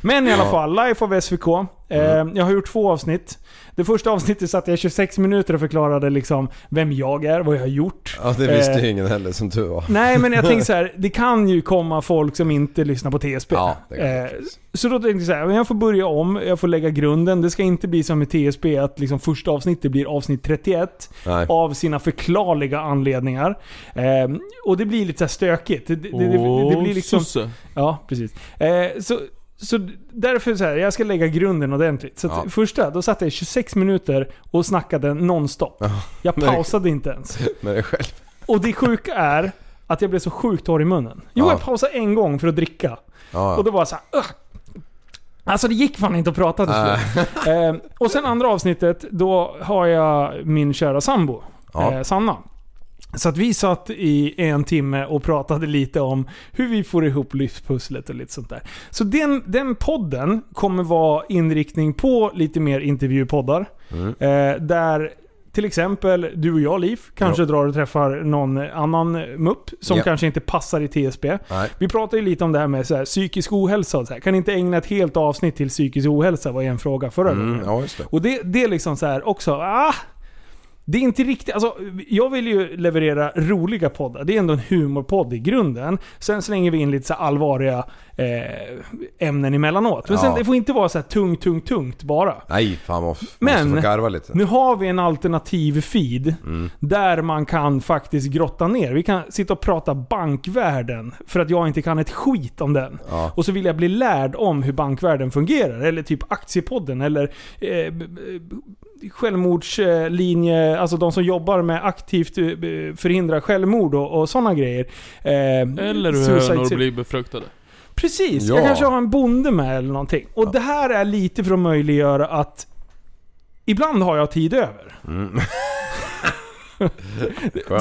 Men i alla fall, Life of S V K. eh, Jag har gjort två avsnitt. Det första avsnittet satt jag tjugosex minuter och förklarade liksom vem jag är, vad jag har gjort. Ja, det visste eh, ju ingen heller, som tur var. Nej, men jag tänkte så här, det kan ju komma folk som inte lyssnar på T S B. Ja, eh, så då tänkte jag så här, jag får börja om, jag får lägga grunden. Det ska inte bli som med T S B att liksom första avsnittet blir avsnitt trettioett. Nej. Av sina förklarliga anledningar. Eh, och det blir lite så här stökigt. Det, det, oh, det, det, det blir liksom susse. Ja, precis. Eh, så Så därför så här, jag ska lägga grunden ordentligt. Så ja. Första, då satt jag i tjugosex minuter och snackade nonstop. Ja, jag pausade det, inte ens. Men det själv. Och det sjuka är att jag blev så sjukt torr i munnen. Jo, ja. Jag pausade en gång för att dricka. Ja. Och då var jag så här... Ugh. Alltså det gick fan inte att prata till slut. Äh. Eh, och sen andra avsnittet, då har jag min kära sambo, ja. eh, Sanna. Så att vi satt i en timme och pratade lite om hur vi får ihop livspusslet och lite sånt där. Så den, den podden kommer vara inriktning på lite mer intervjupoddar. Mm. Eh, där till exempel du och jag, Liv, kanske jo. drar och träffar någon annan mupp som yeah. kanske inte passar i T S B. Nej. Vi pratar ju lite om det här med så här, psykisk ohälsa. Och så här. Kan inte ägna ett helt avsnitt till psykisk ohälsa, var en fråga förra gången. Mm, ja, just det. Och det, det är liksom så här också... Ah! Det är inte riktigt, alltså, jag vill ju leverera roliga poddar. Det är ändå en humorpodd i grunden. Sen slänger vi in lite så allvarliga eh, ämnen emellanåt. Men ja. Sen, det får inte vara så här tungt, tungt, tungt bara. Nej, fan, måste, men måste få garva lite. Nu har vi en alternativ feed mm. där man kan faktiskt grotta ner. Vi kan sitta och prata bankvärlden för att jag inte kan ett skit om den. Ja. Och så vill jag bli lärd om hur bankvärlden fungerar. Eller typ aktiepodden eller... Eh, självmordslinje, alltså de som jobbar med aktivt förhindra självmord och, och sådana greger. Eh, eller hur hönor blir befruktade. Precis, ja. Jag kanske har en bonde med eller någonting. Och ja. Det här är lite för att möjliggöra att ibland har jag tid över. Mm.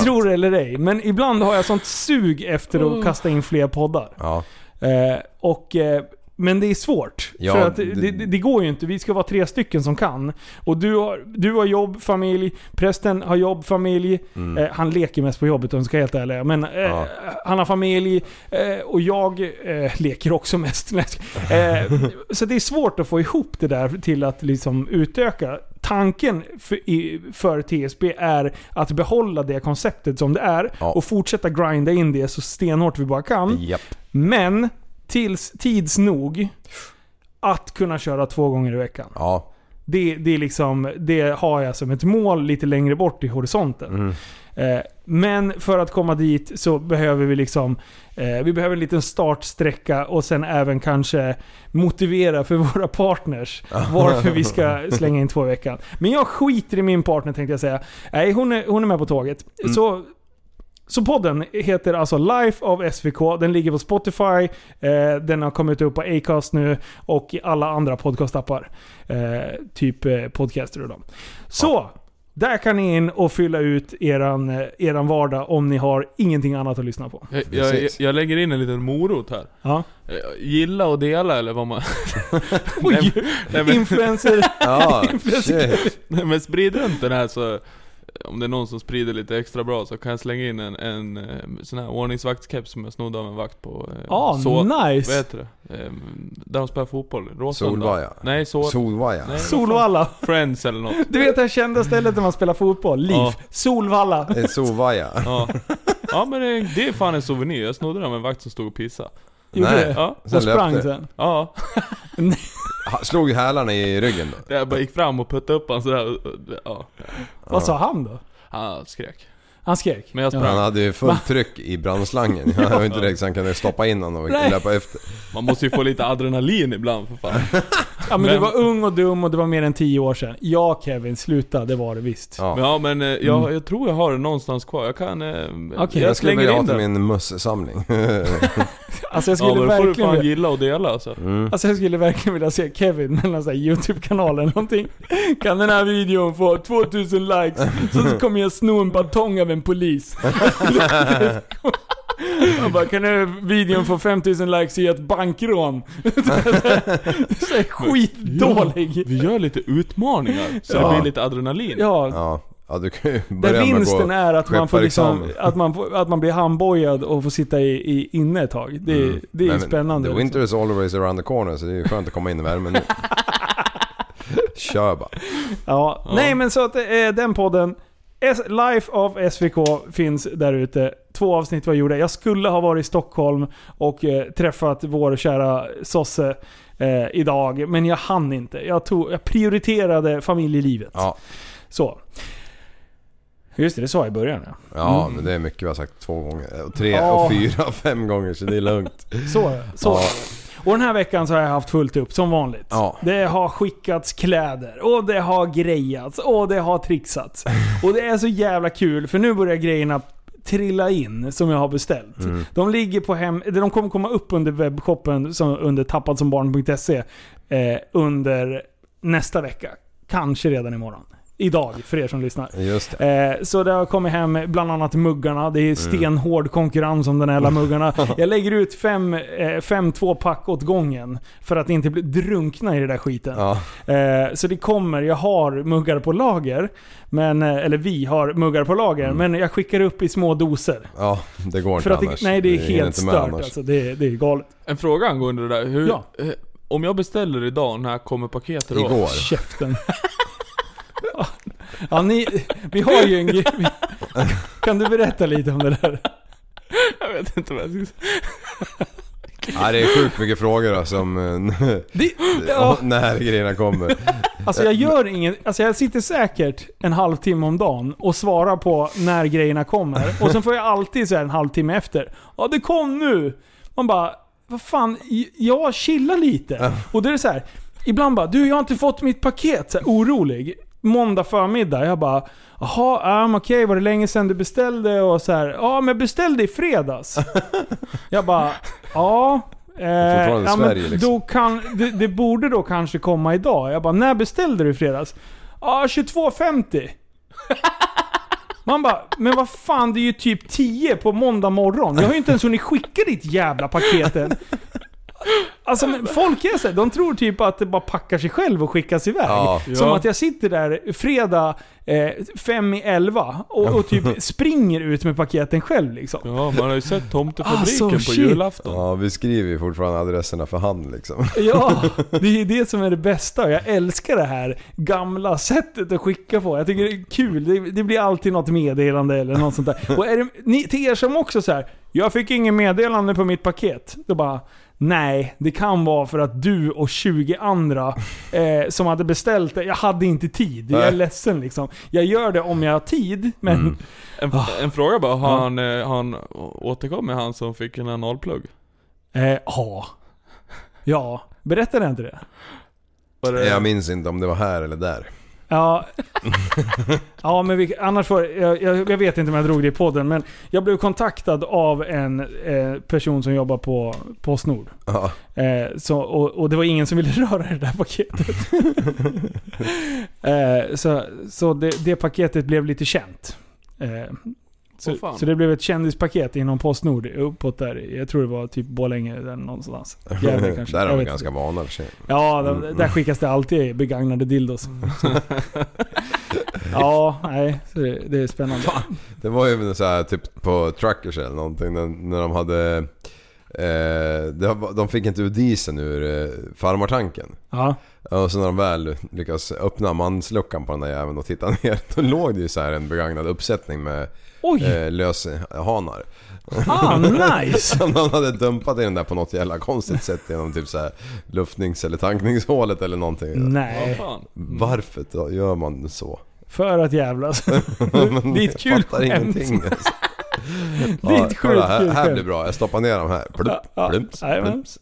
Tror eller ej, men ibland har jag sånt sug efter att oh. kasta in fler poddar. Ja. Eh, och... Eh, Men det är svårt, ja, för att det, det, det går ju inte. Vi ska vara tre stycken som kan. Och du har, du har jobb, familj. Prästen har jobb, familj. Mm. eh, Han leker mest på jobbet, om jag ska helt ärlig. Men eh, ja. han har familj. eh, Och jag eh, leker också mest. eh, Så det är svårt att få ihop det där till att liksom utöka. Tanken för, i, för T S B är att behålla det konceptet som det är, ja. Och fortsätta grinda in det så stenhårt vi bara kan. Japp. Men tills tids nog att kunna köra två gånger i veckan. Ja. Det, det är liksom, det har jag som ett mål lite längre bort i horisonten. Mm. Eh, men för att komma dit så behöver vi liksom eh, vi behöver en liten startsträcka och sen även kanske motivera för våra partners varför vi ska slänga in två i veckan. Men jag skiter i min partner, tänkte jag säga. Nej, hon är, hon är med på tåget. Mm. Så Så podden heter alltså Life of S W K. Den ligger på Spotify. Eh, den har kommit upp på Acast nu och i alla andra podcastappar. Eh, typ eh, podcaster och dem. Så, ja. Där kan ni in och fylla ut eran, eran vardag om ni har ingenting annat att lyssna på. Jag, jag, jag lägger in en liten morot här. Ja. Gilla och dela, eller vad man... Oj, nej, men... influencer. Ja, nej, men sprid runt den här så... Om det är någon som sprider lite extra bra så kan jag slänga in en, en, en sån här ordningsvaktskeps som jag snodde av en vakt på. Ja, oh, så, nice! Vad heter det? Där de spelar fotboll. Råsunda. Solvaja. Nej, så, Solvaja. Nej, Solvalla. Friends eller något. Du vet det här kända stället där man spelar fotboll. Liv. Ja. Solvalla. En Solvaja. Ja. Ja, men det, det är fan en souvenir. Jag snodde den av en vakt som stod och pissade. Nej. Ja. Sen och sprang löpte. Sen. Ja. Slog hälarna i ryggen då? Jag bara gick fram och puttade upp han sådär. Ja. Vad sa han då? Han skrek. Han skrek? Men jag sprang. Han hade ju fullt tryck i brandslangen. Jag har inte direkt så han kunde stoppa in honom och löpa efter. Man måste ju få lite adrenalin ibland för fan. Ja, men, men du var ung och dum och det var mer än tio år sedan. Ja, Kevin, sluta, det var det visst. Ja, ja, men jag, mm. jag tror jag har det någonstans kvar. Jag kan... Okay. Jag, jag skulle vilja ha till min mössesamling. Alltså jag skulle ja, verkligen får du fan gilla och dela alltså. Mm. Alltså jag skulle verkligen vilja se Kevin med en sån här YouTube-kanal eller någonting. Kan den här videon få tvåtusen likes så kommer jag sno en batong av en polis. Man bara, kan nu videon få femtusen likes i ett bankrån? Så är skitdålig. Ja, vi gör lite utmaningar så ja. Det blir lite adrenalin. Ja, ja. Ja, du kan ju börja med vinsten gå är att man, får liksom, att, man, att man blir handbojad och får sitta i, i, inne ett tag. Det, mm. det är men, spännande. The winter is always around the corner, så det är ju skönt att komma in i värmen nu. Kör bara. Ja. Ja. Nej, men så att eh, den podden Life of S W K finns där ute. Två avsnitt var gjorda. Jag skulle ha varit i Stockholm och eh, träffat vår kära sosse eh, idag, men jag hann inte. Jag, tog, jag prioriterade familjelivet. Ja. Så. Just det, det sa jag i början. Ja, ja mm. men det är mycket vi har sagt två gånger. Tre ja. och fyra, fem gånger, så det är lugnt. Så, så. Ja. Och den här veckan så har jag haft fullt upp, som vanligt. Ja. Det har skickats kläder, och det har grejats, och det har trixats. Och det är så jävla kul, för nu börjar grejerna trilla in som jag har beställt. Mm. De ligger på hem... De kommer komma upp under webbshoppen som, under tappad som barn punkt se eh, under nästa vecka. Kanske redan imorgon. Idag, för er som lyssnar. Just det. Eh, så det har kommit hem bland annat muggarna. Det är stenhård konkurrens om den här muggarna. Jag lägger ut fem, eh, fem två pack åt gången för att inte bli drunkna i den där skiten. Ja. Eh, så det kommer, jag har muggar på lager. Men, eh, eller vi har muggar på lager. Mm. Men jag skickar upp i små doser. Ja, det går inte för att annars. Det, nej, det är det helt stört. Alltså, det, det är galet. En fråga angående det där. Hur, ja. eh, om jag beställer idag, när kommer paketet då? Igår. Käften. Ja, ni, vi har ju en grej. Kan du berätta lite om det där? Jag vet inte vad jag ska säga. Ja, det är sjukt mycket frågor då, som det, ja. När grejerna kommer. Alltså jag gör ingen, alltså jag sitter säkert en halvtimme om dagen och svarar på när grejerna kommer. Och sen får jag alltid så här en halvtimme efter. Ja, det kom nu. Man bara, vad fan, jag chillar lite. Och då är det så här, ibland bara, du jag har inte fått mitt paket, så här, orolig. Måndag förmiddag, jag bara jaha, um, okej, okay, var det länge sedan du beställde? Och så här, ja, men jag beställde i fredags. Jag bara, ja, eh, ja men Sverige, liksom. Då kan, det, det borde då kanske komma idag. Jag bara, när beställde du i fredags? Ja, tjugotvå femtio. Man bara, men vad fan, det är ju typ tio på måndag morgon. Jag har ju inte ens hunnit skicka ditt jävla paket än. Alltså folk är så, de tror typ att det bara packar sig själv och skickas iväg. Ja. Som ja. Att jag sitter där fredag eh, fem i elva och, och typ springer ut med paketen själv liksom. Ja, man har ju sett tomtefabriken alltså, på shit. julafton. Ja, vi skriver ju fortfarande adresserna för hand liksom. Ja, det är det som är det bästa. Jag älskar det här gamla sättet att skicka på. Jag tycker det är kul. Det, det blir alltid något meddelande eller något sånt där. Och är det, ni, till er som också så här, jag fick ingen meddelande på mitt paket. Då bara, nej, det kan vara för att du och tjugo andra eh, som hade beställt det, jag hade inte tid, jag är ledsen liksom. Jag gör det om jag har tid, men... Mm. En, en fråga bara, har han, mm. han återkommer han som fick en analplugg? Eh, ja. Ja, berättade jag inte det? Var det? Jag minns inte om det var här eller där. Ja, ja men vi, annars får, jag, jag vet inte om jag drog det i podden, men jag blev kontaktad av en eh, person som jobbar på Postnord. Ja. Eh, så, och, och det var ingen som ville röra det där paketet. eh, så så det, det paketet blev lite känt. Eh, så, oh, så det blev ett kändispaket inom Postnord uppåt där. Jag tror det var typ Borlänge eller någonstans. Jävligt, kanske. Där är de ganska vana. Ja, mm. där, där skickas det alltid begagnade dildos. Ja, nej, så det, det är spännande. Fan. Det var ju så här, typ på Truckers eller någonting när, när de hade eh, de fick inte ut diesel ur eh, farmartanken. Ja. Och så när de väl lyckas öppna mansluckan på den där jäveln och titta ner, då låg det ju så här en begagnad uppsättning med eh, lös hanar. Ah, nice! Som de hade dumpat i den där på något jävla konstigt sätt genom typ så här luftnings- eller tankningshålet eller någonting. Nej. Varför då gör man så? För att jävlas. Det är ett kul skämt. Det är ett sjukt här, här blir bra. Jag stoppar ner dem här. Plump, ja, plumps, ja, plumps.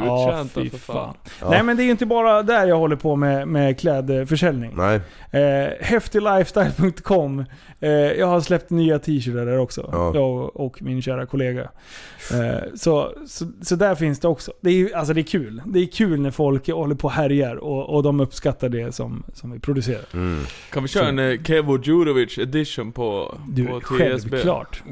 Ja, fy fan. Ja. Nej, men det är ju inte bara där jag håller på med, med klädförsäljning. Nej. Eh, Häftylifestyle punkt com. Eh, jag har släppt nya t-shirtar där också. Ja. Jag och min kära kollega. Eh, så, så, så där finns det också. Det är, alltså, det är kul. Det är kul när folk håller på och härjar och, och de uppskattar det som, som vi producerar. Mm. Kan vi köra så. En Kevo Djurovic edition på, du, på T S B? Klart.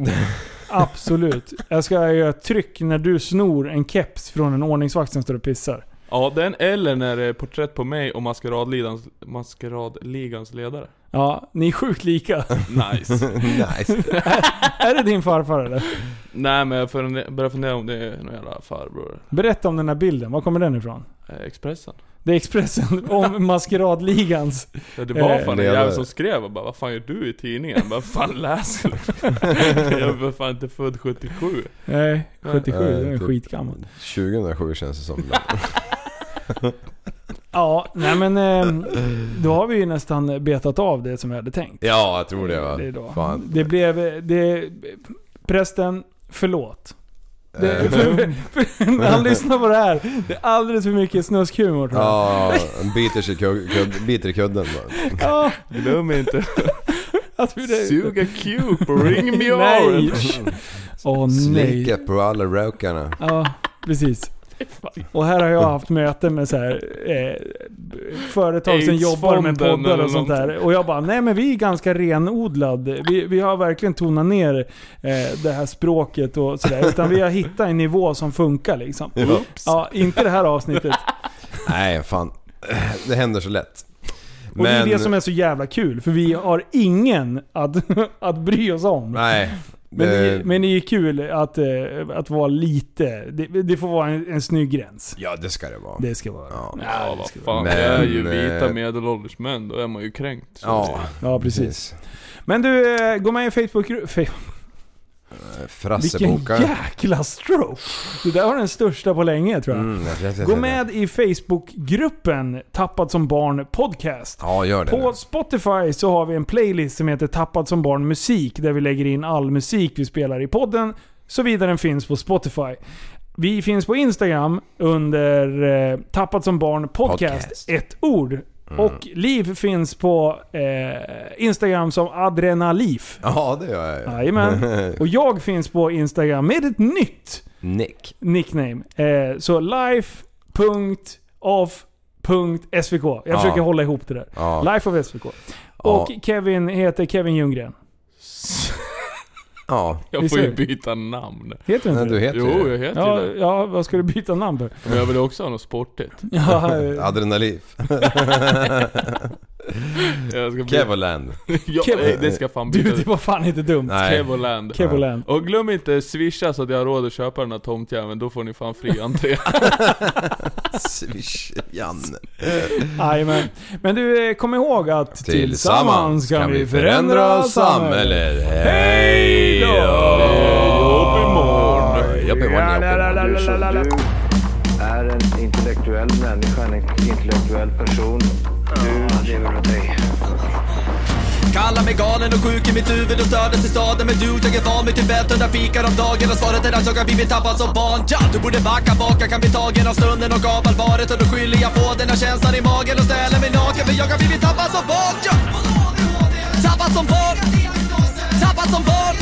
Absolut. Jag ska göra tryck när du snor en keps från en ordningsvakt som står och pissar. Ja, den eller när det är porträtt på mig och maskeradligans, maskeradligans ledare. Ja, ni är sjukt lika. Nice. Nice. är, är det din farfar eller? Nej, men jag börjar fundera om det är någon jävla farbror. Berätta om den här bilden. Var kommer den ifrån? Expressen. Det är Expressen om maskeradligans. Ja, det var fan en jävel som skrev och bara, vad fan gör du i tidningen? Jag bara, fan läser du? Jag var fan inte född sjuttiosju. Nej, sjuttiosju, äh, det är typ skitgammal. tjugohundrasju känns det som. Ja, nej men då har vi ju nästan betat av det som jag hade tänkt. Ja, jag tror det var. Det, fan. det blev, det, prästen, förlåt. Det, för, för, när han lyssnar på det här, det är alldeles för mycket snuskhumor. Ja, han biter sig kugg, kugg, biter i kudden bara. Ja. Glöm inte suga kuk på ring me orange. Åh nej. Slicka på alla rökarna. Ja, precis. Och här har jag haft möten med så här, eh, företag som jobbar med poddar och sånt där. Och jag bara, nej men vi är ganska renodlad. Vi, vi har verkligen tonat ner eh, det här språket och sådär. Utan vi har hittat en nivå som funkar liksom. Ja, inte det här avsnittet. Nej, fan. Det händer så lätt. Och men... det är det som är så jävla kul. För vi har ingen att, att bry oss om. Nej. Men det, men det är kul att, att vara lite... Det, det får vara en, en snygg gräns. Ja, det ska det vara. Det ska vara. Ja, ja, ja vad fan. Men, jag är ju vita medelålders män. Då är man ju kränkt. Ja, ja, precis. Men du, gå med i Facebook... Frasseboka. Vilken jäkla stroke. Det där var den största på länge tror jag. Mm, jag, jag Gå med det. I Facebookgruppen Tappad som barn podcast. Ja, gör det. På nu. Spotify så har vi en playlist som heter Tappad som barn musik, där vi lägger in all musik vi spelar i podden, såvida den finns på Spotify. Vi finns på Instagram under eh, Tappad som barn podcast, podcast. Ett ord. Mm. Och Liv finns på eh, Instagram som Adrenaliv. Ja, det gör jag. Jajamän. Och jag finns på Instagram med ett nytt Nick. nickname. Eh, så life punkt of punkt s v k. Jag ja. försöker hålla ihop det där. Ja. Life of S V K. Och ja. Kevin heter Kevin Ljunggren. Ja. Jag får ju byta namn. Heter du inte? Nej, du heter jo, jag heter ja, det. Ja, vad ska du byta namn på? Men jag vill också ha något sportigt. Ja, adrenalin. Kevoland. Ja, det ska fan byta. Du, det var fan inte dumt. Kevoland. Kevoland. Och glöm inte swisha så att jag har råd att köpa den här tomtjäveln. Då får ni fan fri entré. Swish, Janne. Aj, men. men du, kom ihåg att tillsammans kan, kan vi förändra samhället. Hej då! Jobb imorgon. Jobb imorgon. Du är en intellektuell människa, en intellektuell person. Du lever åt dig. Kallar mig galen och sjuk i mitt huvud och stördes i staden. Men du, jag är van vid Tibet, hundra fikar om dagen. Och svaret är att jag har blivit tappad som barn. Ja, du borde backa baka, kan bli tagen av stunden och av allvaret. Och då skyller jag på den här känslan i magen och ställer mig naken. För jag har blivit tappad som barn, ja. Tappad som barn. Tappad som barn.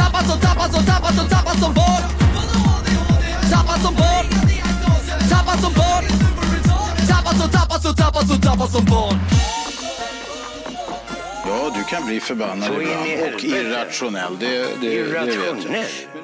Tappad som, tappad som, tappad som, tappad som barn. Tappad som barn. Tappad som barn. Tappad som, tappad som, tappad som, tappad som barn. Ja, du kan bli förbannad ibland och irrationell. Det, det, irrationell. Det vet jag.